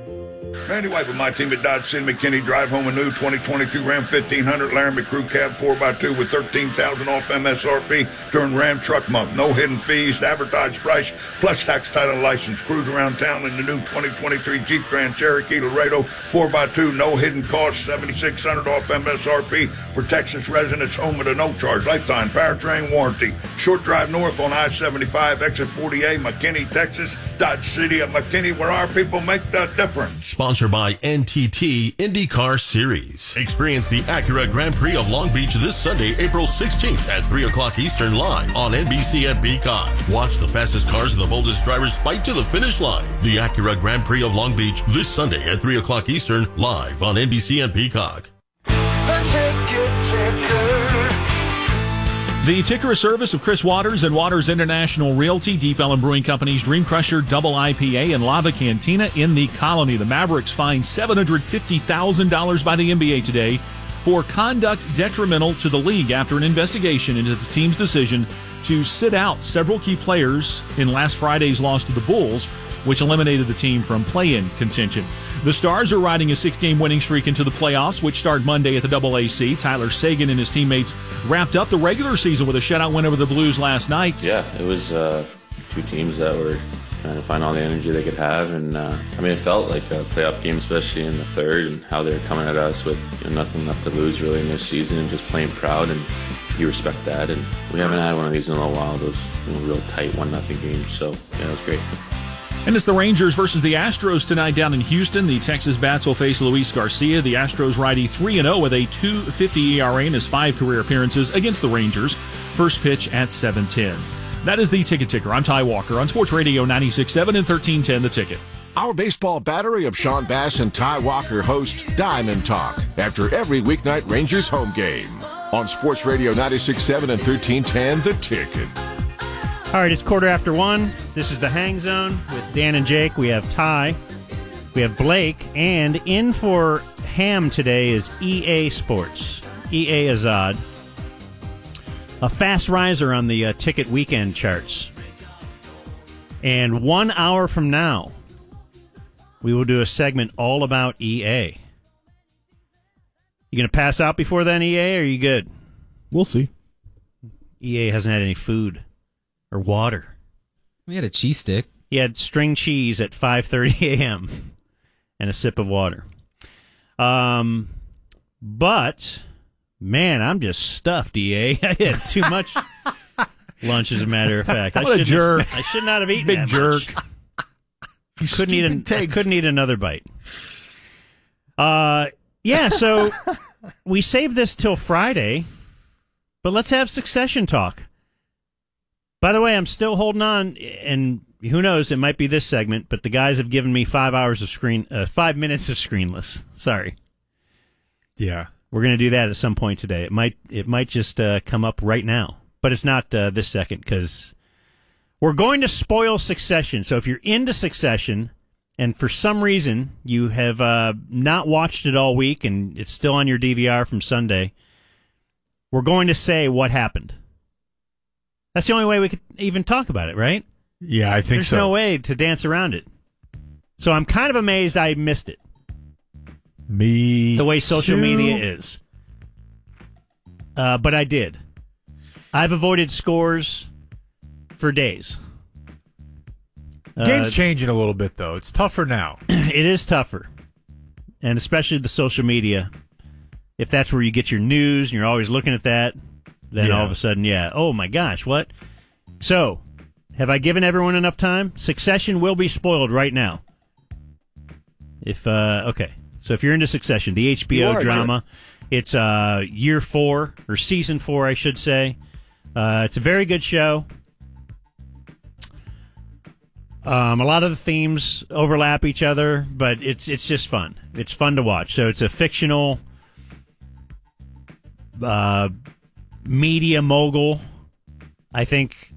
Randy White with my team at Dodge City McKinney. Drive home a new 2022 Ram 1500 Laramie Crew Cab 4x2 with 13,000 off MSRP during Ram Truck Month. No hidden fees, advertised price, plus tax, title, and license. Cruise around town in the new 2023 Jeep Grand Cherokee Laredo 4x2. No hidden costs, 7,600 off MSRP for Texas residents. Home with a no charge, lifetime powertrain warranty. Short drive north on I-75, exit 40A, McKinney, Texas. Dodge City of McKinney, where our people make the difference. Sponsored by NTT IndyCar Series. Experience the Acura Grand Prix of Long Beach this Sunday, April 16th at 3 o'clock Eastern live on NBC at Peacock. Watch the fastest cars and the boldest drivers fight to the finish line. The Acura Grand Prix of Long Beach this Sunday at 3 o'clock Eastern live on NBC and Peacock. The Ticket Ticker. The Ticker is service of Chris Waters and Waters International Realty, Deep Ellum Brewing Company's Dream Crusher Double IPA and Lava Cantina in the Colony. The Mavericks fined $750,000 by the NBA today for conduct detrimental to the league after an investigation into the team's decision to sit out several key players in last Friday's loss to the Bulls, which eliminated the team from play-in contention. The Stars are riding a six-game winning streak into the playoffs, which start Monday at the AAC. Tyler Sagan and his teammates wrapped up the regular season with a shutout win over the Blues last night. Yeah, it was two teams that were trying to find all the energy they could have, and it felt like a playoff game, especially in the third, and how they were coming at us with nothing left to lose really in their season, and just playing proud, and you respect that. And we haven't had one of these in a little while, those real tight 1-0 games, so yeah, it was great. And it's the Rangers versus the Astros tonight down in Houston. The Texas Bats will face Luis Garcia. The Astros righty 3-0 with a 2.50 ERA in his 5 career appearances against the Rangers. First pitch at 7:10. That is the Ticket Ticker. I'm Ty Walker on Sports Radio 96.7 and 1310 The Ticket. Our baseball battery of Sean Bass and Ty Walker host Diamond Talk after every weeknight Rangers home game on Sports Radio 96.7 and 1310 The Ticket. All right, it's 1:15. This is the Hang Zone with Dan and Jake. We have Ty, we have Blake, and in for Ham today is EA Sports, EA Azad, a fast riser on the ticket weekend charts. And 1 hour from now, we will do a segment all about EA. You going to pass out before then, EA, or are you good? We'll see. EA hasn't had any food. Or water. We had a cheese stick. He had string cheese at 5:30 a.m. and a sip of water. But, man, I'm just stuffed, EA. I had too much lunch, as a matter of fact. What a jerk. I should not have eaten Big that jerk. Much. You couldn't eat another bite. So we saved this till Friday, but let's have Succession talk. By the way, I'm still holding on, and who knows, it might be this segment, but the guys have given me 5 minutes of screenless. Sorry. Yeah. We're going to do that at some point today. It might just come up right now, but it's not this second, because we're going to spoil Succession. So if you're into Succession, and for some reason you have not watched it all week, and it's still on your DVR from Sunday, we're going to say what happened. That's the only way we could even talk about it, right? Yeah, I think there's so. There's no way to dance around it. So I'm kind of amazed I missed it. Me the way social too. Media is. But I did. I've avoided scores for days. Game's changing a little bit, though. It's tougher now. It is tougher. And especially the social media. If that's where you get your news and you're always looking at that. Then all of a sudden, oh my gosh, what? So, have I given everyone enough time? Succession will be spoiled right now. So if you're into Succession, the HBO drama, it's year 4, or season 4, I should say. It's a very good show. A lot of the themes overlap each other, but it's just fun. It's fun to watch. So it's a fictional... media mogul. I think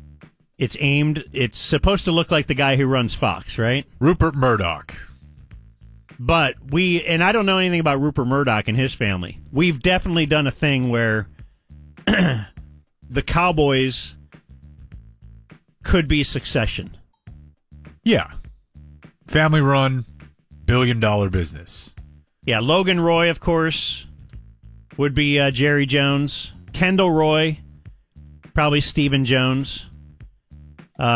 it's supposed to look like the guy who runs Fox, right? Rupert Murdoch. But I don't know anything about Rupert Murdoch and his family. We've definitely done a thing where the Cowboys could be Succession. Yeah. Family run, billion-dollar business. Yeah, Logan Roy, of course, would be Jerry Jones. Kendall Roy, probably Stephen Jones.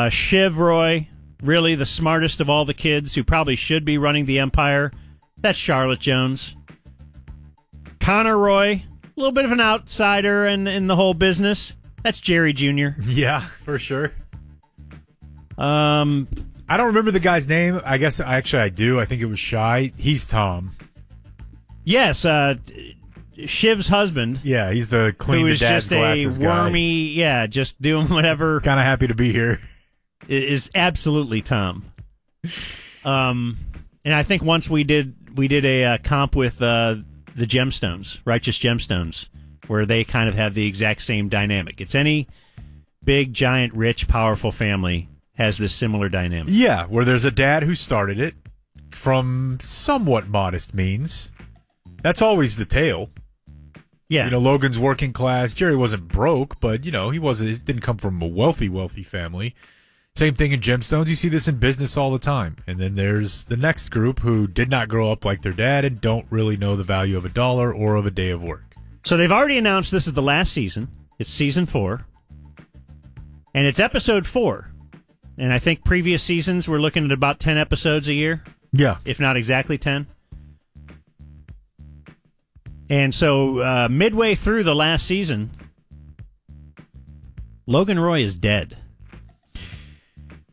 Shiv Roy, really the smartest of all the kids who probably should be running the empire. That's Charlotte Jones. Connor Roy, a little bit of an outsider in the whole business. That's Jerry Jr. Yeah, for sure. I don't remember the guy's name. I guess actually I do. I think it was Shy. He's Tom. Yes, Shiv's husband. Yeah, he's the clean the dad's glasses guy. Who is just a wormy, yeah, just doing whatever. Kind of happy to be here. Is absolutely Tom. And I think once we did a comp with the Gemstones, Righteous Gemstones, where they kind of have the exact same dynamic. It's any big, giant, rich, powerful family has this similar dynamic. Yeah, where there's a dad who started it from somewhat modest means. That's always the tale. Yeah. You know, Logan's working class. Jerry wasn't broke, but, you know, he didn't come from a wealthy, wealthy family. Same thing in Gemstones. You see this in business all the time. And then there's the next group who did not grow up like their dad and don't really know the value of a dollar or of a day of work. So they've already announced this is the last season. It's season 4. And it's episode 4. And I think previous seasons we're looking at about 10 episodes a year. Yeah. If not exactly 10. And so midway through the last season, Logan Roy is dead.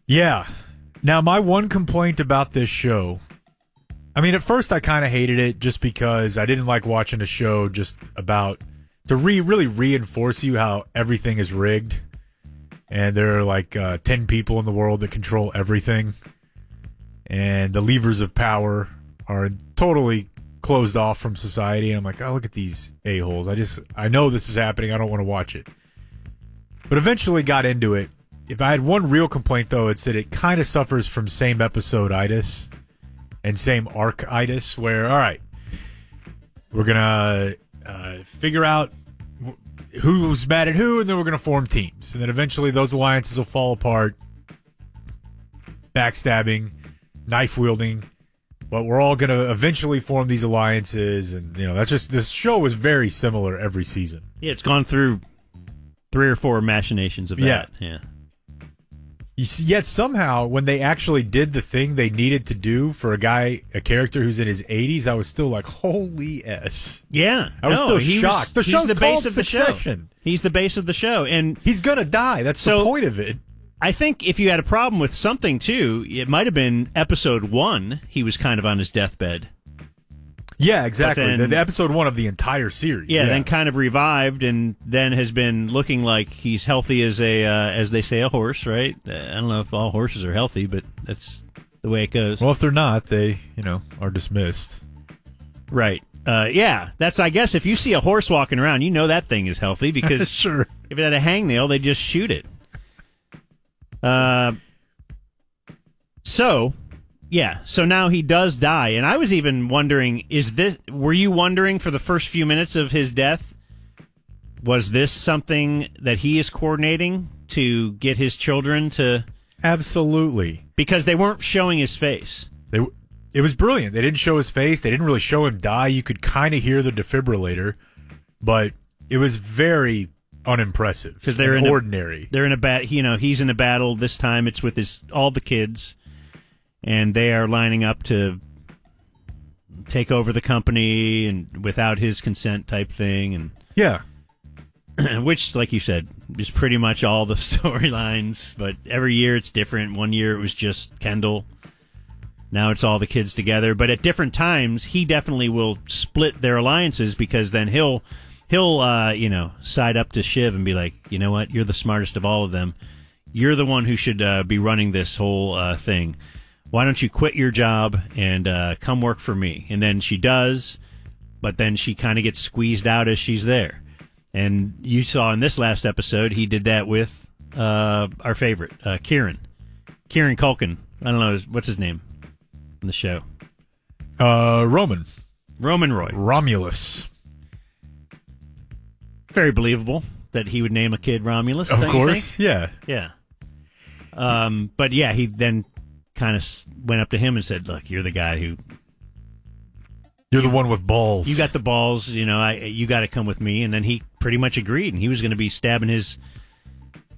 Yeah. Now, my one complaint about this show, I mean, at first I kind of hated it just because I didn't like watching a show just about to really reinforce you how everything is rigged. And there are like 10 people in the world that control everything. And the levers of power are totally closed off from society. And I'm like, oh, look at these a-holes. I know this is happening. I don't want to watch it. But eventually got into it. If I had one real complaint, though, it's that it kind of suffers from same episode-itis and same arc-itis where, all right, we're going to figure out who's mad at who, and then we're going to form teams. And then eventually those alliances will fall apart, backstabbing, knife-wielding, but we're all going to eventually form these alliances. And, you know, that's just this show was very similar every season. Yeah, it's gone through 3 or 4 machinations of that. Yeah. Yet somehow, when they actually did the thing they needed to do for a character who's in his 80s, I was still like, holy S. Yeah. I was still shocked. He's the base of the show. He's the base of the show. And he's going to die. That's the point of it. I think if you had a problem with something, too, it might have been episode 1. He was kind of on his deathbed. Yeah, exactly. Then, the episode 1 of the entire series. Yeah, then kind of revived, and then has been looking like he's healthy as as they say, a horse, right? I don't know if all horses are healthy, but that's the way it goes. Well, if they're not, they are dismissed. Right. Yeah, that's, I guess, if you see a horse walking around, you know that thing is healthy because sure. If it had a hangnail, they'd just shoot it. Yeah, so now he does die, and I was even wondering, were you wondering for the first few minutes of his death, was this something that he is coordinating to get his children to... Absolutely. Because they weren't showing his face. It was brilliant. They didn't show his face. They didn't really show him die. You could kind of hear the defibrillator, but it was very unimpressive. Because they're in ordinary. They're in a he's in a battle this time. It's with all the kids. And they are lining up to take over the company and without his consent type thing. And yeah. Which, like you said, is pretty much all the storylines. But every year it's different. One year it was just Kendall. Now it's all the kids together. But at different times, he definitely will split their alliances because then he'll side up to Shiv and be like, you know what? You're the smartest of all of them. You're the one who should be running this whole thing. Why don't you quit your job and come work for me? And then she does, but then she kind of gets squeezed out as she's there. And you saw in this last episode, he did that with our favorite, Kieran Culkin. I don't know, what's his name in the show? Roman Roy. Romulus. Very believable that he would name a kid Romulus. Of course, yeah. But yeah, he then kind of went up to him and said, look, you're the guy who You're the one with balls. You got the balls. You know, you got to come with me. And then he pretty much agreed, and he was going to be stabbing his,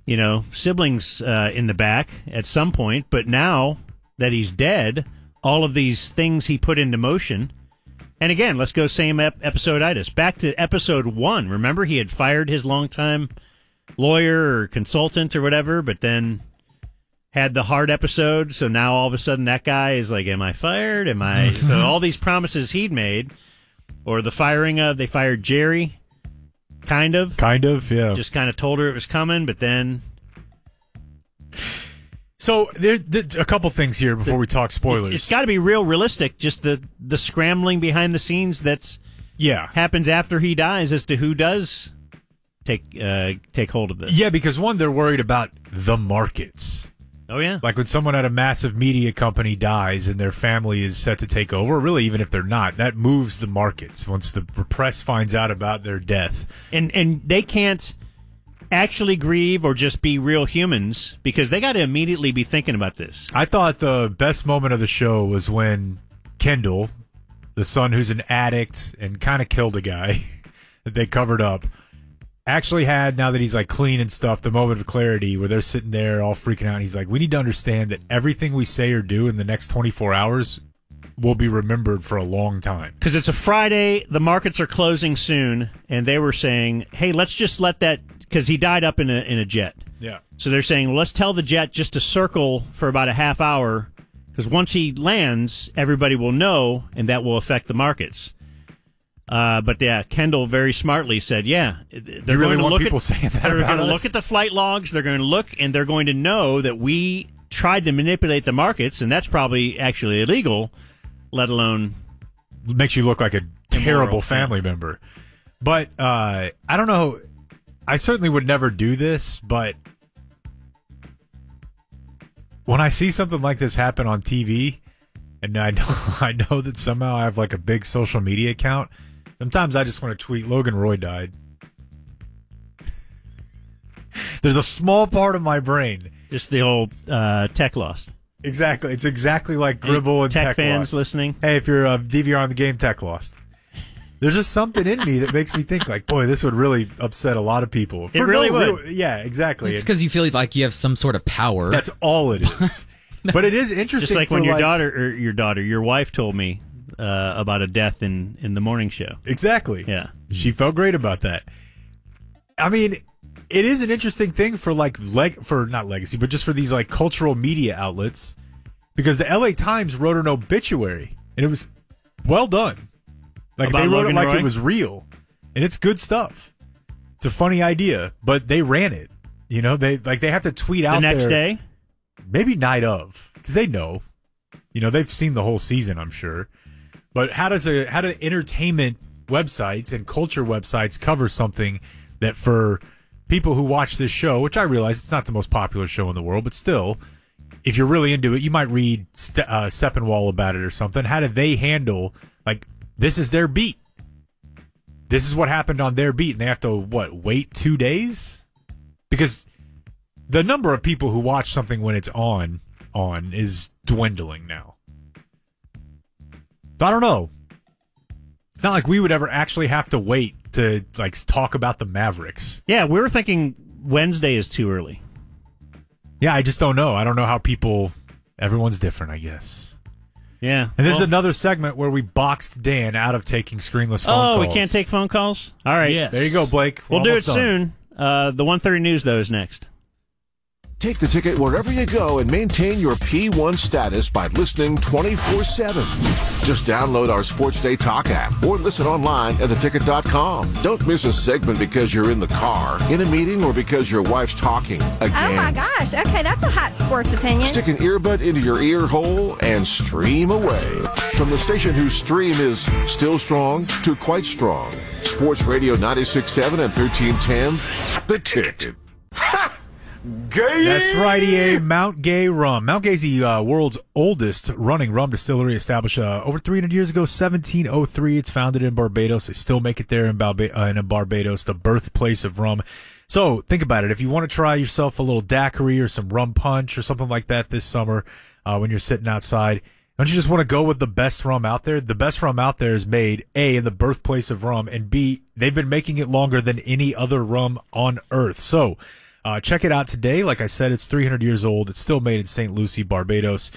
you know, siblings in the back at some point. But now that he's dead, all of these things he put into motion. And again, let's go same episode-itis. Back to episode one. Remember, he had fired his longtime lawyer or consultant or whatever, but then had the hard episode, so now all of a sudden that guy is like, am I fired? Am I? So all these promises he'd made, or the firing of, they fired Jerry, kind of. Kind of, yeah. Just kind of told her it was coming, but then... So there's a couple things here before we talk spoilers. It's got to be real realistic, just the scrambling behind the scenes that's happens after he dies as to who does take hold of this. Yeah, because one, they're worried about the markets. Oh, yeah. Like when someone at a massive media company dies and their family is set to take over, really, even if they're not, that moves the markets once the press finds out about their death. And they can't actually grieve or just be real humans because they got to immediately be thinking about this. I thought the best moment of the show was when Kendall, the son who's an addict and kind of killed a guy that they covered up, actually had, now that he's like clean and stuff, the moment of clarity where they're sitting there all freaking out and he's like, we need to understand that everything we say or do in the next 24 hours will be remembered for a long time. Because it's a Friday, the markets are closing soon, and they were saying, hey, let's just let that, because he died up in a jet. Yeah. So they're saying, well, let's tell the jet just to circle for about a half hour, because once he lands, everybody will know, and that will affect the markets. But yeah, Kendall very smartly said, yeah, they're really going to look at, saying that they're going to look at the flight logs. They're going to look and they're going to know that we tried to manipulate the markets, and that's probably actually illegal, let alone makes you look like a terrible family member. But, I don't know. I certainly would never do this, but when I see something like this happen on TV, and I know that somehow I have like a big social media account, sometimes I just want to tweet, Logan Roy died. There's a small part of my brain. Just the old Tech Lost. Exactly. It's exactly like Gribble and Tech fans Lost. Listening. Hey, if you're a DVR on the game, Tech Lost. There's just something in me that makes me think like, boy, this would really upset a lot of people. It really would. Yeah, exactly. It's because you feel like you have some sort of power. That's all it is. But it is interesting. Just like when your wife told me about a death in the morning show. Exactly. Yeah. She felt great about that. I mean, it is an interesting thing for not legacy, but just for these like cultural media outlets, because the LA Times wrote an obituary and it was well done. Like they wrote it like it was real, and it's good stuff. It's a funny idea, but they ran it. You know, they have to tweet out the next day. Maybe night of, because they know. You know, they've seen the whole season, I'm sure. But how do entertainment websites and culture websites cover something that for people who watch this show, which I realize it's not the most popular show in the world, but still, if you're really into it, you might read Seppenwall about it or something. How do they handle, like, this is their beat. This is what happened on their beat, and they have to, wait 2 days? Because... the number of people who watch something when it's on is dwindling now. I don't know. It's not like we would ever actually have to wait to like talk about the Mavericks. Yeah, we were thinking Wednesday is too early. Yeah, I just don't know. I don't know how people... everyone's different, I guess. Yeah. And this is another segment where we boxed Dan out of taking screenless phone calls. Oh, we can't take phone calls? All right. Yes. There you go, Blake. We'll do it soon. The 1:30 news, though, is next. Take the ticket wherever you go and maintain your P1 status by listening 24/7. Just download our Sports Day Talk app or listen online at theticket.com. Don't miss a segment because you're in the car, in a meeting, or because your wife's talking again. Oh my gosh, okay, that's a hot sports opinion. Stick an earbud into your ear hole and stream away. From the station whose stream is still strong to quite strong, Sports Radio 96.7 and 1310, The Ticket. Ha! Gay. That's right, EA. Mount Gay Rum. Mount Gay's the world's oldest running rum distillery, established over 300 years ago, 1703. It's founded in Barbados. They still make it there in Barbados, the birthplace of rum. So think about it. If you want to try yourself a little daiquiri or some rum punch or something like that this summer when you're sitting outside, Don't you just want to go with the best rum out there? The best rum out there is made, A, in the birthplace of rum, and B, they've been making it longer than any other rum on earth. So check it out today. Like I said, it's 300 years old. It's still made in St. Lucie, Barbados.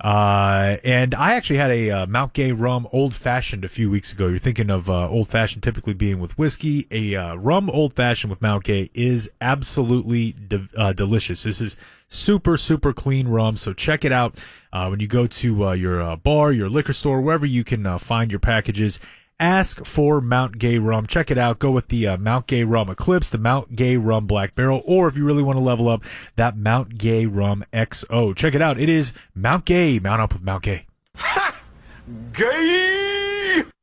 And I actually had a Mount Gay rum old-fashioned a few weeks ago. You're thinking of old-fashioned typically being with whiskey. A rum old-fashioned with Mount Gay is absolutely delicious. This is super, super clean rum, so check it out when you go to your bar, your liquor store, wherever you can find your packages. Ask for Mount Gay rum. Check it out. Go with the Mount Gay rum Eclipse, the Mount Gay rum Black Barrel, or if you really want to level up, that Mount Gay rum XO. Check it out. It is Mount Gay. Mount up with Mount Gay. Ha! Gay!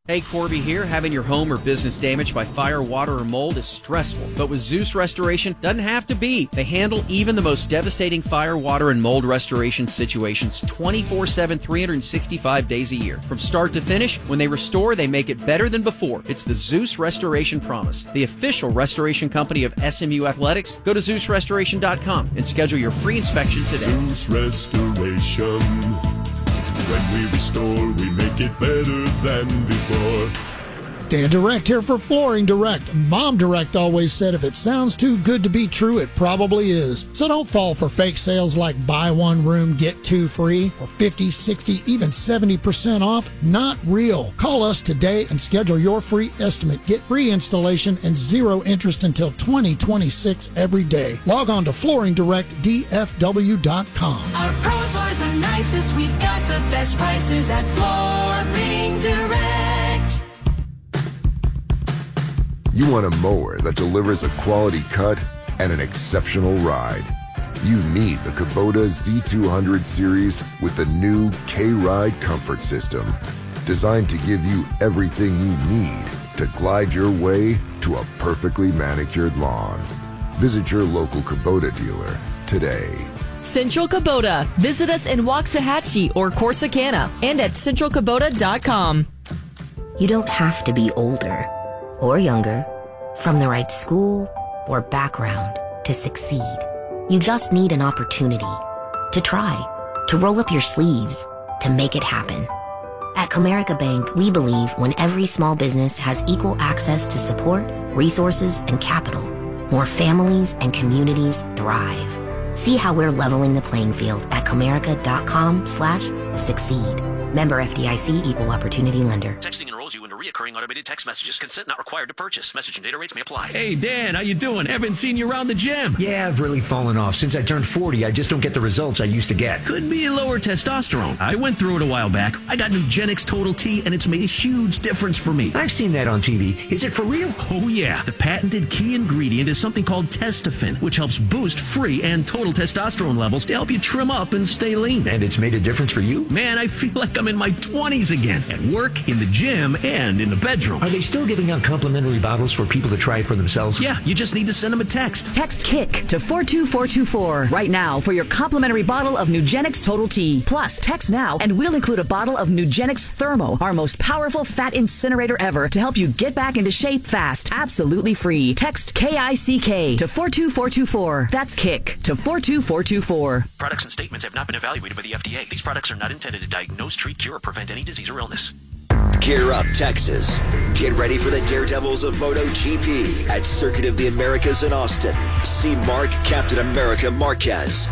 Hey, Corby here. Having your home or business damaged by fire, water, or mold is stressful. But with Zeus Restoration, doesn't have to be. They handle even the most devastating fire, water, and mold restoration situations 24/7, 365 days a year. From start to finish, when they restore, they make it better than before. It's the Zeus Restoration Promise, the official restoration company of SMU Athletics. Go to ZeusRestoration.com and schedule your free inspection today. Zeus Restoration. When we restore, we make it better than before. Dan Direct here for Flooring Direct. Mom Direct always said if it sounds too good to be true, it probably is. So don't fall for fake sales like buy one room, get two free, or 50, 60, even 70% off. Not real. Call us today and schedule your free estimate. Get free installation and zero interest until 2026 every day. Log on to FloringDirectDFW.com. Our pros are the nicest. We've got the best prices at Flooring Direct. You want a mower that delivers a quality cut and an exceptional ride. You need the Kubota Z200 series with the new K-Ride comfort system, designed to give you everything you need to glide your way to a perfectly manicured lawn. Visit your local Kubota dealer today. Central Kubota. Visit us in Waxahachie or Corsicana and at centralkubota.com. You don't have to be older or younger, from the right school or background to succeed. You just need an opportunity to try, to roll up your sleeves, to make it happen. At Comerica Bank, we believe when every small business has equal access to support, resources, and capital, more families and communities thrive. See how we're leveling the playing field at comerica.com/succeed. Member FDIC, Equal Opportunity Lender. Texting enrolls you into reoccurring automated text messages. Consent not required to purchase. Message and data rates may apply. Hey, Dan, how you doing? Haven't seen you around the gym. Yeah, I've really fallen off. Since I turned 40, I just don't get the results I used to get. Could be lower testosterone. I went through it a while back. I got Nugenix Total T, and it's made a huge difference for me. I've seen that on TV. Is it for real? Oh, yeah. The patented key ingredient is something called Testofen, which helps boost free and total testosterone levels to help you trim up and stay lean. And it's made a difference for you? Man, I feel like I'm in my 20s again, at work, in the gym, and in the bedroom. Are they still giving out complimentary bottles for people to try for themselves? Yeah, you just need to send them a text. Text KICK to 42424 right now for your complimentary bottle of Nugenix Total T. Plus, text now and we'll include a bottle of Nugenix Thermo, our most powerful fat incinerator ever, to help you get back into shape fast, absolutely free. Text KICK to 42424. That's KICK to 42424. Products and statements have not been evaluated by the FDA. These products are not intended to diagnose, treat, cure, or prevent any disease or illness. Gear up, Texas. Get ready for the Daredevils of MotoGP at Circuit of the Americas in Austin. See Mark Captain America Marquez,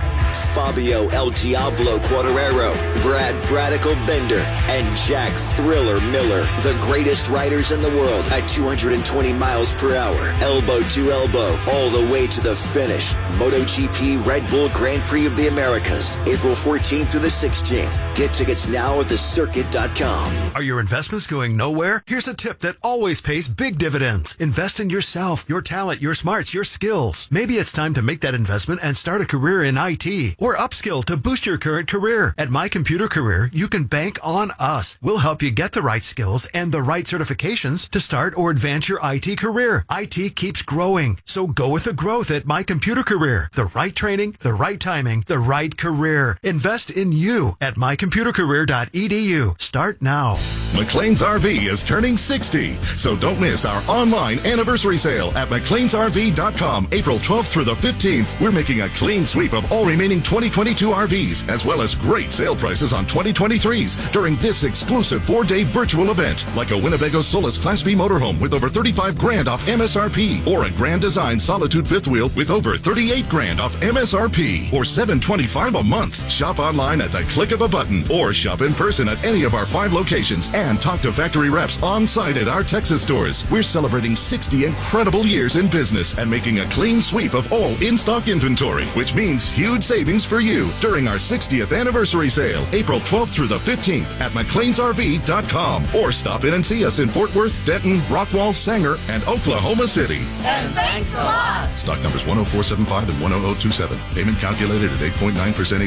Fabio El Diablo Quartararo, Brad Bradical Bender, and Jack Thriller Miller, the greatest riders in the world, at 220 miles per hour, elbow to elbow, all the way to the finish. MotoGP Red Bull Grand Prix of the Americas, April 14th through the 16th. Get tickets now at thecircuit.com. Are your investments going nowhere? Here's a tip that always pays big dividends. Invest in yourself, your talent, your smarts, your skills. Maybe it's time to make that investment and start a career in IT or upskill to boost your current career. At My Computer Career, you can bank on us. We'll help you get the right skills and the right certifications to start or advance your IT career. IT keeps growing, so go with the growth at My Computer Career. The right training, the right timing, the right career. Invest in you at mycomputercareer.edu. Start now. McLean's RV is turning 60, so don't miss our online anniversary sale at McLeansRV.com April 12th through the 15th. We're making a clean sweep of all remaining 2022 RVs, as well as great sale prices on 2023s during this exclusive 4-day virtual event, like a Winnebago Solis Class B motorhome with over $35,000 off MSRP, or a Grand Design Solitude fifth wheel with over $38,000 off MSRP, or $725 a month. Shop online at the click of a button, or shop in person at any of our 5 locations, and talk to factory reps on site at our Texas stores. We're celebrating 60 incredible years in business and making a clean sweep of all in-stock inventory, which means huge savings for you during our 60th anniversary sale, April 12th through the 15th at McLeansRV.com, or stop in and see us in Fort Worth, Denton, Rockwall, Sanger, and Oklahoma City. And thanks a lot. Stock numbers 10475 and 10027. Payment calculated at 8.9%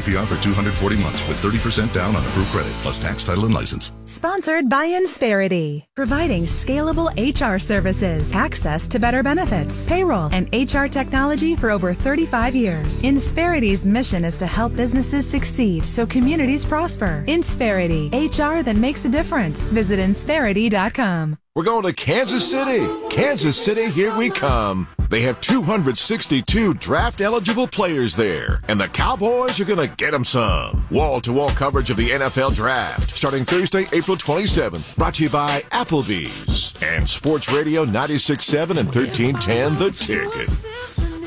APR for 240 months with 30% down on approved credit, plus tax, title, and license. Sponsored by Insperity, providing scalable HR services, access to better benefits, payroll, and HR technology for over 35 years. Insperity's mission is to help businesses succeed so communities prosper. Insperity, HR that makes a difference. Visit Insperity.com. We're going to Kansas City. Kansas City, here we come. They have 262 draft-eligible players there, and the Cowboys are going to get them some. Wall-to-wall coverage of the NFL Draft, starting Thursday, April 27th, brought to you by Applebee's and Sports Radio 96.7 and 1310 The Ticket.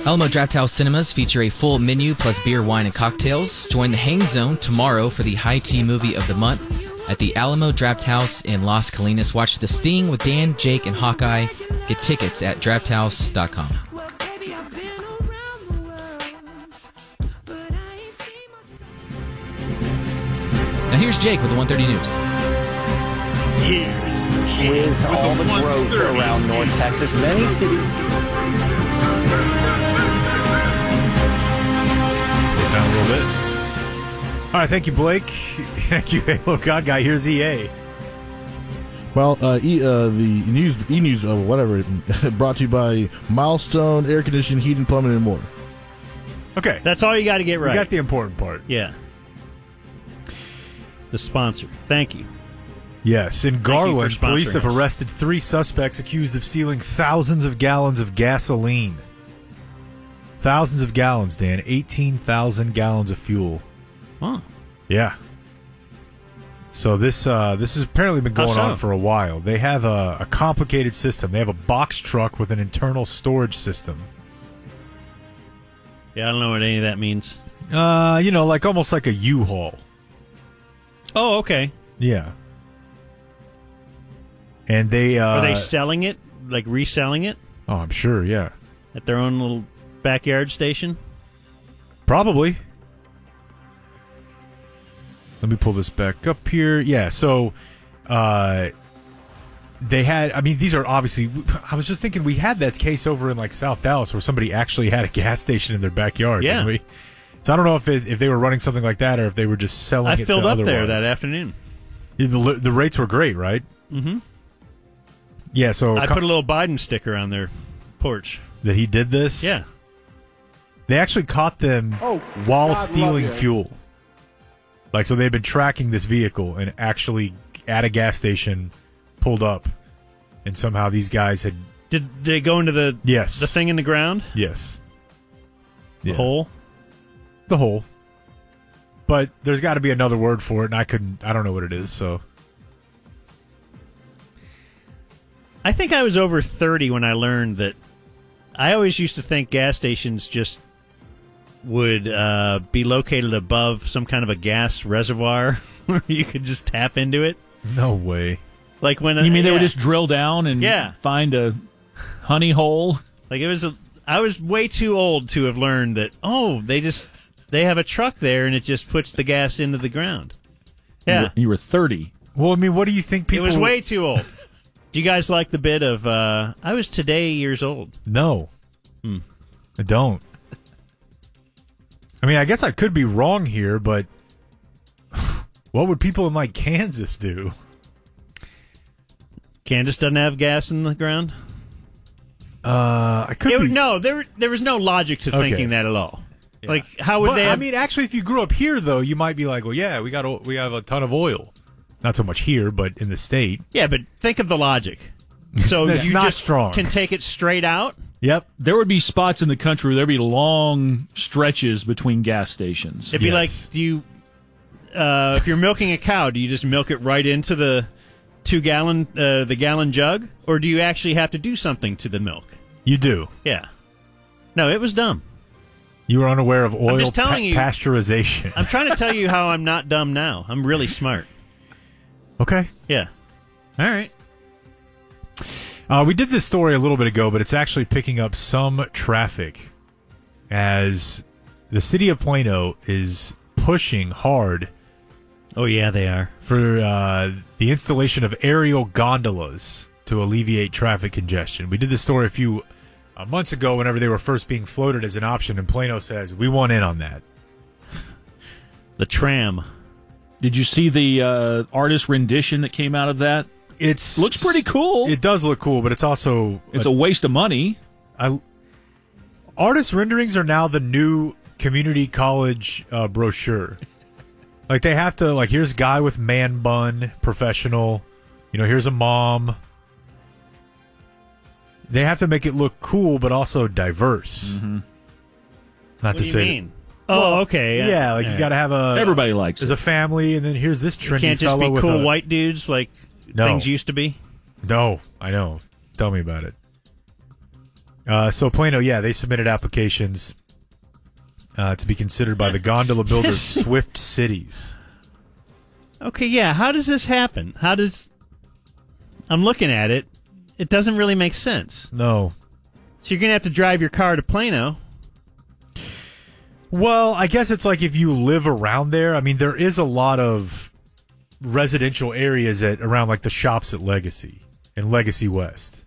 Alamo Drafthouse Cinemas feature a full menu plus beer, wine, and cocktails. Join the Hang Zone tomorrow for the High Tea Movie of the Month at the Alamo Drafthouse in Las Colinas. Watch The Sting with Dan, Jake, and Hawkeye. Get tickets at drafthouse.com. Now here's Jake with the 130 News. Here's Jake with all the growth around North Texas, many cities. Down a little bit. All right, thank you, Blake. Thank you, Halo God Guy. Here's EA. Well, brought to you by Milestone Air Conditioning, Heat and Plumbing, and more. Okay, that's all you got to get right. You got the important part. Yeah. The sponsor. Thank you. Yes, in Garland, police have arrested 3 suspects accused of stealing thousands of gallons of gasoline. Thousands of gallons, Dan. 18,000 gallons of fuel. Huh. Yeah. So this has apparently been going on for a while. They have a complicated system. They have a box truck with an internal storage system. Yeah, I don't know what any of that means. Like almost like a U-Haul. Oh, okay. Yeah. And they are they selling it? Like reselling it? Oh, I'm sure, yeah. At their own little backyard station? Probably. Let me pull this back up here. Yeah, so they had, I mean, these are obviously, I was just thinking we had that case over in like South Dallas where somebody actually had a gas station in their backyard. Yeah. Didn't we? So I don't know if they were running something like that or if they were just selling it to other ones. I filled up there that afternoon. The rates were great, right? Mm-hmm. Yeah, so I put a little Biden sticker on their porch. That he did this? Yeah. They actually caught them while stealing fuel. Like, so they've been tracking this vehicle and actually at a gas station pulled up, and somehow these guys had... Did they go into the thing in the ground? Yes. The hole? The hole. But there's got to be another word for it, and I don't know what it is, so... I think I was over 30 when I learned that I always used to think gas stations just... would be located above some kind of a gas reservoir where you could just tap into it. No way. Like when you mean they would just drill down and find a honey hole? Like it was I was way too old to have learned that. Oh, they have a truck there and it just puts the gas into the ground. Yeah, you were 30. Well, I mean, what do you think people? It was way too old. Do you guys like the bit of I was today years old? No, I don't. I mean, I guess I could be wrong here, but what would people in, like, Kansas do? Kansas doesn't have gas in the ground? I could be... No, there was no logic to thinking that at all. Yeah. Like, how would they have... I mean, actually, if you grew up here, though, you might be like, well, yeah, we have a ton of oil. Not so much here, but in the state. Yeah, but think of the logic. So it's you not just strong. Can take it straight out? Yep. There would be spots in the country where there would be long stretches between gas stations. It'd be like, do you, if you're milking a cow, do you just milk it right into the 2 gallon, the gallon jug? Or do you actually have to do something to the milk? You do. Yeah. No, it was dumb. You were unaware of oil pasteurization. I'm trying to tell you how I'm not dumb now. I'm really smart. Okay. Yeah. All right. We did this story a little bit ago, but it's actually picking up some traffic as the city of Plano is pushing hard. Oh, yeah, they are. For the installation of aerial gondolas to alleviate traffic congestion. We did this story a few months ago whenever they were first being floated as an option, and Plano says, we want in on that. The tram. Did you see the artist rendition that came out of that? It looks pretty cool. It does look cool, but it's also... It's a waste of money. Artist renderings are now the new community college brochure. Like, they have to... Like, here's a guy with man bun, professional. You know, here's a mom. They have to make it look cool, but also diverse. Mm-hmm. Not what to do you say... mean? Oh, okay. Yeah, like, you gotta have a... Everybody likes it. There's a family, and then here's this trendy fellow with can't just be cool white dudes, like... No. Things used to be? No, I know. Tell me about it. So Plano, yeah, they submitted applications to be considered by the gondola builder Swift Cities. Okay, yeah. How does this happen? How does... I'm looking at it. It doesn't really make sense. No. So you're going to have to drive your car to Plano. Well, I guess it's like if you live around there. I mean, there is a lot of... residential areas at around like the shops at Legacy and Legacy West,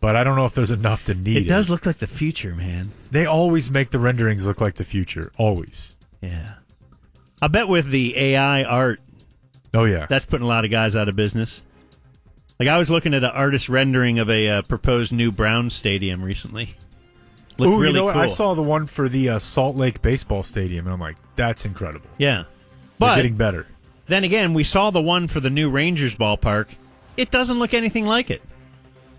but I don't know if there's enough to need it. It does look like the future, man. They always make the renderings look like the future, always. Yeah, I bet with the AI art. Oh yeah, that's putting a lot of guys out of business. Like I was looking at an artist rendering of a proposed new Browns stadium recently. Looked really cool. I saw the one for the Salt Lake baseball stadium, and I'm like, that's incredible. Yeah, but they're getting better. Then again, we saw the one for the new Rangers ballpark. It doesn't look anything like it.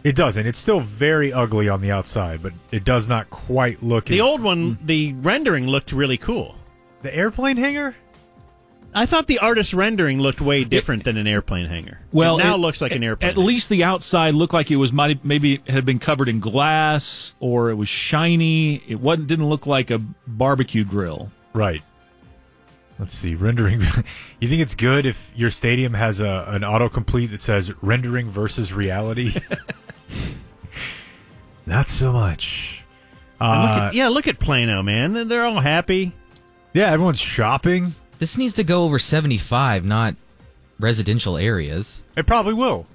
It doesn't. It's still very ugly on the outside, but it does not quite look as... The old one, the rendering looked really cool. The airplane hangar? I thought the artist's rendering looked way different than an airplane hangar. Well, it now looks like an airplane hangar. Least the outside looked like it was maybe it had been covered in glass, or it was shiny. It didn't look like a barbecue grill. Right. Let's see, rendering. You think it's good if your stadium has an autocomplete that says rendering versus reality? Not so much. Look at Plano, man. They're all happy. Yeah, everyone's shopping. This needs to go over 75, not residential areas. It probably will.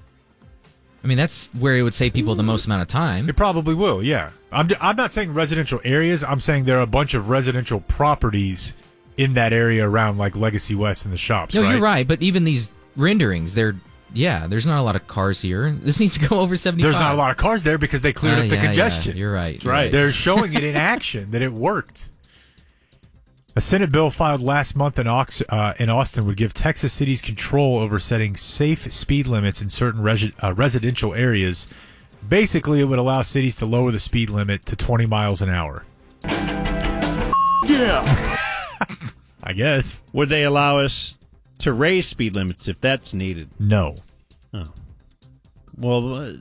I mean, that's where it would save people the most amount of time. It probably will, yeah. I'm not saying residential areas. I'm saying there are a bunch of residential properties in that area around, like, Legacy West and the shops, right? No, you're right, but even these renderings, there's not a lot of cars here. This needs to go over 75. There's not a lot of cars there because they cleared up the congestion. Yeah, you're right. That's right. They're showing it in action, that it worked. A Senate bill filed last month in Austin would give Texas cities control over setting safe speed limits in certain residential areas. Basically, it would allow cities to lower the speed limit to 20 miles an hour. Yeah! I guess. Would they allow us to raise speed limits if that's needed? No. Oh. Well,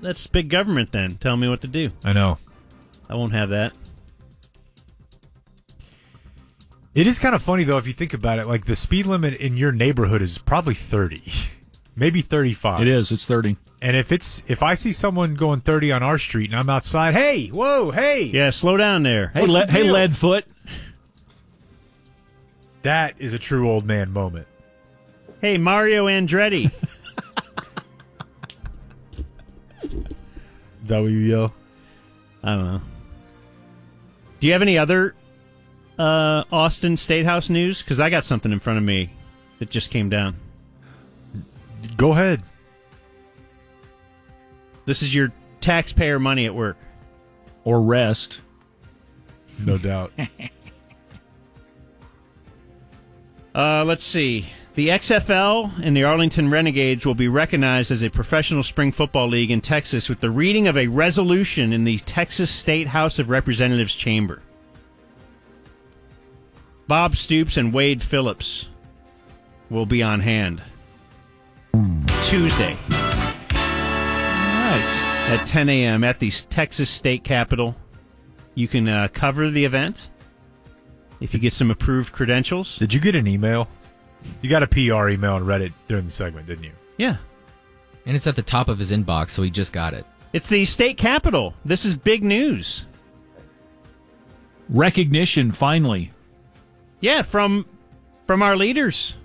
that's big government then. Tell me what to do. I know. I won't have that. It is kind of funny, though, if you think about it. Like, the speed limit in your neighborhood is probably 30. Maybe 35. It is. It's 30. And if I see someone going 30 on our street and I'm outside, hey, whoa, hey. Yeah, slow down there. Hey, Leadfoot. That is a true old man moment. Hey, Mario Andretti. WEO. I don't know. Do you have any other Austin Statehouse news? Because I got something in front of me that just came down. Go ahead. This is your taxpayer money at work. Or rest. No doubt. Let's see. The XFL and the Arlington Renegades will be recognized as a professional spring football league in Texas with the reading of a resolution in the Texas State House of Representatives chamber. Bob Stoops and Wade Phillips will be on hand Tuesday at 10 a.m. at the Texas State Capitol. You can cover the event if you get some approved credentials. Did you get an email? You got a PR email on Reddit during the segment, didn't you? Yeah. And it's at the top of his inbox, so he just got it. It's the state capitol. This is big news. Recognition, finally. Yeah, from our leaders.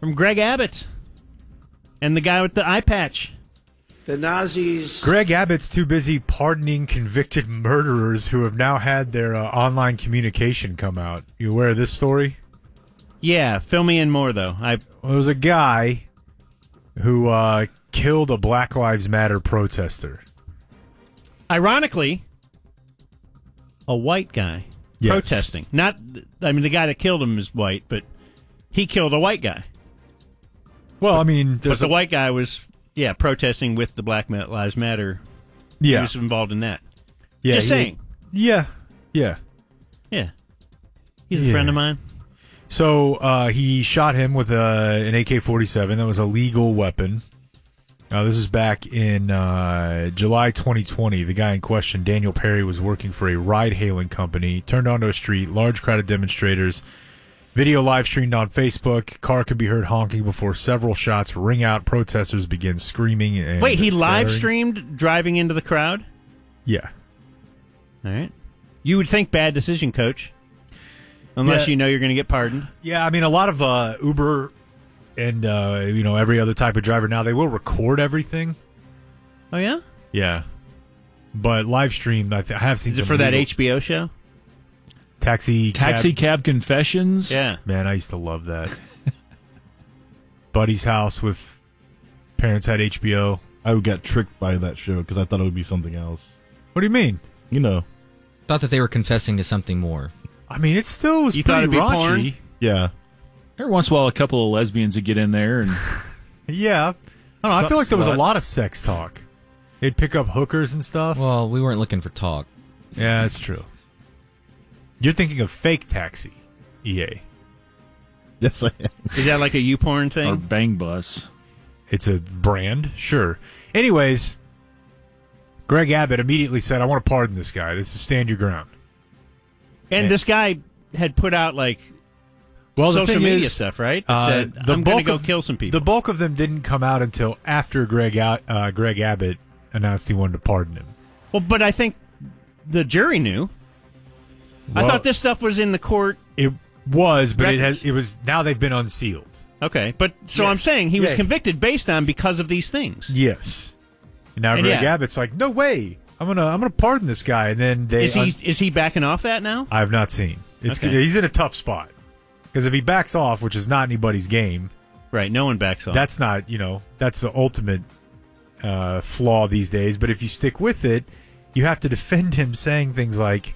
From Greg Abbott. And the guy with the eye patch. The Nazis. Greg Abbott's too busy pardoning convicted murderers who have now had their online communication come out. You aware of this story? Yeah, fill me in more, though. Well, there was a guy who killed a Black Lives Matter protester. Ironically, a white guy protesting. Not, I mean, the guy that killed him is white, but he killed a white guy. Well, but, I mean... But the white guy was, yeah, protesting with the Black Lives Matter. Yeah. He was involved in that. Yeah, just saying. Yeah, yeah. Yeah. He's a friend of mine. So he shot him with an AK-47. That was a legal weapon. This is back in July 2020. The guy in question, Daniel Perry, was working for a ride-hailing company, turned onto a street, large crowd of demonstrators, video live-streamed on Facebook, car could be heard honking before several shots ring out, protesters begin screaming and Wait, he live-streamed driving into the crowd? Yeah. All right. You would think bad decision, Coach. Unless you know you're going to get pardoned. Yeah, I mean, a lot of Uber and you know, every other type of driver now, they will record everything. Oh, yeah? Yeah. But live streamed, I have seen some. Is it for that HBO show? Taxi Cab Confessions? Yeah. Man, I used to love that. Buddy's house with parents had HBO. I got tricked by that show because I thought it would be something else. What do you mean? You know. Thought that they were confessing to something more. I mean, it still was pretty raunchy. Porn? Yeah. Every once in a while, a couple of lesbians would get in there. And yeah. I don't know, I feel like there was a lot of sex talk. They'd pick up hookers and stuff. Well, we weren't looking for talk. Yeah, that's true. You're thinking of Fake Taxi, EA. Yes, I am. Is that like a YouPorn thing? Or Bang Bus. It's a brand? Sure. Anyways, Greg Abbott immediately said, I want to pardon this guy. This is stand your ground. And this guy had put out, like, social media stuff, right? That said, I'm going to go kill some people. The bulk of them didn't come out until after Greg Abbott announced he wanted to pardon him. Well, but I think the jury knew. Well, I thought this stuff was in the court. It was, but it was. Now they've been unsealed. Okay, but so I'm saying he was convicted based on because of these things. Yes. And now Greg Abbott's like, no way. I'm gonna pardon this guy, and then they is he backing off that now? I have not seen. He's in a tough spot because if he backs off, which is not anybody's game, right? No one backs off. That's not that's the ultimate flaw these days. But if you stick with it, you have to defend him, saying things like,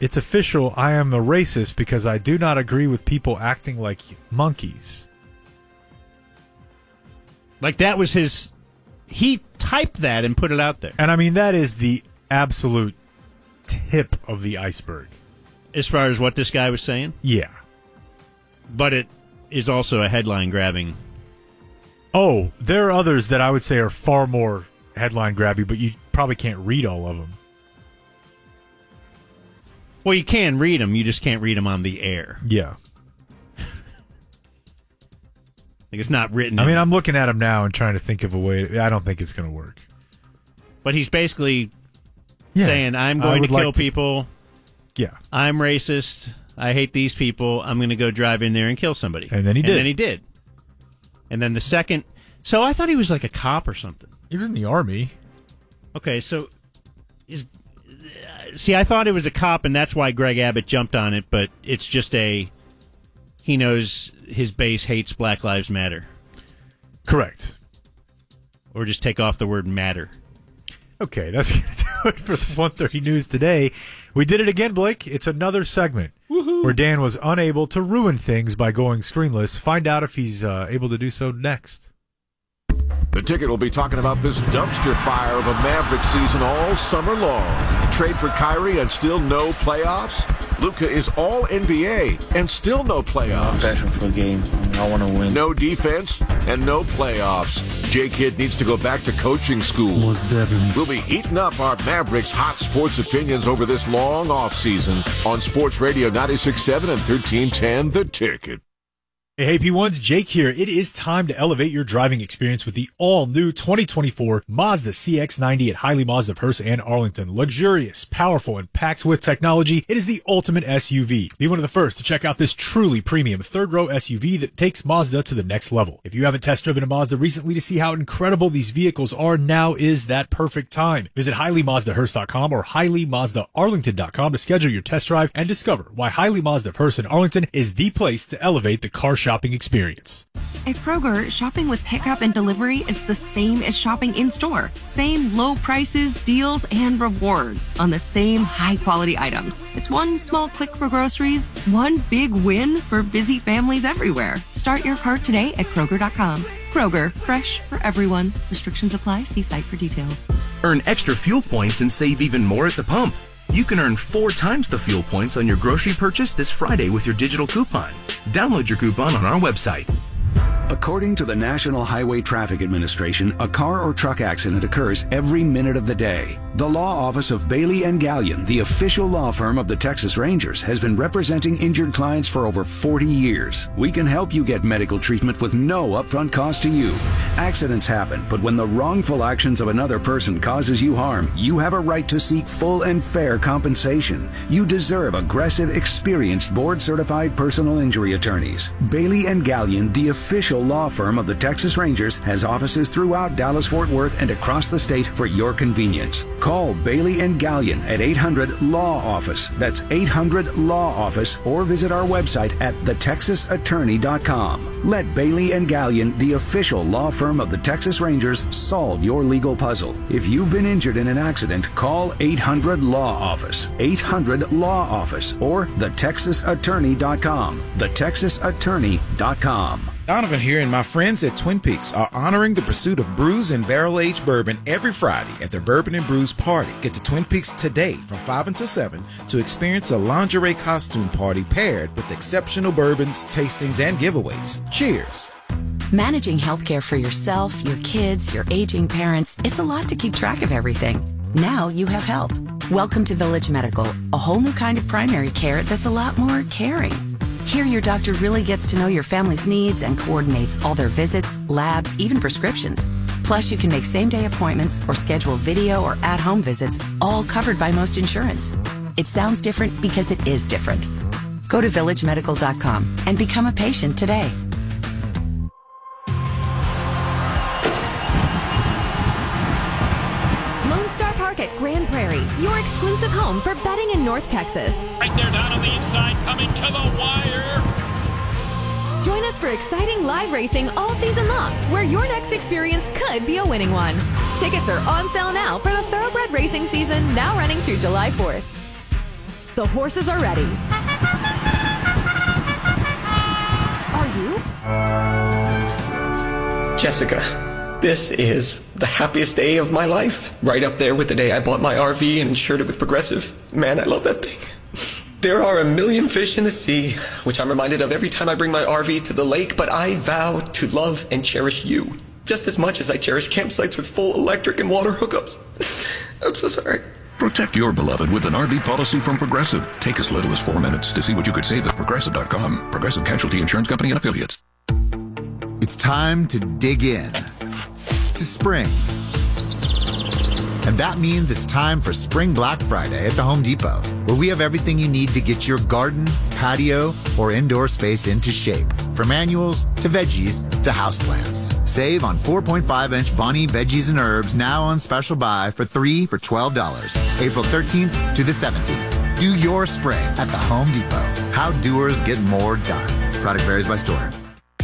"It's official. I am a racist because I do not agree with people acting like monkeys." Like that was his. He typed that and put it out there. And, I mean, that is the absolute tip of the iceberg. As far as what this guy was saying? Yeah. But it is also a headline-grabbing. Oh, there are others that I would say are far more headline-grabby, but you probably can't read all of them. Well, you can read them. You just can't read them on the air. Yeah. Like it's not written. I mean, I'm looking at him now and trying to think of a way. I don't think it's going to work. But he's basically saying, I'm going to kill people. Yeah. I'm racist. I hate these people. I'm going to go drive in there and kill somebody. And then he did. And then he did. And then the second. So I thought he was like a cop or something. He was in the Army. Okay, so. See, I thought it was a cop, and that's why Greg Abbott jumped on it, but it's just a. He knows his base hates Black Lives Matter. Correct. Or just take off the word matter. Okay, that's going to do it for the 130 News today. We did it again, Blake. It's another segment. Woohoo. Where Dan was unable to ruin things by going screenless. Find out if he's able to do so next. The Ticket will be talking about this dumpster fire of a Maverick season all summer long. Trade for Kyrie and still no playoffs? Luka is all NBA and still no playoffs. Passion for the game. I want to win. No defense and no playoffs. J-Kid needs to go back to coaching school. Most definitely. We'll be eating up our Mavericks hot sports opinions over this long offseason on Sports Radio 96.7 and 1310 The Ticket. Hey, P1s, Jake here. It is time to elevate your driving experience with the all-new 2024 Mazda CX-90 at Hiley Mazda of Hearst and Arlington. Luxurious, powerful, and packed with technology, it is the ultimate SUV. Be one of the first to check out this truly premium third-row SUV that takes Mazda to the next level. If you haven't test-driven a Mazda recently to see how incredible these vehicles are, now is that perfect time. Visit HileyMazdaHearst.com or HileyMazdaArlington.com to schedule your test drive and discover why Hiley Mazda of Hearst and Arlington is the place to elevate the car shopping experience. At Kroger, shopping with pickup and delivery is the same as shopping in-store. Same low prices, deals, and rewards on the same high-quality items. It's one small click for groceries, one big win for busy families everywhere. Start your cart today at Kroger.com. Kroger, fresh for everyone. Restrictions apply. See site for details. Earn extra fuel points and save even more at the pump. You can earn 4 times the fuel points on your grocery purchase this Friday with your digital coupon. Download your coupon on our website. According to the National Highway Traffic Administration, a car or truck accident occurs every minute of the day. The law office of Bailey and Galyon, the official law firm of the Texas Rangers, has been representing injured clients for over 40 years. We can help you get medical treatment with no upfront cost to you. Accidents happen, but when the wrongful actions of another person causes you harm, you have a right to seek full and fair compensation. You deserve aggressive, experienced, board-certified personal injury attorneys. Bailey and Galyon, the official law firm of the Texas Rangers, has offices throughout Dallas-Fort Worth and across the state for your convenience. Call Bailey and Galyon at 800-LAW-OFFICE. That's 800-LAW-OFFICE, or visit our website at thetexasattorney.com. Let Bailey and Galyon, the official law firm of the Texas Rangers, solve your legal puzzle. If you've been injured in an accident, call 800-LAW-OFFICE, 800-LAW-OFFICE, or thetexasattorney.com, thetexasattorney.com. Donovan here, and my friends at Twin Peaks are honoring the pursuit of brews and barrel-aged bourbon every Friday at their Bourbon and Brews Party. Get to Twin Peaks today from 5 until 7 to experience a lingerie costume party paired with exceptional bourbons, tastings, and giveaways. Cheers! Managing healthcare for yourself, your kids, your aging parents, it's a lot to keep track of everything. Now you have help. Welcome to Village Medical, a whole new kind of primary care that's a lot more caring. Here, your doctor really gets to know your family's needs and coordinates all their visits, labs, even prescriptions. Plus, you can make same-day appointments or schedule video or at-home visits, all covered by most insurance. It sounds different because it is different. Go to villagemedical.com and become a patient today. At Grand Prairie, your exclusive home for betting in North Texas. Right there, down on the inside, coming to the wire. Join us for exciting live racing all season long, where your next experience could be a winning one. Tickets are on sale now for the Thoroughbred racing season, now running through July 4th. The horses are ready. Are you? Jessica. This is the happiest day of my life. Right up there with the day I bought my RV and insured it with Progressive. Man, I love that thing. There are 1 million fish in the sea, which I'm reminded of every time I bring my RV to the lake, but I vow to love and cherish you just as much as I cherish campsites with full electric and water hookups. I'm so sorry. Protect your beloved with an RV policy from Progressive. Take as little as 4 minutes to see what you could save at Progressive.com. Progressive Casualty Insurance Company and Affiliates. It's time to dig in. To spring. And that means it's time for Spring Black Friday at the Home Depot, where we have everything you need to get your garden, patio, or indoor space into shape, from annuals to veggies to houseplants. Save on 4.5-inch Bonnie Veggies and Herbs, now on special buy for 3 for $12, April 13th to the 17th. Do your spring at the Home Depot. How doers get more done. Product varies by store.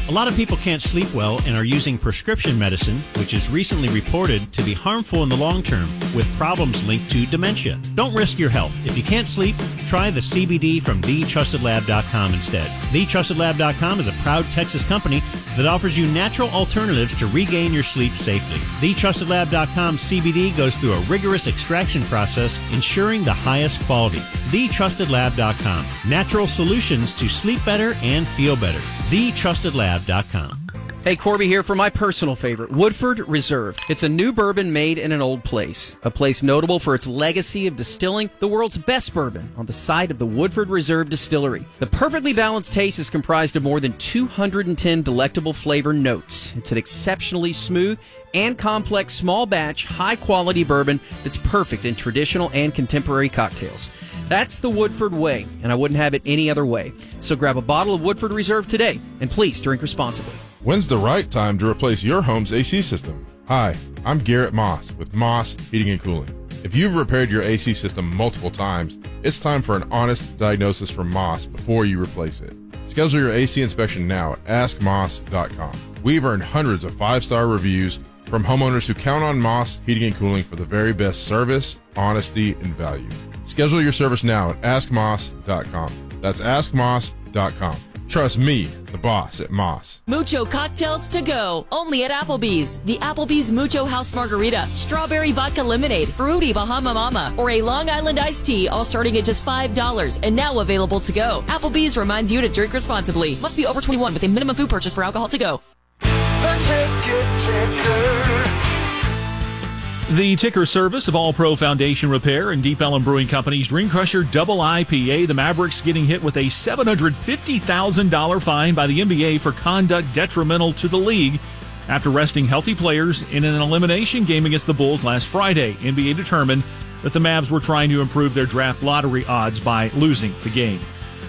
A lot of people can't sleep well and are using prescription medicine, which is recently reported to be harmful in the long term, with problems linked to dementia. Don't risk your health. If you can't sleep, try the CBD from thetrustedlab.com instead. Thetrustedlab.com is a proud Texas company that offers you natural alternatives to regain your sleep safely. TheTrustedLab.com CBD goes through a rigorous extraction process, ensuring the highest quality. TheTrustedLab.com. Natural solutions to sleep better and feel better. TheTrustedLab.com. Hey, Corby here for my personal favorite, Woodford Reserve. It's a new bourbon made in an old place, a place notable for its legacy of distilling the world's best bourbon on the site of the Woodford Reserve Distillery. The perfectly balanced taste is comprised of more than 210 delectable flavor notes. It's an exceptionally smooth and complex small batch, high-quality bourbon that's perfect in traditional and contemporary cocktails. That's the Woodford way, and I wouldn't have it any other way. So grab a bottle of Woodford Reserve today, and please drink responsibly. When's the right time to replace your home's AC system? Hi, I'm Garrett Moss with Moss Heating and Cooling. If you've repaired your AC system multiple times, it's time for an honest diagnosis from Moss before you replace it. Schedule your AC inspection now at AskMoss.com. We've earned hundreds of 5-star reviews from homeowners who count on Moss Heating and Cooling for the very best service, honesty, and value. Schedule your service now at AskMoss.com. That's AskMoss.com. Trust me, the boss at Moss. Mucho Cocktails to Go, only at Applebee's. The Applebee's Mucho House Margarita, Strawberry Vodka Lemonade, Fruity Bahama Mama, or a Long Island Iced Tea, all starting at just $5 and now available to go. Applebee's reminds you to drink responsibly. Must be over 21 with a minimum food purchase for alcohol to go. The Ticket Ticker. The ticker service of All Pro Foundation Repair and Deep Ellum Brewing Company's Dream Crusher Double IPA. The Mavericks getting hit with a $750,000 fine by the NBA for conduct detrimental to the league after resting healthy players in an elimination game against the Bulls last Friday. NBA determined that the Mavs were trying to improve their draft lottery odds by losing the game.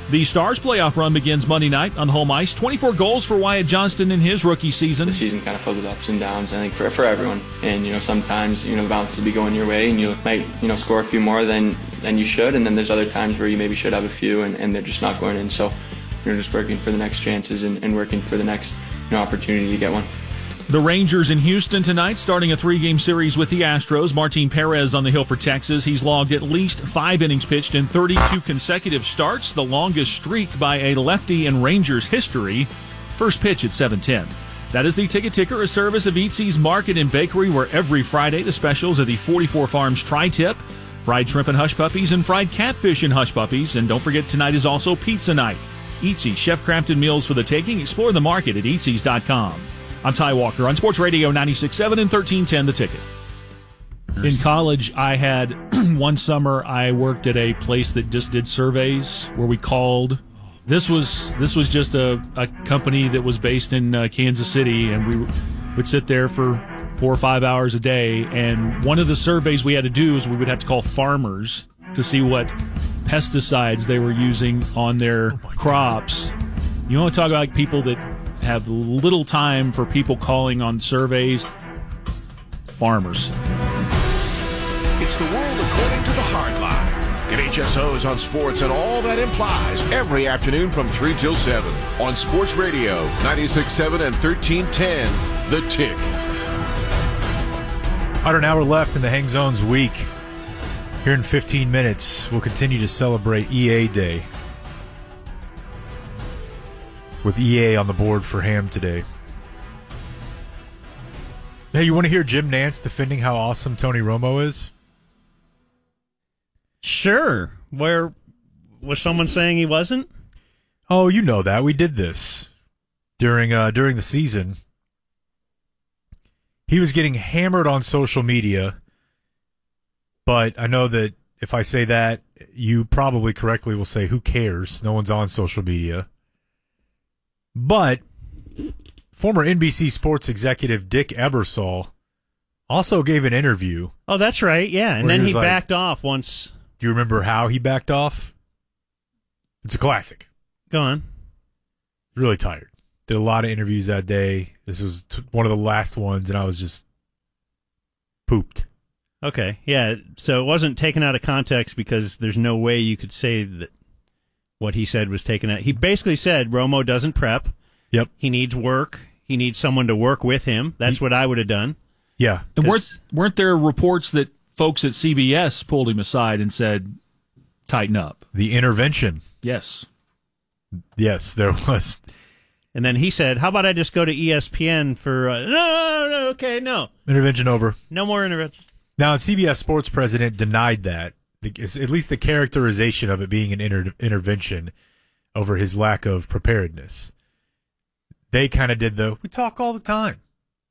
The Stars' playoff run begins Monday night on home ice. 24 goals for Wyatt Johnston in his rookie season. The season kind of filled with ups and downs, I think, for everyone. And, sometimes, the bounces will be going your way, and you might, score a few more than you should, and then there's other times where you maybe should have a few, and they're just not going in. So you're just working for the next chances and working for the next opportunity to get one. The Rangers in Houston tonight, starting a 3-game series with the Astros. Martin Perez on the hill for Texas. He's logged at least 5 innings pitched in 32 consecutive starts, the longest streak by a lefty in Rangers history. First pitch at 7:10. That is the Ticket Ticker, a service of Eatsy's Market and Bakery, where every Friday the specials are the 44 Farms Tri-Tip, fried shrimp and hush puppies, and fried catfish and hush puppies. And don't forget, tonight is also pizza night. Eatsy's chef-crafted meals for the taking. Explore the market at eatsys.com. I'm Ty Walker on Sports Radio 96.7 and 1310 The Ticket. In college, I had one summer I worked at a place that just did surveys where we called. This was just a company that was based in Kansas City, and we would sit there for 4 or 5 hours a day. And one of the surveys we had to do is we would have to call farmers to see what pesticides they were using on their crops. You want to talk about people that have little time for people calling on surveys? Farmers. It's the world according to the hard line. NHSOs on sports and all that implies, every afternoon from 3 till 7 on Sports Radio 96.7 and 1310 The Tick. About an hour left in the Hang Zone's week. Here in 15 minutes, we'll continue to celebrate EA Day, with EA on the board for Ham today. Hey, you want to hear Jim Nantz defending how awesome Tony Romo is? Sure. Where was someone saying he wasn't? Oh, you know that. We did this during the season. He was getting hammered on social media, but I know that if I say that, you probably correctly will say, who cares? No one's on social media. But former NBC Sports executive Dick Ebersol also gave an interview. Oh, that's right, yeah. And then he backed off once. Do you remember how he backed off? It's a classic. Go on. Really tired. Did a lot of interviews that day. This was one of the last ones, and I was just pooped. Okay, yeah. So it wasn't taken out of context because there's no way you could say that what he said was taken out. He basically said Romo doesn't prep. Yep. He needs work. He needs someone to work with him. That's what I would have done. Yeah. And weren't there reports that folks at CBS pulled him aside and said, tighten up. The intervention. Yes. Yes, there was. And then he said, how about I just go to ESPN for, no. Intervention over. No more intervention. Now, CBS Sports president denied that, at least the characterization of it being an intervention over his lack of preparedness. They kind of did the, we talk all the time.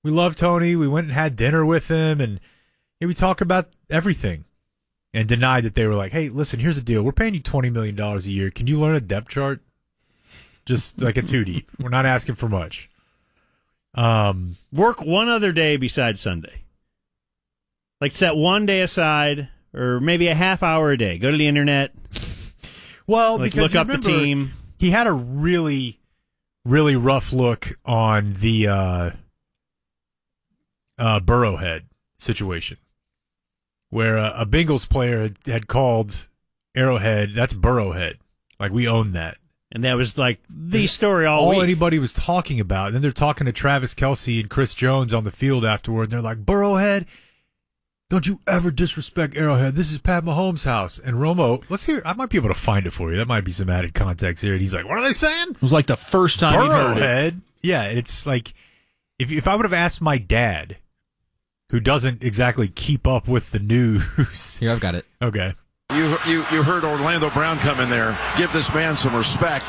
We love Tony. We went and had dinner with him, and we talk about everything. And denied that they were like, hey, listen, here's the deal. We're paying you $20 million a year. Can you learn a depth chart? Just like a 2D. We're not asking for much. Work one other day besides Sunday. Like set one day aside, or maybe a half hour a day. Go to the internet. Well, like, because look up the team. He had a really, really rough look on the Burrowhead situation, where a Bengals player had called Arrowhead, that's Burrowhead. Like, we own that. And that was, like, the story all week. All anybody was talking about. And then they're talking to Travis Kelce and Chris Jones on the field afterward, and they're like, Burrowhead, don't you ever disrespect Arrowhead. This is Pat Mahomes' house. And Romo, let's hear, I might be able to find it for you. That might be some added context here. And he's like, what are they saying? It was like the first time Burrowhead. He heard it. Yeah, it's like, if I would have asked my dad, who doesn't exactly keep up with the news. Here, I've got it. Okay. You heard Orlando Brown come in there. Give this man some respect.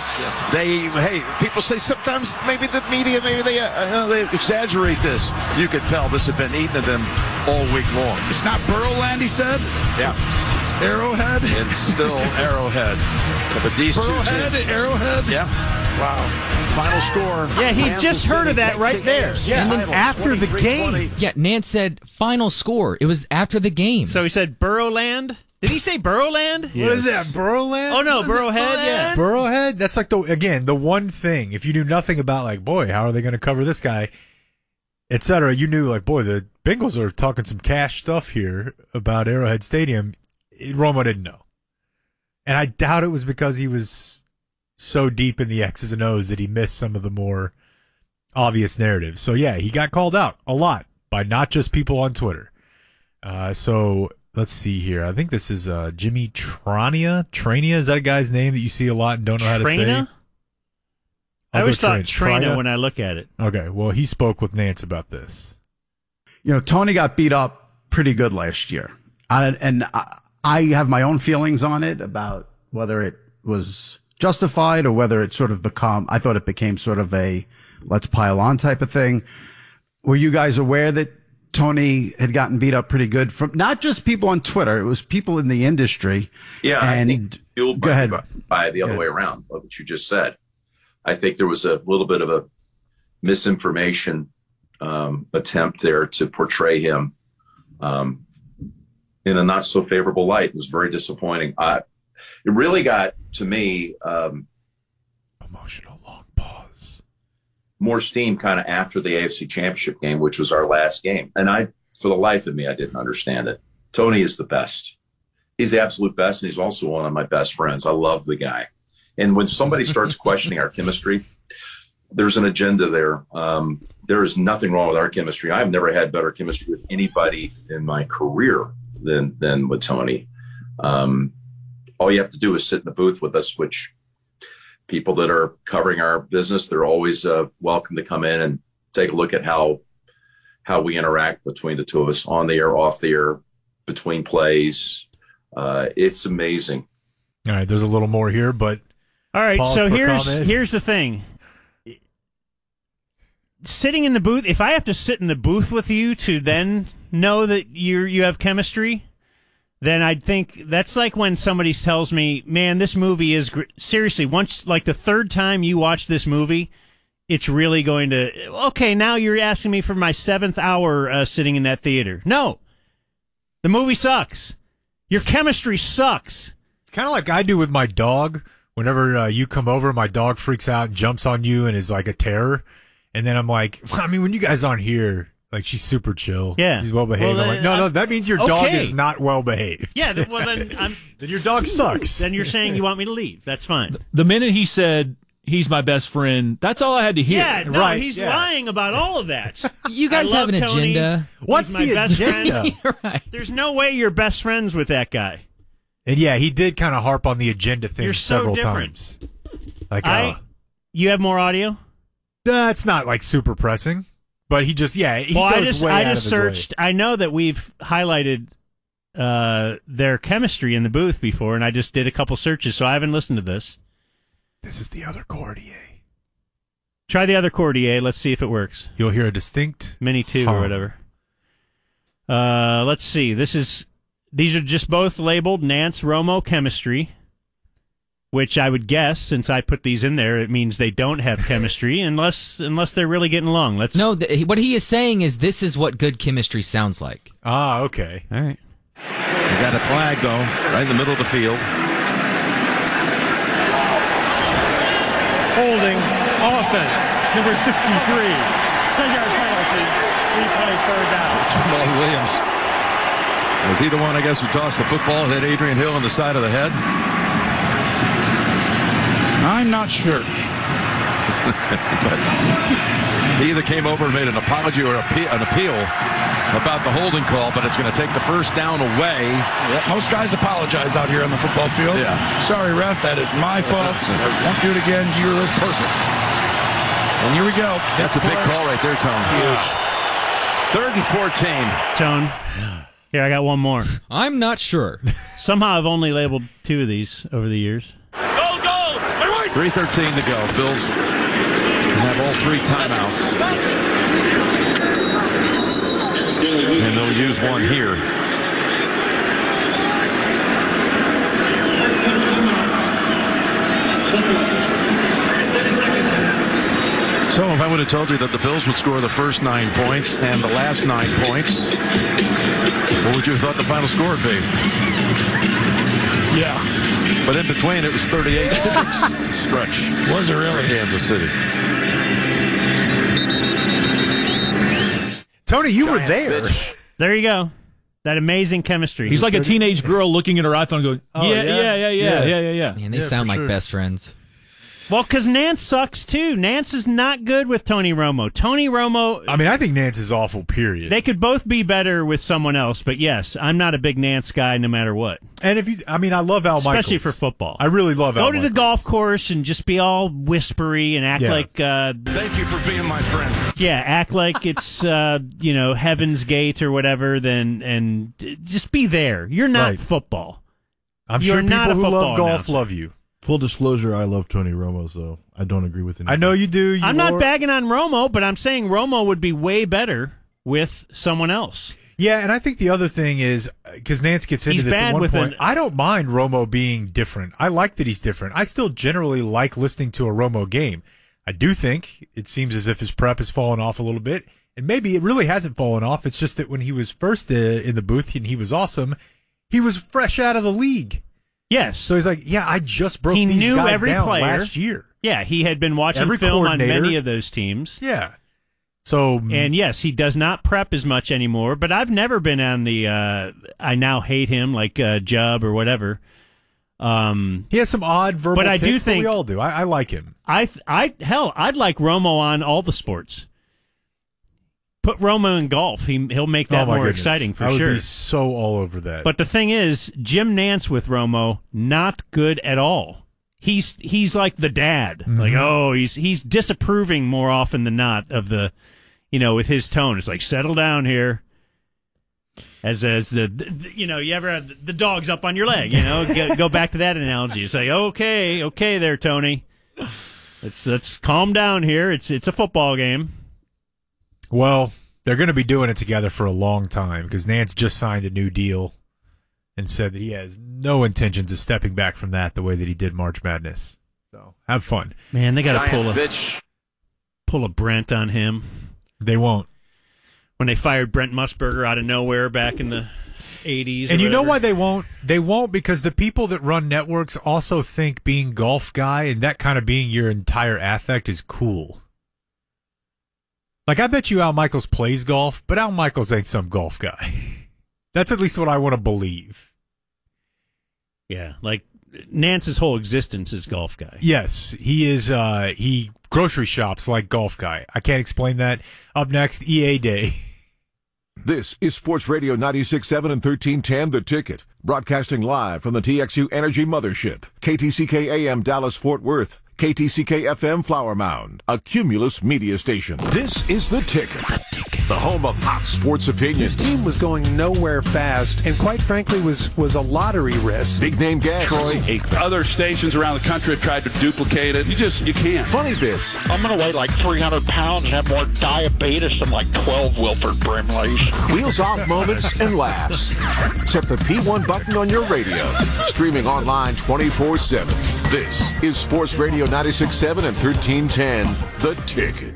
Yes. People say sometimes maybe the media, they exaggerate this. You could tell this had been eating at them all week long. It's not Burrowland, he said? Yeah. It's Arrowhead? It's still Arrowhead. But these Burrowhead, two teams, Arrowhead? Yeah. Wow. Final score. Yeah, he Nance just heard of that right there. Yeah. And then after the game. Yeah, Nance said final score. It was after the game. So he said Burrowland. Did he say Burrowland? Yes. What is that, Burrowland? Oh, no, Burrowhead, yeah. Burrowhead? That's like, the one thing. If you knew nothing about, like, boy, how are they going to cover this guy, et cetera, you knew, like, boy, the Bengals are talking some cash stuff here about Arrowhead Stadium. Romo didn't know. And I doubt it was because he was so deep in the X's and O's that he missed some of the more obvious narratives. So, yeah, he got called out a lot by not just people on Twitter. So, let's see here. I think this is Jimmy Trania. Trania, is that a guy's name that you see a lot and don't know how to say? I always thought Trania when I look at it. Okay, well, he spoke with Nance about this. You know, Tony got beat up pretty good last year. I have my own feelings on it about whether it was justified or whether it sort of became sort of a let's pile on type of thing. Were you guys aware that Tony had gotten beat up pretty good from not just people on Twitter, it was people in the industry? Yeah, and I think fueled by the other way around, what you just said. I think there was a little bit of a misinformation attempt there to portray him in a not so favorable light. It was very disappointing. It really got, to me, emotional long pause, more steam kind of after the AFC Championship game, which was our last game. And for the life of me, I didn't understand it. Tony is the best. He's the absolute best, and he's also one of my best friends. I love the guy. And when somebody starts questioning our chemistry, there's an agenda there. There is nothing wrong with our chemistry. I've never had better chemistry with anybody in my career than with Tony. All you have to do is sit in the booth with us, which people that are covering our business, they're always welcome to come in and take a look at how we interact between the two of us on the air, off the air, between plays. It's amazing. All right, there's a little more here, but all right, so here's the thing. Sitting in the booth, if I have to sit in the booth with you to then know that you have chemistry, then I'd think that's like when somebody tells me, man, this movie is seriously, once, like the third time you watch this movie, it's really going to, okay, now you're asking me for my seventh hour sitting in that theater. No, the movie sucks. Your chemistry sucks. It's kind of like I do with my dog. Whenever you come over, my dog freaks out and jumps on you and is like a terror. And then I'm like, well, I mean, when you guys aren't here, like, she's super chill. Yeah. She's well-behaved. Well, I'm like, no, that means your dog is not well-behaved. Yeah, then your dog sucks. Then you're saying you want me to leave. That's fine. The minute he said, he's my best friend, that's all I had to hear. Yeah, no, right. He's lying about all of that. You guys have an agenda. What's the agenda? Right. There's no way you're best friends with that guy. And yeah, he did kind of harp on the agenda thing several times. Like, you have more audio? That's not like super pressing, but he just I just searched. I know that we've highlighted their chemistry in the booth before, and I just did a couple searches, so I haven't listened to this. This is the other Cordier. Try the other Cordier. Let's see if it works. You'll hear a distinct Mini 2 or whatever. Let's see. These are just both labeled Nance Romo Chemistry, which I would guess, since I put these in there, it means they don't have chemistry unless they're really getting along. No, what he is saying is this is what good chemistry sounds like. Ah, okay. All right. We got a flag, though, right in the middle of the field. Holding offense, number 63. 10-yard penalty, we play third down. Jamal Williams. Was he the one, I guess, who tossed the football and hit Adrian Hill on the side of the head? I'm not sure. He either came over and made an apology or an appeal about the holding call, but it's going to take the first down away. Yep. Most guys apologize out here on the football field. Yeah. Sorry, ref, that is my fault. I won't do it again. You're perfect. And here we go. That's a big call right there, Tone. Huge. Third and 14. Tone. Here, I got one more. I'm not sure. Somehow I've only labeled two of these over the years. 3:13 to go. Bills have all three timeouts. And they'll use one here. So if I would have told you that the Bills would score the first 9 points and the last 9 points, what would you have thought the final score would be? Yeah. But in between, it was 38-6 stretch. Was it really? Kansas City. Tony, you were there. Bitch. There you go. That amazing chemistry. He's like a teenage girl looking at her iPhone going, yeah. Man, they sound like best friends. Well, because Nance sucks, too. Nance is not good with Tony Romo. Tony Romo... I mean, I think Nance is awful, period. They could both be better with someone else, but yes, I'm not a big Nance guy no matter what. And if you... I mean, I love Al Michaels. Especially for football. I really love Al Michaels. Go to the golf course and just be all whispery and act like... Thank you for being my friend. Yeah, act like it's, you know, Heaven's Gate or whatever, then and just be there. You're not football. I'm sure people who love golf love you. Full disclosure, I love Tony Romo, so I don't agree with him. I know you do. I'm not bagging on Romo, but I'm saying Romo would be way better with someone else. Yeah, and I think the other thing is, because Nance gets into this at one point, I don't mind Romo being different. I like that he's different. I still generally like listening to a Romo game. I do think it seems as if his prep has fallen off a little bit, and maybe it really hasn't fallen off. It's just that when he was first in the booth and he was awesome, he was fresh out of the league. Yes. So he's like, yeah, I just broke these guys down last year. Yeah, he had been watching film on many of those teams. Yeah. So and yes, he does not prep as much anymore, but I've never been on the I now hate him like Jubb or whatever. He has some odd verbal tics, but we all do. I like him. I'd like Romo on all the sports. Put Romo in golf. He'll make that more exciting for sure. I would be so all over that. But the thing is, Jim Nance with Romo, not good at all. He's like the dad. Mm-hmm. Like, he's disapproving more often than not of the, you know, with his tone. It's like, settle down here. As the you know, you ever have the dog's up on your leg, you know? go back to that analogy. It's like, okay there, Tony. Let's calm down here. It's a football game. Well, they're going to be doing it together for a long time because Nance just signed a new deal and said that he has no intentions of stepping back from that the way that he did March Madness. So have fun. Man, they got to pull a Brent on him. They won't. When they fired Brent Musburger out of nowhere back in the 80s. And you know why they won't? They won't because the people that run networks also think being golf guy and that kind of being your entire affect is cool. Like, I bet you Al Michaels plays golf, but Al Michaels ain't some golf guy. That's at least what I want to believe. Yeah, like, Nance's whole existence is golf guy. Yes, he is, he grocery shops like golf guy. I can't explain that. Up next, EA Day. This is Sports Radio 96.7 and 1310 The Ticket, broadcasting live from the TXU Energy Mothership. KTCK AM Dallas Fort Worth, KTCK FM Flower Mound, a Cumulus media station. This is The Ticket. The Ticket, the home of hot sports opinion. His team was going nowhere fast and quite frankly was a lottery risk. Big name guest Troy Aikman. Other stations around the country have tried to duplicate it. You can't. Funny bits. I'm going to weigh like 300 pounds and have more diabetes than like 12 Wilford Brimleys. Wheels off moments and laughs. Set the P1 button on your radio. Streaming online 24/7. This is Sports Radio 96.7 and 1310, The Ticket.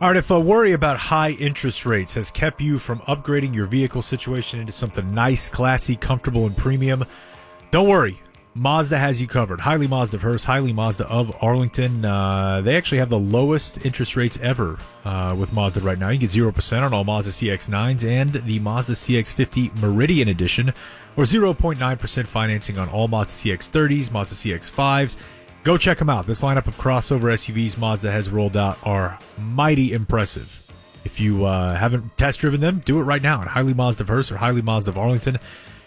All right, if a worry about high interest rates has kept you from upgrading your vehicle situation into something nice, classy, comfortable, and premium, don't worry. Mazda has you covered. Highly Mazda of Hearst, Highly Mazda of Arlington. They actually have the lowest interest rates ever with Mazda right now. You get 0% on all Mazda CX-9s and the Mazda CX-50 Meridian Edition, or 0.9% financing on all Mazda CX-30s, Mazda CX-5s. Go check them out. This lineup of crossover SUVs Mazda has rolled out are mighty impressive. If you haven't test-driven them, do it right now at Highly Mazda of Hearst or Highly Mazda of Arlington.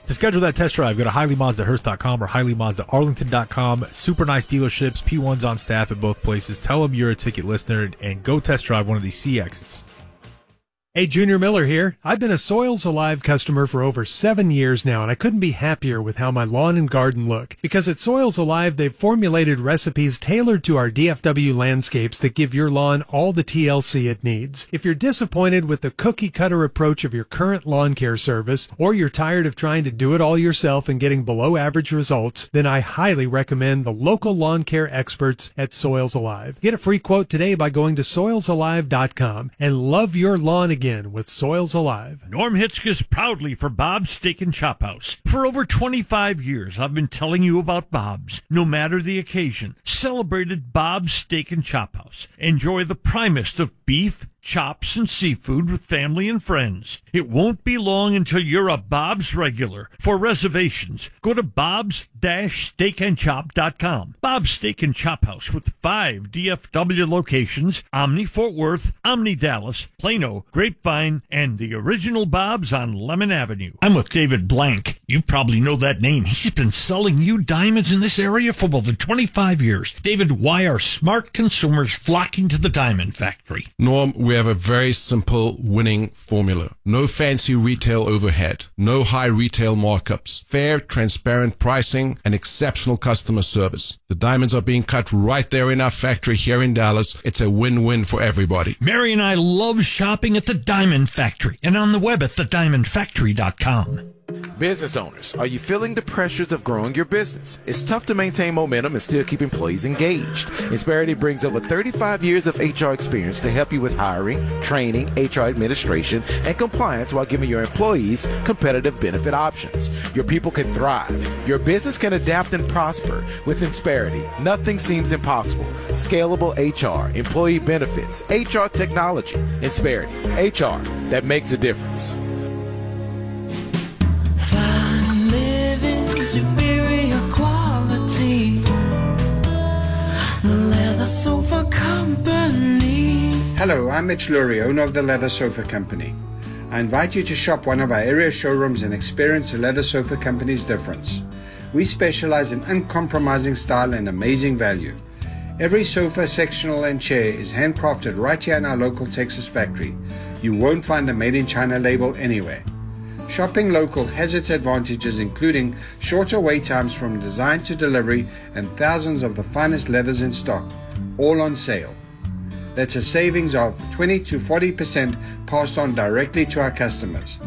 To schedule that test drive, go to HighlyMazdaHearst.com or HighlyMazdaArlington.com. Super nice dealerships. P1's on staff at both places. Tell them you're a Ticket listener and go test drive one of these CXs. Hey, Junior Miller here. I've been a Soils Alive customer for over 7 years now, and I couldn't be happier with how my lawn and garden look. Because at Soils Alive, they've formulated recipes tailored to our DFW landscapes that give your lawn all the TLC it needs. If you're disappointed with the cookie-cutter approach of your current lawn care service, or you're tired of trying to do it all yourself and getting below-average results, then I highly recommend the local lawn care experts at Soils Alive. Get a free quote today by going to soilsalive.com and love your lawn again with Soils Alive. Norm Hitzkus proudly for Bob's Steak and Chop House. For over 25 years, I've been telling you about Bob's, no matter the occasion. Celebrated Bob's Steak and Chop House. Enjoy the primest of beef, chops, and seafood with family and friends. It won't be long until you're a Bob's regular. For reservations, go to bobs-steakandchop.com. Bob's Steak and Chop House with 5 DFW locations, Omni-Fort Worth, Omni-Dallas, Plano, Grapevine, and the original Bob's on Lemon Avenue. I'm with David Blank. You probably know that name. He's been selling you diamonds in this area for over 25 years. David, why are smart consumers flocking to the diamond factory? Norm, we have a very simple winning formula. No fancy retail overhead. No high retail markups. Fair, transparent pricing and exceptional customer service. The diamonds are being cut right there in our factory here in Dallas. It's a win-win for everybody. Mary and I love shopping at the Diamond Factory and on the web at thediamondfactory.com. Business owners, are you feeling the pressures of growing your business? It's tough to maintain momentum and still keep employees engaged. Insperity brings over 35 years of HR experience to help you with hiring, training, HR administration, and compliance while giving your employees competitive benefit options. Your people can thrive. Your business can adapt and prosper. With Insperity, nothing seems impossible. Scalable HR, employee benefits, HR technology. Insperity, HR that makes a difference. Superior quality, Leather Sofa Company. Hello, I'm Mitch Lurie, owner of the Leather Sofa Company. I invite you to shop one of our area showrooms and experience the Leather Sofa Company's difference. We specialize in uncompromising style and amazing value. Every sofa, sectional, and chair is handcrafted right here in our local Texas factory. You won't find a Made in China label anywhere. Shopping local has its advantages, including shorter wait times from design to delivery and thousands of the finest leathers in stock, all on sale. That's a savings of 20 to 40% passed on directly to our customers.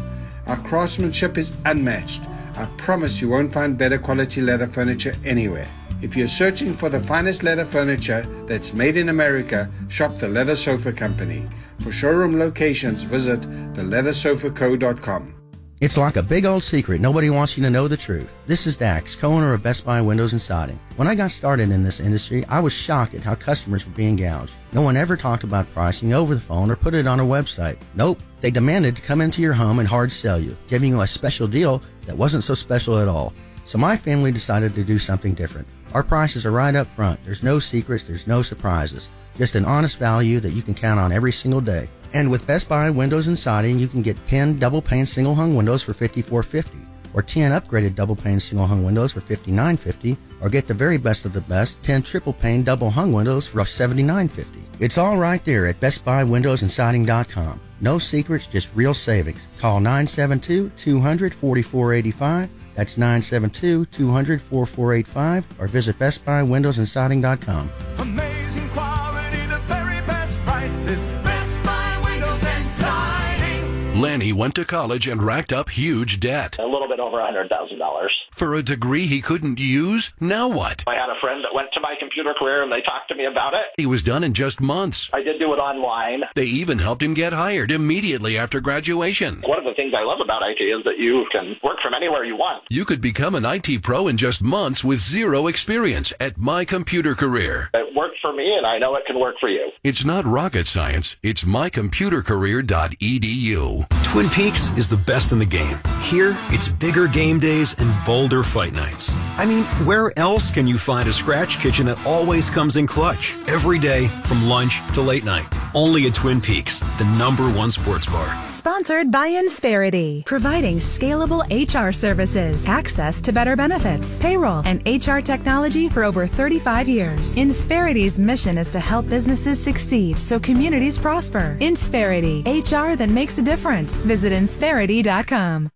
Our craftsmanship is unmatched. I promise you won't find better quality leather furniture anywhere. If you're searching for the finest leather furniture that's made in America, shop the Leather Sofa Company. For showroom locations, visit theleathersofaco.com. It's like a big old secret. Nobody wants you to know the truth. This is Dax, co-owner of Best Buy Windows and Siding. When I got started in this industry, I was shocked at how customers were being gouged. No one ever talked about pricing over the phone or put it on a website. Nope. They demanded to come into your home and hard sell you, giving you a special deal that wasn't so special at all. So my family decided to do something different. Our prices are right up front. There's no secrets. There's no surprises. Just an honest value that you can count on every single day. And with Best Buy Windows and Siding, you can get 10 double-pane single-hung windows for $54.50, or 10 upgraded double-pane single-hung windows for $59.50, or get the very best of the best, 10 triple-pane double-hung windows for $79.50. It's all right there at Best Buy Windows and Siding.com. No secrets, just real savings. Call 972-200-4485. That's 972-200-4485, or visit Best Buy Windows and Siding.com. Amazing quality, the very best prices. Best Buy Windows and Siding. Lanny went to college and racked up huge debt. A little bit over $100,000. For a degree he couldn't use? Now what? I had a friend that went to my computer career and they talked to me about it. He was done in just months. I did do it online. They even helped him get hired immediately after graduation. One of the things I love about IT is that you can work from anywhere you want. You could become an IT pro in just months with zero experience at My Computer Career. It worked for me and I know it can work for you. It's not rocket science. It's mycomputercareer.edu. Twin Peaks is the best in the game. Here, it's bigger game days and bolder fight nights. I mean, where else can you find a scratch kitchen that always comes in clutch? Every day, from lunch to late night. Only at Twin Peaks, the #1 sports bar. Sponsored by Insperity, providing scalable HR services, access to better benefits, payroll, and HR technology for over 35 years. Insperity's mission is to help businesses succeed so communities prosper. Insperity, HR that makes a difference. Visit Insperity.com.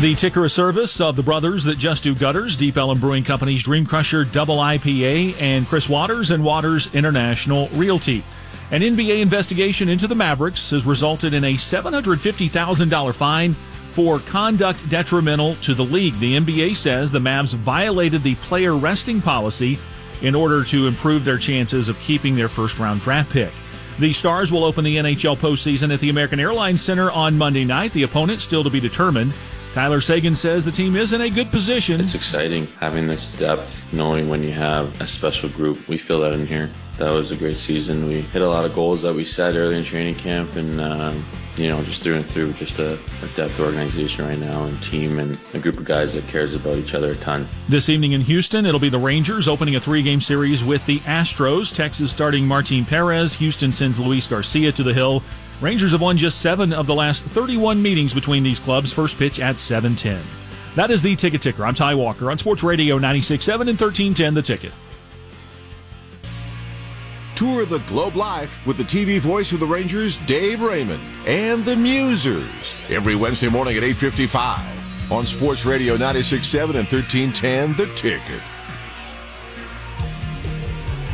The Ticker is service of the brothers that just do gutters, Deep Ellum Brewing Company's Dream Crusher Double IPA, and Chris Waters and Waters International Realty. An NBA investigation into the Mavericks has resulted in a $750,000 fine for conduct detrimental to the league. The NBA says the Mavs violated the player resting policy in order to improve their chances of keeping their first-round draft pick. The Stars will open the NHL postseason at the American Airlines Center on Monday night. The opponent still to be determined. Tyler Sagan says the team is in a good position. It's exciting having this depth, knowing when you have a special group. We feel that in here. That was a great season. We hit a lot of goals that we set early in training camp, and just through and through, just a depth organization right now, and team, and a group of guys that cares about each other a ton. This evening in Houston, it'll be the Rangers opening a 3-game series with the Astros. Texas starting Martin Perez. Houston sends Luis Garcia to the hill. Rangers have won just 7 of the last 31 meetings between these clubs. First pitch at 7:10. That is the Ticket Ticker. I'm Ty Walker on Sports Radio 96.7 and 1310 The Ticket. Tour the globe live with the TV voice of the Rangers, Dave Raymond, and the Musers every Wednesday morning at 8:55 on Sports Radio 96.7 and 1310 The Ticket.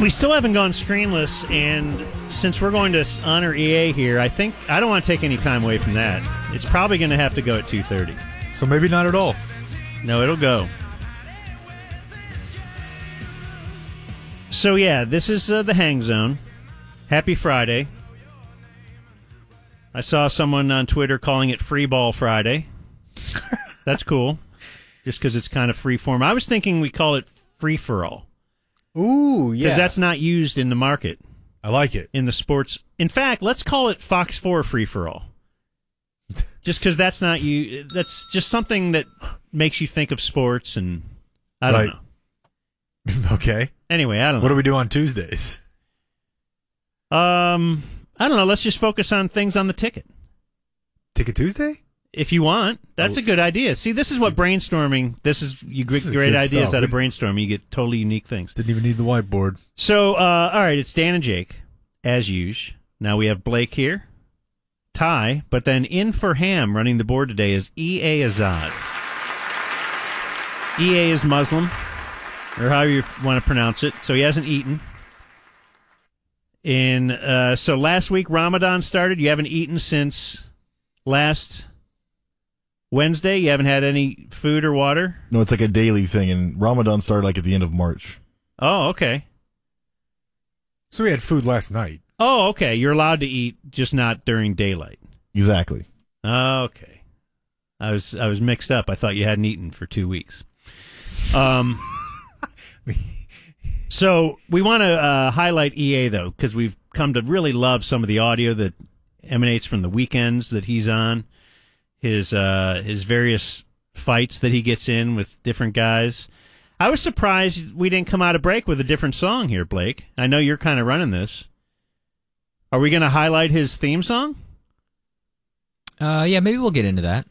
We still haven't gone screenless, and since we're going to honor EA here, I think I don't want to take any time away from that. It's probably going to have to go at 2:30. So maybe not at all. No, it'll go. So, yeah, this is the Hang Zone. Happy Friday. I saw someone on Twitter calling it Free Ball Friday. That's cool, just because it's kind of free form. I was thinking we call it Free For All. Ooh, yeah. Because that's not used in the market. I like it. In the sports. In fact, let's call it Fox 4 Free For All. Just because that's not you. That's just something that makes you think of sports, and I don't know. Okay. Anyway, I don't know. What do we do on Tuesdays? I don't know. Let's just focus on things on the ticket. Ticket Tuesday? If you want. That's a good idea. See, this is what brainstorming, you get great ideas out of brainstorming. You get totally unique things. Didn't even need the whiteboard. So, all right, it's Dan and Jake, as usual. Now we have Blake here. Ty, but then in for ham running the board today is EA Azad. EA is Muslim, or how you want to pronounce it. So he hasn't eaten. So last week Ramadan started. You haven't eaten since last Wednesday. You haven't had any food or water. No, it's like a daily thing, and Ramadan started like at the end of March. Oh, okay. So we had food last night. Oh, okay. You're allowed to eat, just not during daylight. Exactly. Okay. I was mixed up. I thought you hadn't eaten for 2 weeks. So we want to highlight EA, though, because we've come to really love some of the audio that emanates from the weekends that he's on, his various fights that he gets in with different guys. I I was surprised we didn't come out of break with a different song here, Blake. I know you're kind of running this. Are we going to highlight his theme song? Yeah, maybe we'll get into that.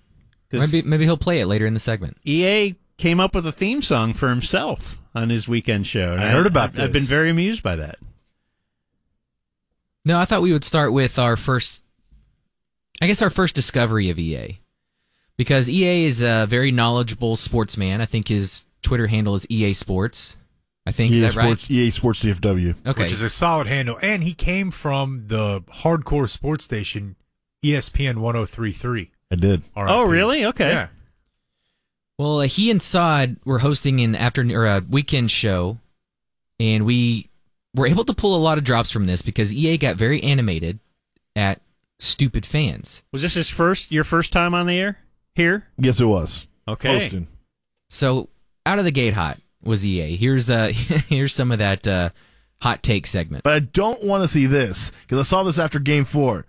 Maybe he'll play it later in the segment. EA came up with a theme song for himself on his weekend show. I heard about this. I've been very amused by that. No, I thought we would start with our first discovery of EA. Because EA is a very knowledgeable sportsman. I think his Twitter handle is EA Sports. I think, is that right? EA Sports DFW. Okay. Which is a solid handle. And he came from the hardcore sports station, ESPN 103.3. I did. Oh, really? Okay. Yeah. Well, he and Saad were hosting an afternoon or a weekend show, and we were able to pull a lot of drops from this because EA got very animated at stupid fans. Was this your first time on the air here? Yes, it was. Okay. Hosting. So out of the gate hot was EA. Here's some of that hot take segment. But I don't want to see this because I saw this after Game 4.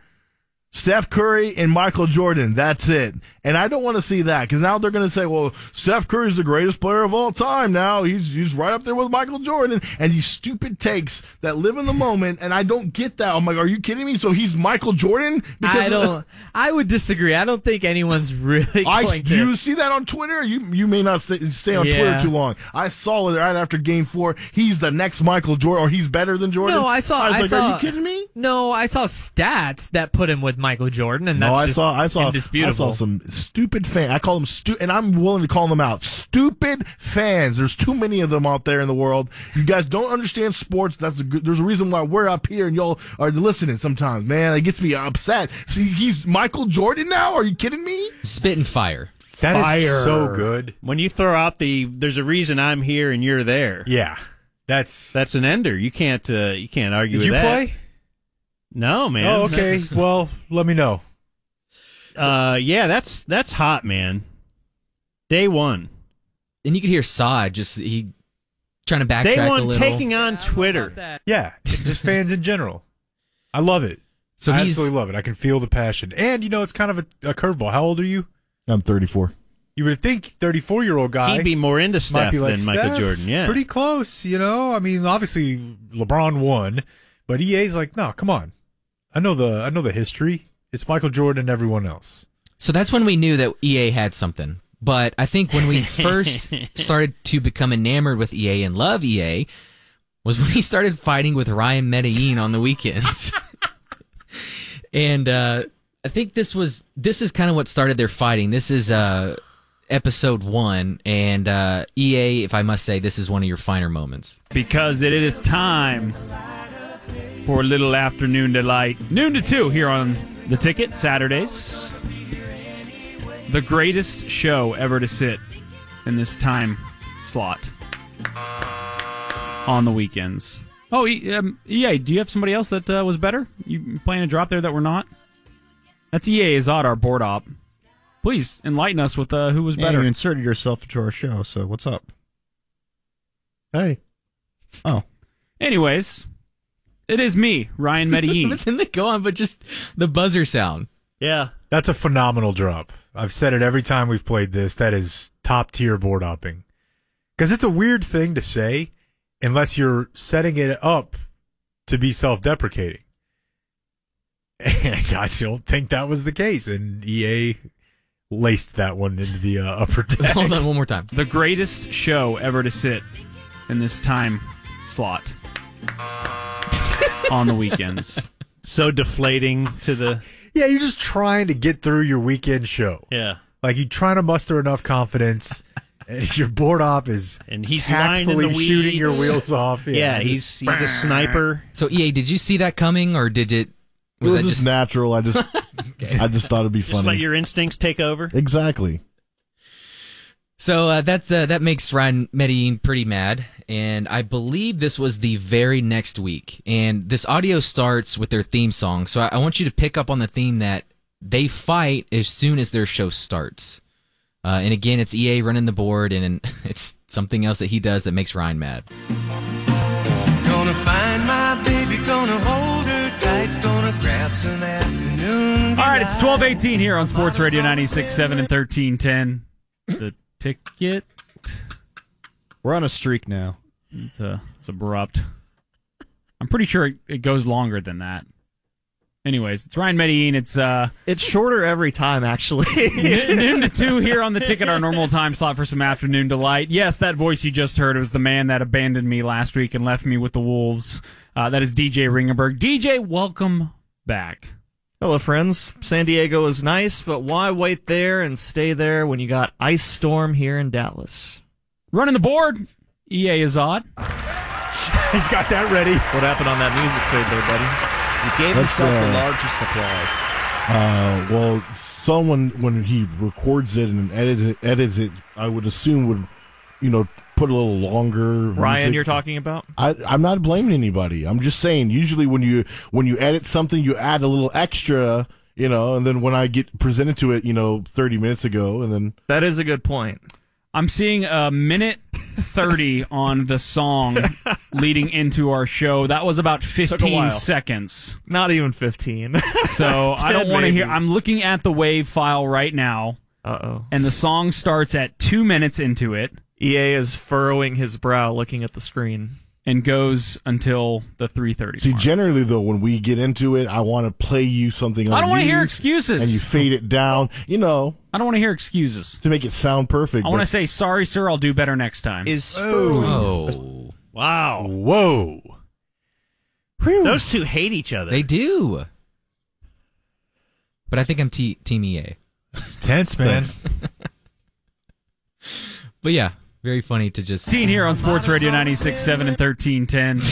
Steph Curry and Michael Jordan, that's it. And I don't want to see that because now they're going to say, well, Steph Curry's the greatest player of all time now. He's right up there with Michael Jordan. And these stupid takes that live in the moment, and I don't get that. I'm like, are you kidding me? So he's Michael Jordan? I would disagree. I don't think anyone's really Do you see that on Twitter? You may not stay on Twitter too long. I saw it right after Game 4. He's the next Michael Jordan, or he's better than Jordan. No, I was like, are you kidding me? No, I saw stats that put him with Michael Jordan, and that's indisputable. I saw some stupid fans. I call them and I'm willing to call them out. Stupid fans. There's too many of them out there in the world. You guys don't understand sports. There's a reason why we're up here and y'all are listening sometimes, man. It gets me upset. See, he's Michael Jordan now? Are you kidding me? Spit and fire. That is so good. When you throw out there's a reason I'm here and you're there. Yeah. That's an ender. You can't argue with that. Did you play? No, man. Oh, okay. Well, let me know. Yeah, that's hot, man. Day one. And you could hear Saad he trying to backtrack a little. Day one taking on Twitter. Yeah, just fans in general. I love it. I absolutely love it. I can feel the passion. And, it's kind of a curveball. How old are you? I'm 34. You would think 34-year-old guy. He'd be more into Steph than Michael Jordan, yeah. Pretty close, I mean, obviously, LeBron won, but EA's like, no, come on. I know the history. It's Michael Jordan and everyone else. So that's when we knew that EA had something. But I think when we first started to become enamored with EA and love EA was when he started fighting with Ryan Medellin on the weekends. And I think this is kind of what started their fighting. This is episode 1, and EA, if I must say, this is one of your finer moments. Because it is time for a little afternoon delight. Noon to 2 here on The Ticket, Saturdays. The greatest show ever to sit in this time slot on the weekends. Oh, EA, do you have somebody else that was better? You playing a drop there that we're not? That's EA Azad, our board op. Please enlighten us with who was better. You inserted yourself into our show, so what's up? Hey. Oh. Anyways... It is me, Ryan Medellin. But then they go on, but just the buzzer sound. Yeah. That's a phenomenal drop. I've said it every time we've played this. That is top-tier board hopping. Because it's a weird thing to say unless you're setting it up to be self-deprecating. And I don't think that was the case. And EA laced that one into the upper deck. Hold on, one more time. The greatest show ever to sit in this time slot. On the weekends. So deflating to the... Yeah, you're just trying to get through your weekend show. Yeah. Like, you're trying to muster enough confidence, and your board op is tactfully shooting your wheels off. Yeah, he's a sniper. So, EA, did you see that coming, or did it... Was it just natural. Okay. I just thought it'd be funny. Just let your instincts take over? Exactly. So, that makes Ryan Medellin pretty mad. And I believe this was the very next week. And this audio starts with their theme song. So I want you to pick up on the theme that they fight as soon as their show starts. And again, it's EA running the board, and it's something else that he does that makes Ryan mad. Gonna find my baby, gonna hold her tight, gonna grab some afternoon. All right, it's 12:18 here on Sports Radio 96.7 and 1310. The Ticket. We're on a streak now. It's abrupt. I'm pretty sure it goes longer than that. Anyways, it's Ryan Medellin. It's shorter every time, actually. Noon to 2 here on the ticket, our normal time slot for some afternoon delight. Yes, that voice you just heard was the man that abandoned me last week and left me with the Wolves. That is DJ Ringenberg. DJ, welcome back. Hello, friends. San Diego is nice, but why wait there and stay there when you got Ice Storm here in Dallas? Running the board, EA is odd. He's got that ready. What happened on that music fade there, buddy? He gave himself the largest applause. Well, someone, when he records it and edits it, I would assume would, put a little longer. Ryan, music. You're talking about? I'm not blaming anybody. I'm just saying, usually when you edit something, you add a little extra, and then when I get presented to it, 30 minutes ago, and then... That is a good point. I'm seeing a minute 30 on the song leading into our show. That was about 15 seconds. Not even 15. So I don't want to hear. I'm looking at the WAV file right now. Uh-oh. And the song starts at 2 minutes into it. EA is furrowing his brow looking at the screen. And goes until the 3:30. See, generally though, when we get into it, I want to play you something. I don't want to hear excuses. And you fade it down, I don't want to hear excuses to make it sound perfect. I want to say, "Sorry, sir, I'll do better next time." Oh, wow, whoa! Whew. Those two hate each other. They do. But I think I'm Team EA. It's tense, man. But yeah. Very funny to just... Seen here on Sports Radio 96.7 and 1310.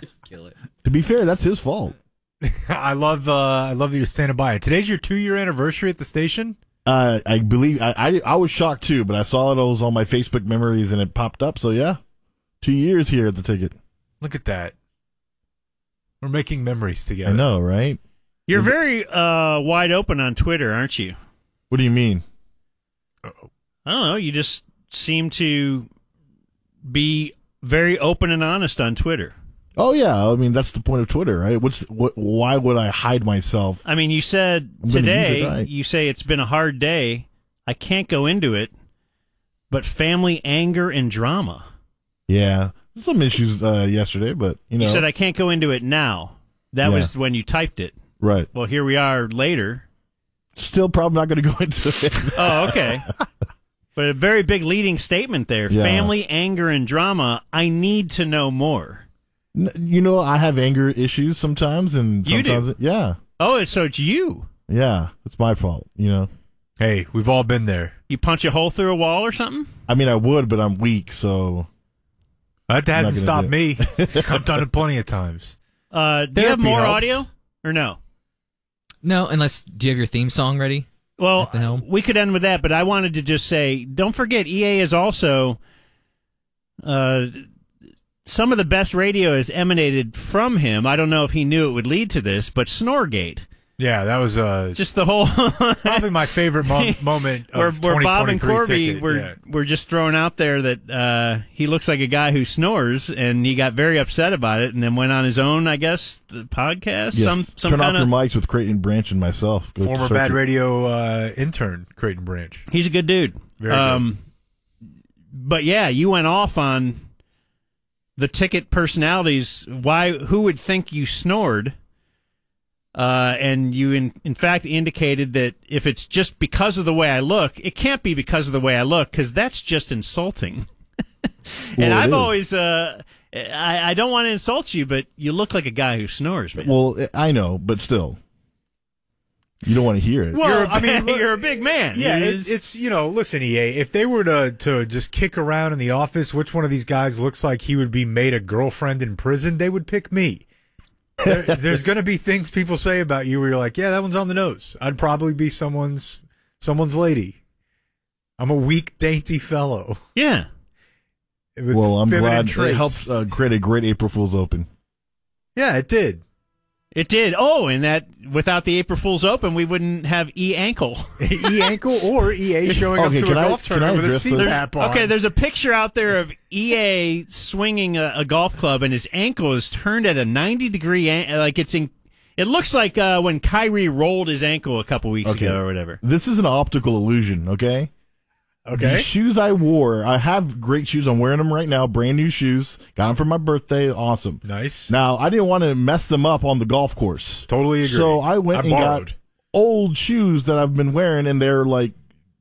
Just kill it. To be fair, that's his fault. I love that you're standing by it. Today's your 2-year anniversary at the station? I believe... I was shocked, too, but I saw it was on my Facebook memories, and it popped up, so yeah. 2 years here at the ticket. Look at that. We're making memories together. I know, right? You're very wide open on Twitter, aren't you? What do you mean? I don't know. You just seem to be very open and honest on Twitter. Oh yeah, I mean that's the point of Twitter, right? Why would I hide myself? I mean, you said today. You say it's been a hard day. I can't go into it, but family anger and drama. Yeah, some issues yesterday, but you said I can't go into it now. That was when you typed it, right? Well, here we are later. Still probably not going to go into it. Oh, okay. But a very big leading statement there. Yeah. Family, anger, and drama. I need to know more. I have anger issues sometimes. And you sometimes do? Yeah. Oh, so it's you. Yeah, it's my fault, Hey, we've all been there. You punch a hole through a wall or something? I mean, I would, but I'm weak, so... That hasn't stopped me. I've done it plenty of times. Do you have more audio or no? No, unless, do you have your theme song ready? Well, we could end with that, but I wanted to just say, don't forget, EA is also, some of the best radio has emanated from him. I don't know if he knew it would lead to this, but Snorgate. Yeah, that was just the whole... probably my favorite moment of 2023 where Bob and Corby were just throwing out there that he looks like a guy who snores, and he got very upset about it, and then went on his own, I guess, the podcast? Yes, some Turn Off Your Mics with Creighton Branch and myself. Go former Bad Radio intern, Creighton Branch. He's a good dude. Very good. But yeah, you went off on the ticket personalities. Who would think you snored? And you, in fact, indicated that if it's just because of the way I look, it can't be because of the way I look, because that's just insulting. And I've always, I don't want to insult you, but you look like a guy who snores, man. Well, I know, but still. You don't want to hear it. Well, you're a big man. Yeah, it's listen, EA, if they were to just kick around in the office, which one of these guys looks like he would be made a girlfriend in prison, they would pick me. There's going to be things people say about you where you're like, yeah, that one's on the nose. I'd probably be someone's lady. I'm a weak, dainty fellow. Yeah. Well, I'm glad it helps create a great April Fool's Open. Yeah, it did. It did. Oh, and that without the April Fool's Open, we wouldn't have E Ankle. E Ankle or EA showing up to a golf tournament with a CPAP on. Okay, there's a picture out there of EA swinging a golf club, and his ankle is turned at a 90-degree angle. Like it looks like when Kyrie rolled his ankle a couple weeks ago or whatever. This is an optical illusion, okay? Okay. The shoes I wore, I have great shoes. I'm wearing them right now. Brand new shoes. Got them for my birthday. Awesome. Nice. Now, I didn't want to mess them up on the golf course. Totally agree. So I went and got old shoes that I've been wearing, and they're like,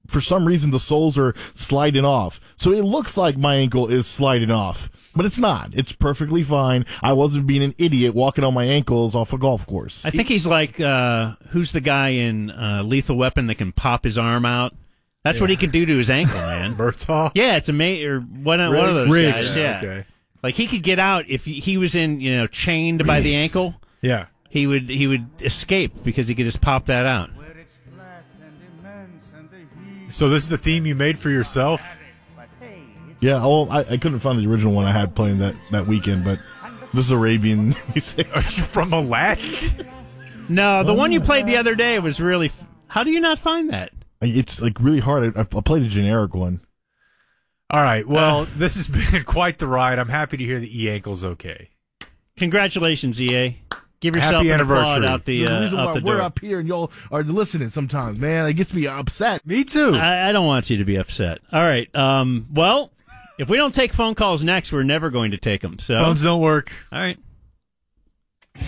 for some reason, the soles are sliding off. So it looks like my ankle is sliding off, but it's not. It's perfectly fine. I wasn't being an idiot walking on my ankles off a golf course. I think he's like, who's the guy in Lethal Weapon that can pop his arm out? That's what he can do to his ankle, man. Birdsall? Yeah, it's a mate or one of those Riggs guys. Yeah. Okay. Like, he could get out if he was in, chained by the ankle. Yeah. He would escape because he could just pop that out. So this is the theme you made for yourself? Yeah, I couldn't find the original one I had playing that weekend, but this is Arabian music. Are you from Malak? No, the one you played the other day was really... How do you not find that? It's like really hard. I played a generic one. All right, well, this has been quite the ride. I'm happy to hear that E-Ankle's okay. Congratulations, EA. Give yourself an applaud out the out the door. We're up here and y'all are listening sometimes, man. It gets me upset. Me too. I don't want you to be upset. All right. Well, if we don't take phone calls next, we're never going to take them. So phones don't work. All right.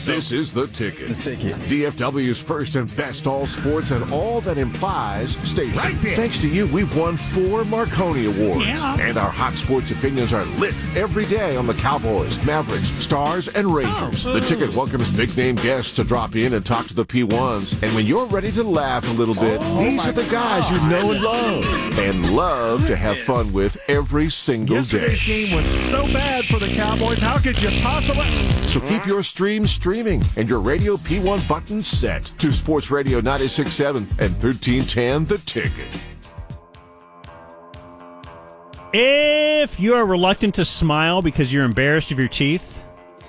This is The Ticket. The Ticket. DFW's first and best all sports and all that implies station. Right there. Thanks to you, we've won 4 Marconi Awards. Yeah. And our hot sports opinions are lit every day on the Cowboys, Mavericks, Stars, and Rangers. The Ticket welcomes big-name guests to drop in and talk to the P1s. And when you're ready to laugh a little bit, these are the guys you know and love. And love to have fun with every single day. Yesterday's game was so bad for the Cowboys. How could you possibly... So keep your streams streaming and your Radio P1 button set to Sports Radio 96.7 and 1310 The Ticket. If you are reluctant to smile because you're embarrassed of your teeth,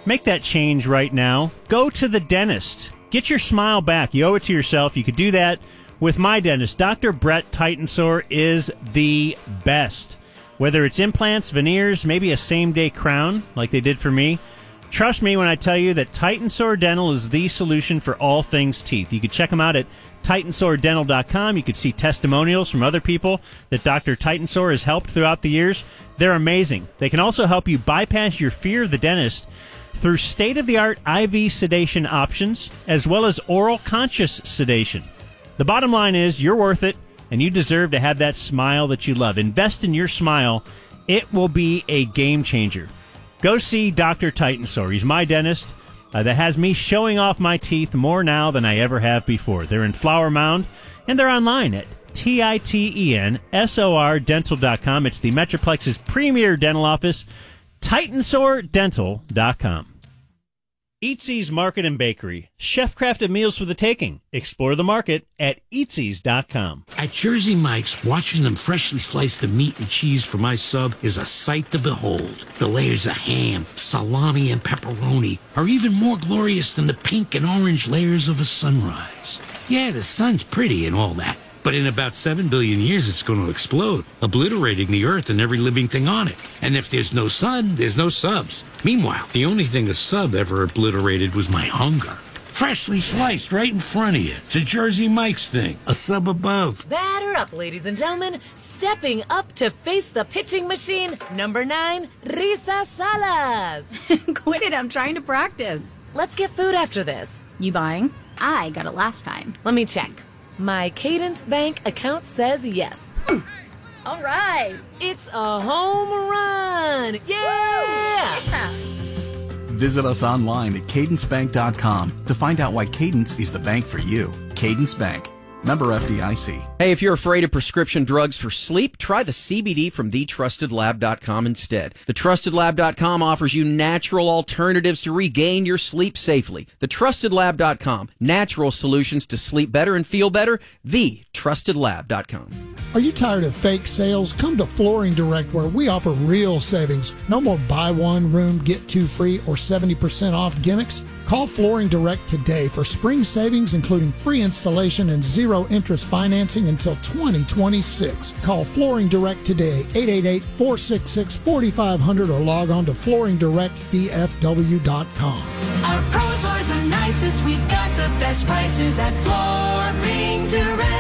make that change right now. Go to the dentist. Get your smile back. You owe it to yourself. You could do that with my dentist. Dr. Brett Titensor is the best. Whether it's implants, veneers, maybe a same-day crown like they did for me, trust me when I tell you that Titensor Dental is the solution for all things teeth. You can check them out at TitansorDental.com. You can see testimonials from other people that Dr. Titensor has helped throughout the years. They're amazing. They can also help you bypass your fear of the dentist through state-of-the-art IV sedation options as well as oral conscious sedation. The bottom line is you're worth it, and you deserve to have that smile that you love. Invest in your smile. It will be a game changer. Go see Dr. Titensor. He's my dentist that has me showing off my teeth more now than I ever have before. They're in Flower Mound, and they're online at TITENSORDental.com. It's the Metroplex's premier dental office, TitansorDental.com. Eatsy's Market and Bakery. Chef-crafted meals for the taking. Explore the market at eatsys.com. At Jersey Mike's, watching them freshly slice the meat and cheese for my sub is a sight to behold. The layers of ham, salami, and pepperoni are even more glorious than the pink and orange layers of a sunrise. Yeah, the sun's pretty and all that, but in about 7 billion years, it's going to explode, obliterating the Earth and every living thing on it. And if there's no sun, there's no subs. Meanwhile, the only thing a sub ever obliterated was my hunger. Freshly sliced right in front of you. It's a Jersey Mike's thing. A sub above. Batter up, ladies and gentlemen. Stepping up to face the pitching machine, number 9, Risa Salas. Quit it, I'm trying to practice. Let's get food after this. You buying? I got it last time. Let me check. My Cadence Bank account says yes. Ooh. All right. It's a home run. Yeah! Visit us online at cadencebank.com to find out why Cadence is the bank for you. Cadence Bank. Member FDIC. Hey, if you're afraid of prescription drugs for sleep, try the CBD from thetrustedlab.com instead. Thetrustedlab.com offers you natural alternatives to regain your sleep safely. Thetrustedlab.com. Natural solutions to sleep better and feel better. Thetrustedlab.com. Are you tired of fake sales? Come to Flooring Direct, where we offer real savings. No more buy one room, get two free, or 70% off gimmicks. Call Flooring Direct today for spring savings, including free installation and zero interest financing until 2026. Call Flooring Direct today, 888-466-4500, or log on to FlooringDirectDFW.com. Our pros are the nicest. We've got the best prices at Flooring Direct.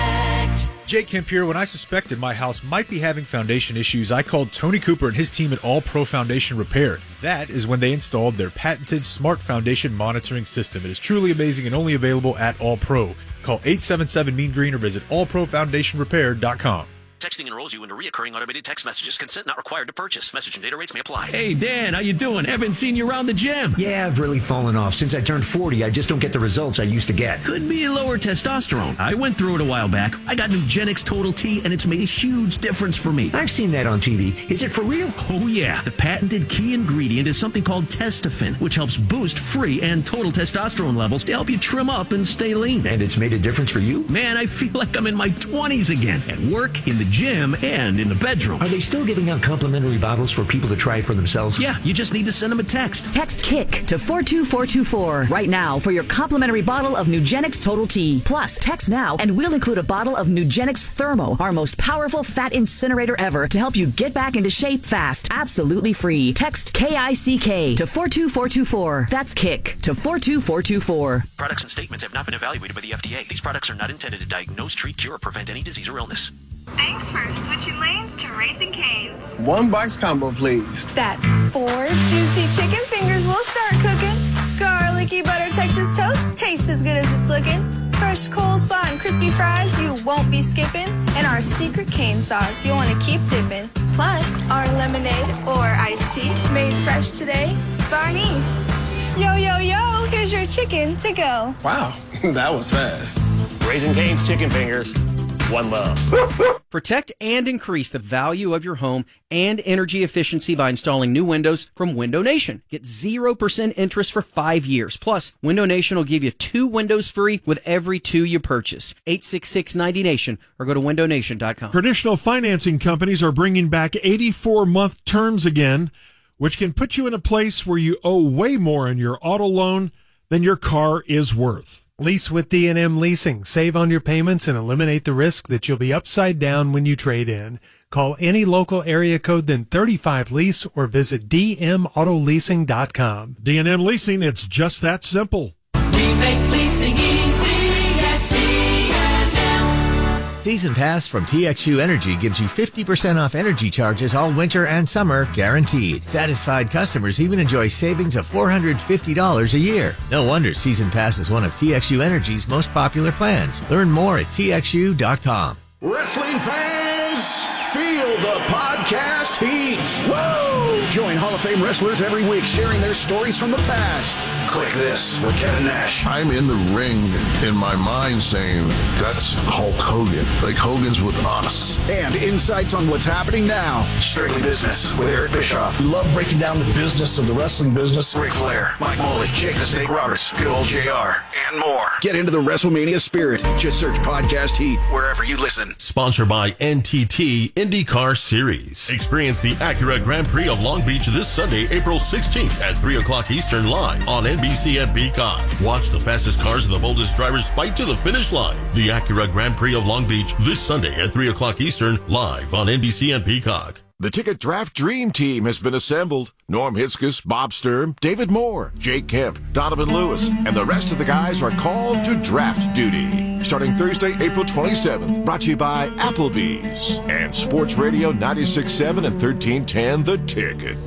Jake Kemp here. When I suspected my house might be having foundation issues, I called Tony Cooper and his team at All Pro Foundation Repair. That is when they installed their patented Smart Foundation Monitoring System. It is truly amazing and only available at All Pro. Call 877-MEAN-GREEN or visit allprofoundationrepair.com. Texting enrolls you into reoccurring automated text messages. Consent not required to purchase. Message and data rates may apply. Hey, Dan, how you doing? Haven't seen you around the gym. Yeah, I've really fallen off. Since I turned 40, I just don't get the results I used to get. Could be lower testosterone. I went through it a while back. I got Nugenix Total T, and it's made a huge difference for me. I've seen that on TV. Is it for real? Oh, yeah. The patented key ingredient is something called Testofen, which helps boost free and total testosterone levels to help you trim up and stay lean. And it's made a difference for you? Man, I feel like I'm in my 20s again. At work, in the gym, and in the bedroom. Are they still giving out complimentary bottles for people to try it for themselves? Yeah, you just need to send them a text. Text KICK to 42424 right now for your complimentary bottle of Nugenix Total T. Plus, text now and we'll include a bottle of Nugenix Thermo, our most powerful fat incinerator ever, to help you get back into shape fast, absolutely free. Text KICK to 42424. That's KICK to 42424. Products and statements have not been evaluated by the FDA. These products are not intended to diagnose, treat, cure, or prevent any disease or illness. Thanks for switching lanes to Raising Cane's. One box combo, please. That's 4 juicy chicken fingers. We'll start cooking. Garlicky butter Texas toast tastes as good as it's looking. Fresh coleslaw and crispy fries you won't be skipping. And our secret cane sauce you'll want to keep dipping. Plus, our lemonade or iced tea made fresh today by me. Yo, yo, yo, here's your chicken to go. Wow, that was fast. Raising Cane's chicken fingers. One love. Protect and increase the value of your home and energy efficiency by installing new windows from Window Nation. Get 0% interest for 5 years. Plus, Window Nation will give you 2 windows free with every 2 you purchase. 866-90-NATION or go to windownation.com. Traditional financing companies are bringing back 84-month terms again, which can put you in a place where you owe way more on your auto loan than your car is worth. Lease with D&M Leasing. Save on your payments and eliminate the risk that you'll be upside down when you trade in. Call any local area code, then 35-LEASE, or visit dmautoleasing.com. D&M Leasing, it's just that simple. We make leasing easy at D&M. Season Pass from TXU Energy gives you 50% off energy charges all winter and summer, guaranteed. Satisfied customers even enjoy savings of $450 a year. No wonder Season Pass is one of TXU Energy's most popular plans. Learn more at TXU.com. Wrestling fans, feel the podcast heat. Woo! Join Hall of Fame wrestlers every week sharing their stories from the past. Click this with Kevin Nash. I'm in the ring in my mind saying, that's Hulk Hogan. Like Hogan's with us. And insights on what's happening now. Strictly Business with Eric Bischoff. We love breaking down the business of the wrestling business. Ric Flair, Mike Moley, Jake the Snake Roberts, good old JR, and more. Get into the WrestleMania spirit. Just search Podcast Heat wherever you listen. Sponsored by NTT IndyCar Series. Experience the Acura Grand Prix of Long Beach this Sunday, April 16th at 3 o'clock Eastern live on NBC and Peacock. Watch the fastest cars and the boldest drivers fight to the finish line. The Acura Grand Prix of Long Beach this Sunday at 3 o'clock Eastern, live on NBC and Peacock. The Ticket Draft Dream Team has been assembled. Norm Hitzkus, Bob Sturm, David Moore, Jake Kemp, Donovan Lewis, and the rest of the guys are called to draft duty. Starting Thursday, April 27th, brought to you by Applebee's and Sports Radio 96.7 and 1310 The Ticket.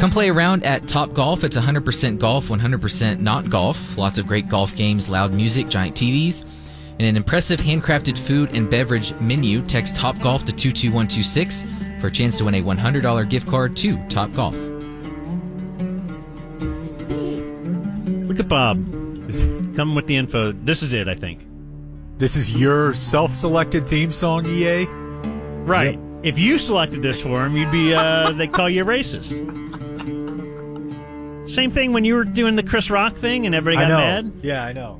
Come play around at Top Golf. It's 100% golf, 100% not golf. Lots of great golf games, loud music, giant TVs, and an impressive handcrafted food and beverage menu. Text TopGolf to 22126 for a chance to win a $100 gift card to Top Golf. Look at Bob. He's come with the info. This is it, I think. This is your self-selected theme song, EA? Right. Yep. If you selected this for him, you'd be, they'd call you a racist. Same thing when you were doing the Chris Rock thing and everybody got mad? Yeah, I know.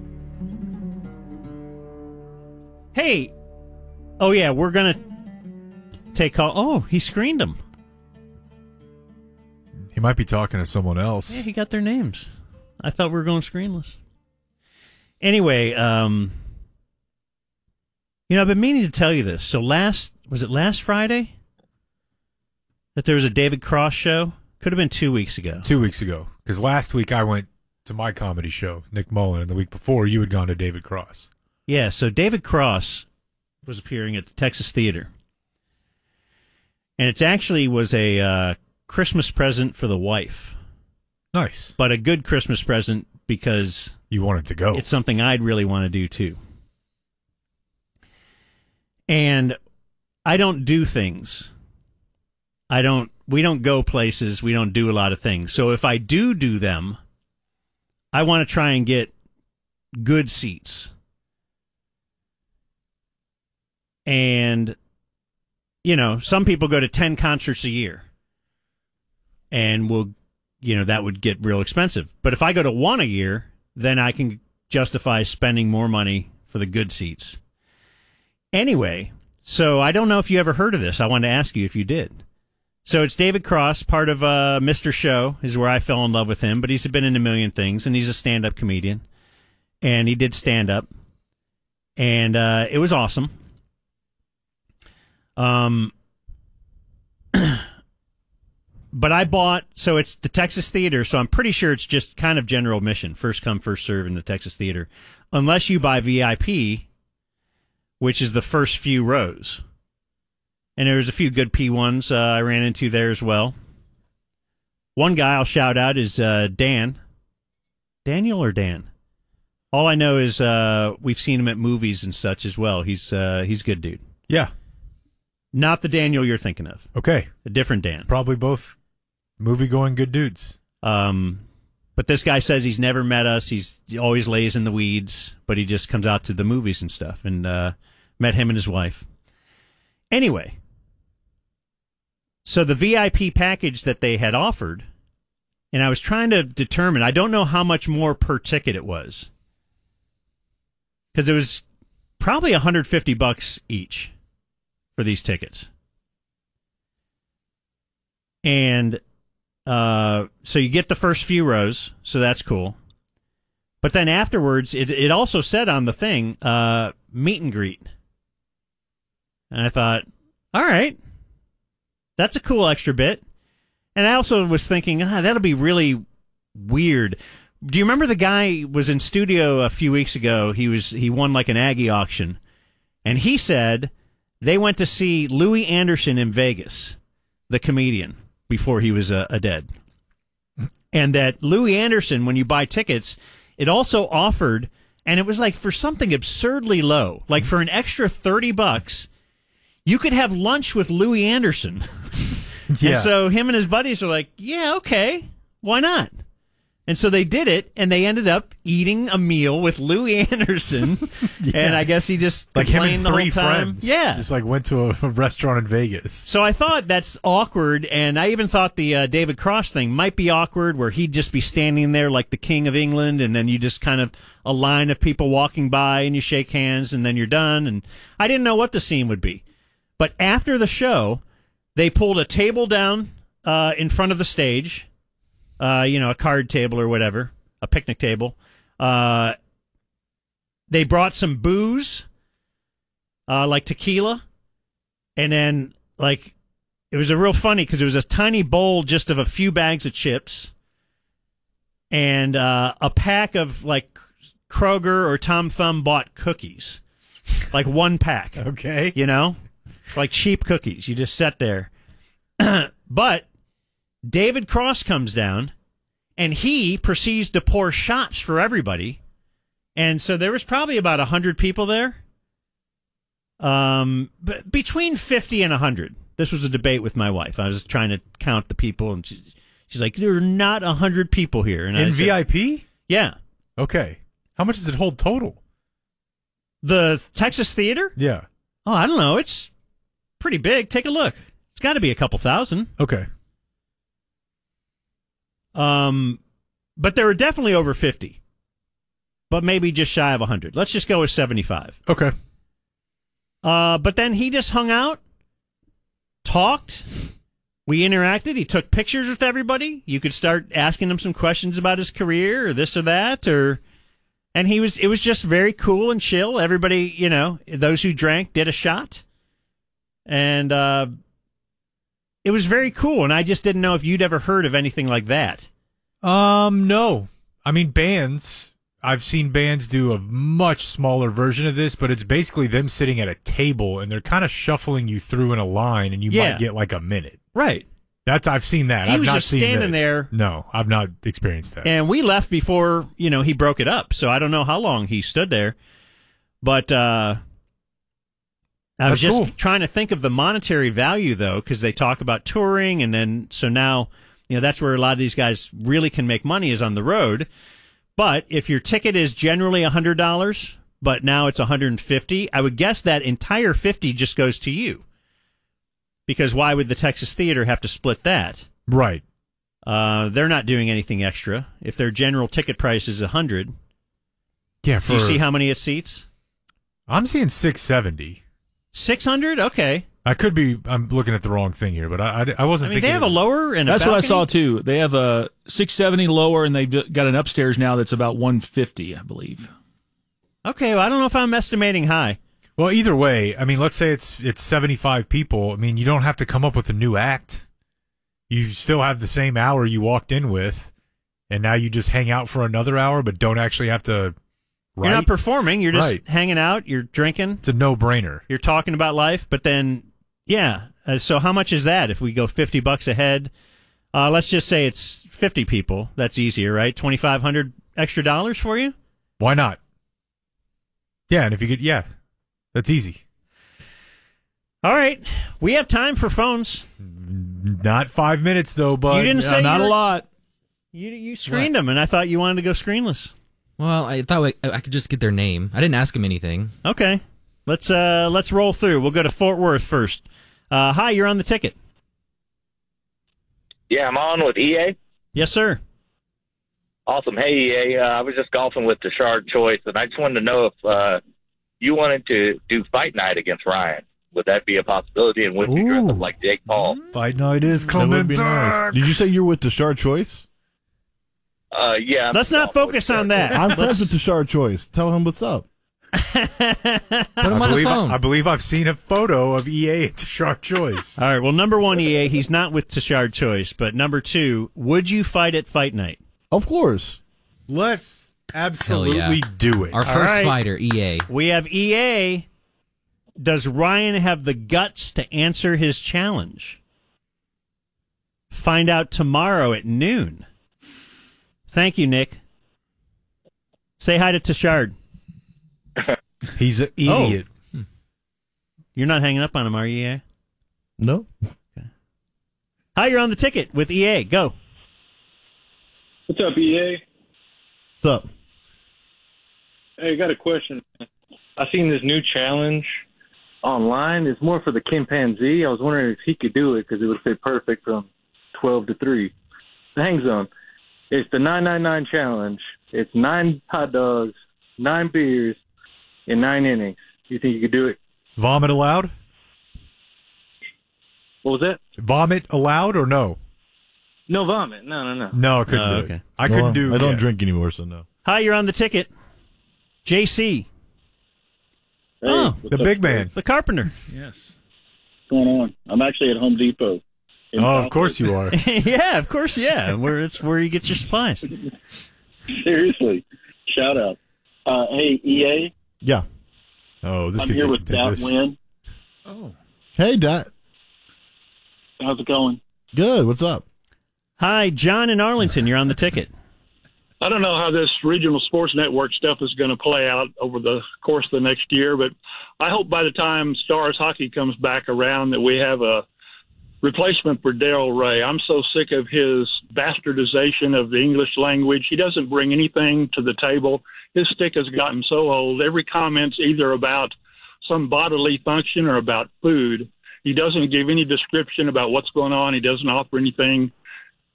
Hey. Oh, yeah, we're going to take call. Oh, he screened him. He might be talking to someone else. Yeah, he got their names. I thought we were going screenless. Anyway, you know, I've been meaning to tell you this. So was it last Friday that there was a David Cross show? Could have been 2 weeks ago. 2 weeks ago. Because last week I went to my comedy show, Nick Mullen, and the week before you had gone to David Cross. Yeah, so David Cross was appearing at the Texas Theater. And it actually was a Christmas present for the wife. Nice. But a good Christmas present because... You wanted to go. It's something I'd really want to do, too. And I don't do things. We don't go places. We don't do a lot of things. So if I do them, I want to try and get good seats. And, you know, some people go to 10 concerts a year and will, you know, that would get real expensive. But if I go to one a year, then I can justify spending more money for the good seats. Anyway, so I don't know if you ever heard of this. I wanted to ask you if you did. So it's David Cross, part of Mr. Show is where I fell in love with him, but he's been in a million things, and he's a stand-up comedian, and he did stand-up, and it was awesome. But I bought, so it's the Texas Theater, so I'm pretty sure it's just kind of general admission, first come, first serve in the Texas Theater, unless you buy VIP, which is the first few rows. And there was a few good P1s I ran into there as well. One guy I'll shout out is Dan. Daniel or Dan? All I know is we've seen him at movies and such as well. He's a good dude. Yeah. Not the Daniel you're thinking of. Okay. A different Dan. Probably both movie-going good dudes. But this guy says he's never met us. He always lays in the weeds, but he just comes out to the movies and stuff. And met him and his wife. Anyway, so the VIP package that they had offered, and I was trying to determine, I don't know how much more per ticket it was, because it was probably $150 each for these tickets. And so you get the first few rows, so that's cool. But then afterwards, it also said on the thing, meet and greet. And I thought, all right, that's a cool extra bit. And I also was thinking, that'll be really weird. Do you remember the guy was in studio a few weeks ago? He won like an Aggie auction. And he said they went to see Louis Anderson in Vegas, the comedian, before he was a dead. And that Louis Anderson, when you buy tickets, it also offered, and it was like for something absurdly low, like for an extra $30, you could have lunch with Louis Anderson. Yeah. And so him and his buddies were like, yeah, okay, why not? And so they did it, and they ended up eating a meal with Louis Anderson. Yeah. And I guess he just like him and three friends. Yeah. Just like went to a restaurant in Vegas. So I thought that's awkward, and I even thought the David Cross thing might be awkward, where he'd just be standing there like the King of England, and then you just kind of a line of people walking by, and you shake hands, and then you're done. And I didn't know what the scene would be. But after the show, they pulled a table down in front of the stage, you know, a card table or whatever, a picnic table. They brought some booze, like tequila, and then, like, it was a real funny because it was a tiny bowl just of a few bags of chips and a pack of, like, Kroger or Tom Thumb bought cookies, like one pack. Okay. You know? Like cheap cookies. You just sit there. But David Cross comes down, and he proceeds to pour shots for everybody. And so there was probably about 100 people there. Between 50 and 100. This was a debate with my wife. I was trying to count the people, and she's like, there are not 100 people here. And in VIP? Yeah. Okay. How much does it hold total? The Texas Theater? Yeah. Oh, I don't know. It's pretty big. Take a look. It's got to be a couple thousand. Okay. But there were definitely over 50, but maybe just shy of 100. Let's just go with 75. Okay. But then he just hung out, talked, we interacted, he took pictures with everybody. You could start asking him some questions about his career or this or that, or... And it was just very cool and chill. Everybody, you know, those who drank did a shot. And it was very cool, and I just didn't know if you'd ever heard of anything like that. No. I mean, bands I've seen bands do a much smaller version of this, but it's basically them sitting at a table and they're kind of shuffling you through in a line, and you might get like a minute. Right. That's I've seen that. I've not seen this. He was just standing there. No, I've not experienced that. And we left before, you know, he broke it up. So I don't know how long he stood there, but I was just trying to think of the monetary value though, because they talk about touring, and then so now, you know, that's where a lot of these guys really can make money is on the road. But if your ticket is generally $100, but now it's $150, I would guess that entire $50 just goes to you. Because why would the Texas Theater have to split that? Right. They're not doing anything extra. If their general ticket price is $100, yeah, do you see how many it seats? I'm seeing 670. 600? Okay. I could be. I'm looking at the wrong thing here, but I wasn't. I mean, thinking they have a lower and a that's balcony. What I saw too. They have a 670 lower, and they've got an upstairs now that's about 150, I believe. Okay, well, I don't know if I'm estimating high. Well, either way, I mean, let's say it's 75 people. I mean, you don't have to come up with a new act. You still have the same hour you walked in with, and now you just hang out for another hour, but don't actually have to. Right? You're not performing. You're just hanging out. You're drinking. It's a no-brainer. You're talking about life, but then. Yeah, so how much is that if we go $50 a head? Let's just say it's 50 people. That's easier, right? $2,500 extra dollars for you? Why not? Yeah, and if you could, yeah, that's easy. All right, we have time for phones. Not 5 minutes, though, bud. You didn't say not a lot. You screened them, and I thought you wanted to go screenless. Well, I thought I could just get their name. I didn't ask them anything. Okay. Let's roll through. We'll go to Fort Worth first. Hi, you're on the ticket. Yeah, I'm on with EA. Yes, sir. Awesome. Hey, EA, I was just golfing with Deshard Choice, and I just wanted to know if you wanted to do Fight Night against Ryan. Would that be a possibility? And would you dress up like Jake Paul? Fight Night is coming back. Nice. Did you say you're with Deshard Choice? Yeah. Let's not focus on that. I'm friends with Deshard Choice. Tell him what's up. I believe I've seen a photo of EA at Deshard Choice. All right, well, number one, EA, he's not with Deshard Choice, but number two, would you fight at Fight Night? Of course. Let's absolutely do it. Our first fighter, EA. We have EA. Does Ryan have the guts to answer his challenge? Find out tomorrow at noon. Thank you, Nick. Say hi to Deshard. He's an idiot. Oh. You're not hanging up on him, are you, EA? No. Okay. Hi, you're on the ticket with EA. Go. What's up, EA? What's up? Hey, I got a question. I've seen this new challenge online. It's more for the chimpanzee. I was wondering if he could do it because it would fit perfect from 12 to 3. The hang zone. It's the 999 challenge. It's 9 hot dogs, 9 beers, in 9 innings. You think you could do it? Vomit allowed? What was that? Vomit allowed or no? No vomit. No. No, I couldn't do it. I couldn't do it. I don't drink anymore, so no. Hi, you're on the ticket. JC. Hey, the big man. The carpenter. Yes. What's going on? I'm actually at Home Depot. Oh, of course you are. Yeah, of course, yeah. It's where you get your supplies. Seriously. Shout out. Hey, EA. Yeah. Oh, this I'm here with Dot Wynn. Oh. Hey, Dot. How's it going? Good. What's up? Hi, John in Arlington. You're on the ticket. I don't know how this regional sports network stuff is going to play out over the course of the next year, but I hope by the time Stars hockey comes back around that we have a replacement for Darryl Ray. I'm so sick of his bastardization of the English language. He doesn't bring anything to the table. His stick has gotten so old. Every comment's either about some bodily function or about food. He doesn't give any description about what's going on. He doesn't offer anything.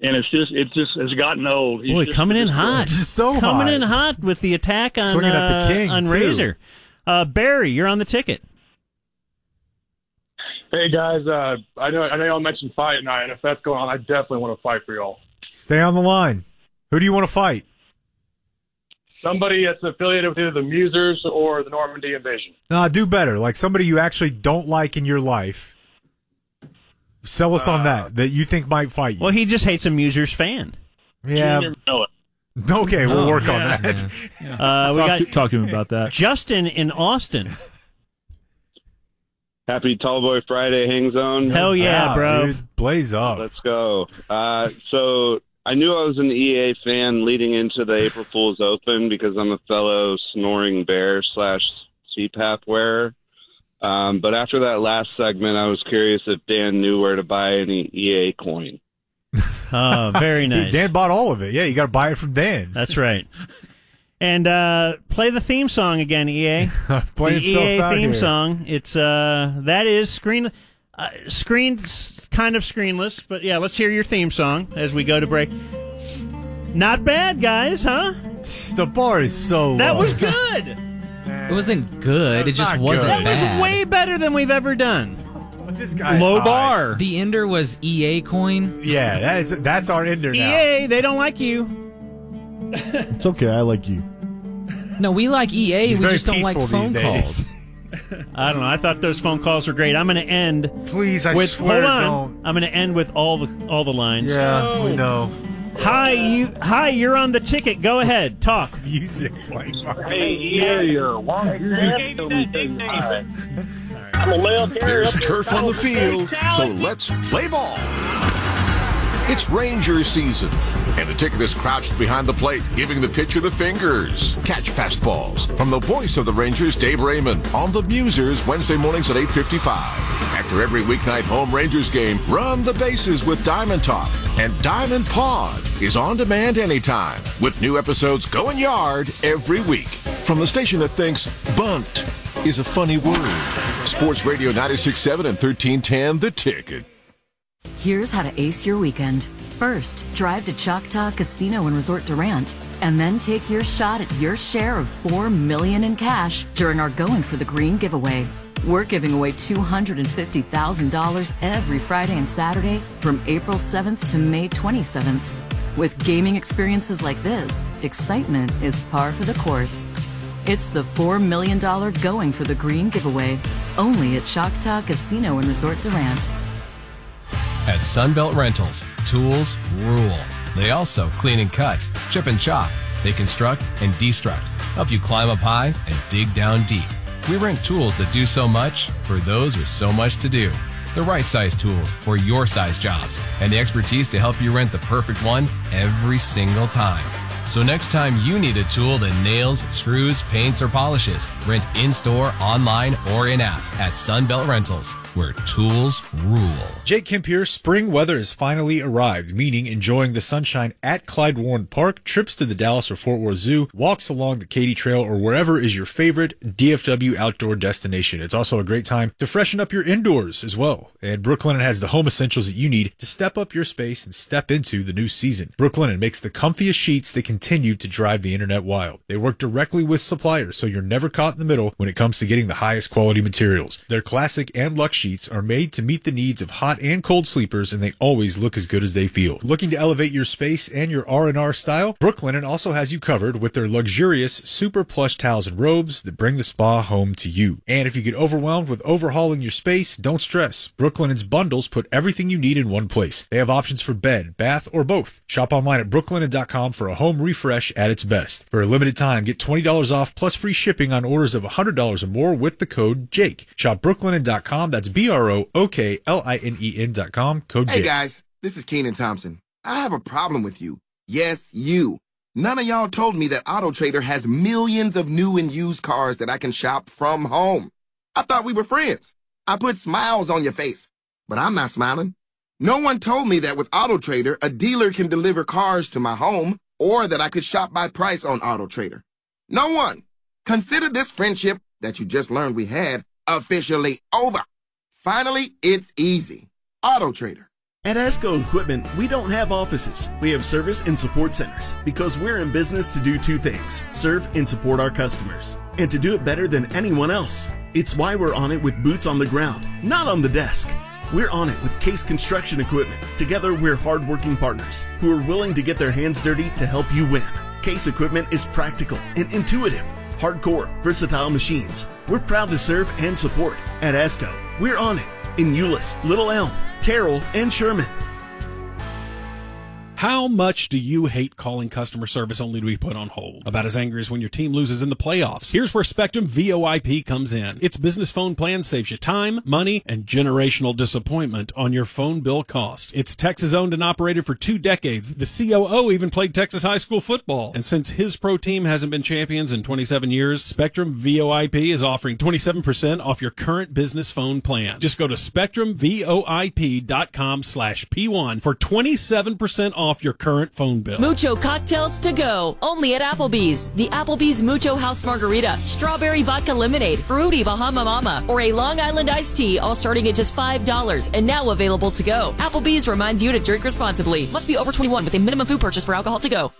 And it's just has gotten old. He's coming in hot. So coming in hot with the attack on, at the king, on Razor. Barry, you're on the ticket. Hey, guys, I know y'all mentioned Fight Night, and if that's going on, I definitely want to fight for y'all. Stay on the line. Who do you want to fight? Somebody that's affiliated with either the Musers or the Normandy Invasion. Nah, do better. Like somebody you actually don't like in your life. Sell us on that you think might fight you. Well, he just hates a Musers fan. Yeah. He didn't know it. Okay, we'll work on that. Yeah. Talk to him about that. Justin in Austin. Happy Tallboy Friday, Hang Zone. Hell yeah, bro. Dude, blaze up. Let's go. So I knew I was an EA fan leading into the April Fool's Open because I'm a fellow snoring bear / CPAP wearer. But after that last segment, I was curious if Dan knew where to buy any EA coin. Oh, very nice. Dude, Dan bought all of it. Yeah, you got to buy it from Dan. That's right. And play the theme song again, EA. Play the EA theme song. It's that is kind of screenless, but yeah, let's hear your theme song as we go to break. Not bad, guys, huh? The bar is so low. That was good. It wasn't good. It just wasn't bad. That was way better than we've ever done. This guy's low bar. The ender was EA coin. Yeah, that's our ender now. EA, they don't like you. It's okay, I like you. No, we like EA. He's we just don't like phone calls. I don't know. I thought those phone calls were great. I'm going to end. Please, I swear. Hold on. Don't. I'm going to end with all the lines. Yeah, we know. Hi, you're on the ticket. Go ahead, talk. It's music playing. Hey, EA, I'm a male. There's turf on the field, so let's play ball. It's Ranger season, and the ticket is crouched behind the plate, giving the pitcher the fingers. Catch fastballs from the voice of the Rangers, Dave Raymond, on the Musers Wednesday mornings at 8:55. After every weeknight home Rangers game, run the bases with Diamond Talk, and Diamond Pod is on demand anytime with new episodes going yard every week from the station that thinks bunt is a funny word. Sports Radio 96.7 and 1310, The Ticket. Here's how to ace your weekend. First, drive to Choctaw Casino and Resort Durant, and then take your shot at your share of $4 million in cash during our Going for the Green giveaway. We're giving away $250,000 every Friday and Saturday from April 7th to May 27th. With gaming experiences like this, excitement is par for the course. It's the $4 million Going for the Green giveaway, only at Choctaw Casino and Resort Durant. At Sunbelt Rentals, tools rule. They also clean and cut, chip and chop. They construct and destruct, help you climb up high and dig down deep. We rent tools that do so much for those with so much to do. The right size tools for your size jobs and the expertise to help you rent the perfect one every single time. So next time you need a tool that nails, screws, paints, or polishes, rent in-store, online, or in-app at Sunbelt Rentals, where tools rule. Jake Kemp here. Spring weather has finally arrived, meaning enjoying the sunshine at Clyde Warren Park, trips to the Dallas or Fort Worth Zoo, walks along the Katy Trail, or wherever is your favorite DFW outdoor destination. It's also a great time to freshen up your indoors as well. And Brooklinen has the home essentials that you need to step up your space and step into the new season. Brooklinen makes the comfiest sheets that continue to drive the internet wild. They work directly with suppliers, so you're never caught in the middle when it comes to getting the highest quality materials. Their classic and luxe sheets are made to meet the needs of hot and cold sleepers, and they always look as good as they feel. Looking to elevate your space and your R&R style? Brooklinen also has you covered with their luxurious super plush towels and robes that bring the spa home to you. And if you get overwhelmed with overhauling your space, don't stress. Brooklinen's bundles put everything you need in one place. They have options for bed, bath, or both. Shop online at brooklinen.com for a home refresh at its best. For a limited time, get $20 off plus free shipping on orders of $100 or more with the code JAKE. Shop brooklinen.com. That's BROOKLINEN.com. Code Jake. Hey guys, this is Kenan Thompson. I have a problem with you. Yes, you. None of y'all told me that Auto Trader has millions of new and used cars that I can shop from home. I thought we were friends. I put smiles on your face, but I'm not smiling. No one told me that with Auto Trader, a dealer can deliver cars to my home, or that I could shop by price on Auto Trader. No one. Consider this friendship that you just learned we had officially over. Finally, it's easy. Auto Trader. At ASCO Equipment, we don't have offices. We have service and support centers because we're in business to do two things: serve and support our customers, and to do it better than anyone else. It's why we're on it with boots on the ground, not on the desk. We're on it with Case Construction Equipment. Together, we're hardworking partners who are willing to get their hands dirty to help you win. Case Equipment is practical and intuitive, hardcore, versatile machines. We're proud to serve and support at ASCO. We're on it in Euless, Little Elm, Terrell, and Sherman. How much do you hate calling customer service only to be put on hold? About as angry as when your team loses in the playoffs. Here's where Spectrum VoIP comes in. Its business phone plan saves you time, money, and generational disappointment on your phone bill cost. It's Texas-owned and operated for 2 decades. The COO even played Texas high school football. And since his pro team hasn't been champions in 27 years, Spectrum VoIP is offering 27% off your current business phone plan. Just go to SpectrumVoIP.com/P1 for 27% off your current phone bill. Mucho Cocktails to Go, only at Applebee's. The Applebee's Mucho House Margarita, Strawberry Vodka Lemonade, Fruity Bahama Mama, or a Long Island Iced Tea, all starting at just $5 and now available to go. Applebee's reminds you to drink responsibly. Must be over 21 with a minimum food purchase for alcohol to go.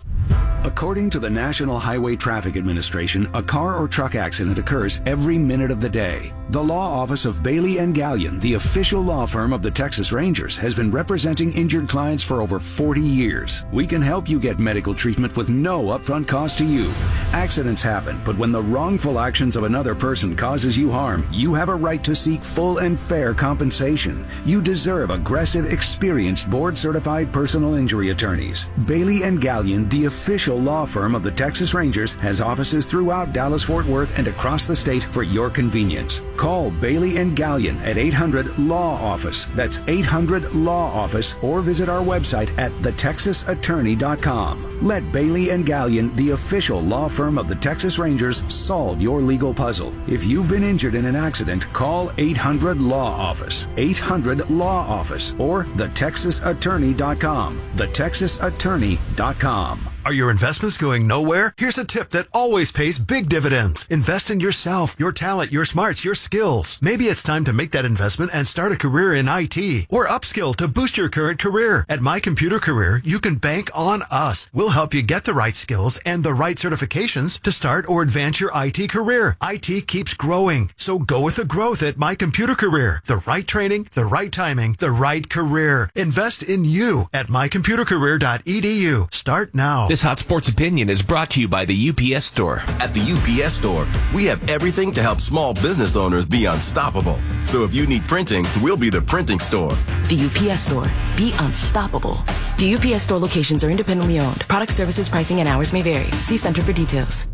According to the National Highway Traffic Administration, a car or truck accident occurs every minute of the day. The law office of Bailey & Galyon, the official law firm of the Texas Rangers, has been representing injured clients for over 40 years. We can help you get medical treatment with no upfront cost to you. Accidents happen, but when the wrongful actions of another person causes you harm, you have a right to seek full and fair compensation. You deserve aggressive, experienced, board-certified personal injury attorneys. Bailey & Galyon, the official law firm of the Texas Rangers, has offices throughout Dallas-Fort Worth and across the state for your convenience. Call Bailey & Galyon at 800-LAW-OFFICE. That's 800-LAW-OFFICE, or visit our website at thetexasattorney.com. Let Bailey & Galyon, the official law firm of the Texas Rangers, solve your legal puzzle. If you've been injured in an accident, call 800-LAW-OFFICE, 800-LAW-OFFICE, or thetexasattorney.com, thetexasattorney.com. Are your investments going nowhere? Here's a tip that always pays big dividends. Invest in yourself, your talent, your smarts, your skills. Maybe it's time to make that investment and start a career in IT or upskill to boost your current career. At My Computer Career, you can bank on us. We'll help you get the right skills and the right certifications to start or advance your IT career. IT keeps growing, so go with the growth at My Computer Career. The right training, the right timing, the right career. Invest in you at mycomputercareer.edu. Start now. This Hot Sports Opinion is brought to you by the UPS Store. At the UPS Store, we have everything to help small business owners be unstoppable. So if you need printing, we'll be the printing store. The UPS Store. Be unstoppable. The UPS Store locations are independently owned. Product, services, pricing, and hours may vary. See Center for details.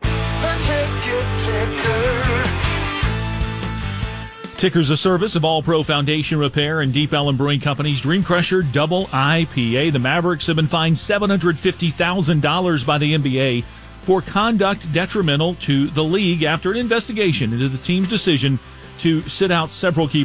The Ticket Ticker. Ticker's a service of All Pro Foundation Repair and Deep Ellum Brewing Company's Dream Crusher Double IPA. The Mavericks have been fined $750,000 by the NBA for conduct detrimental to the league after an investigation into the team's decision to sit out several key players.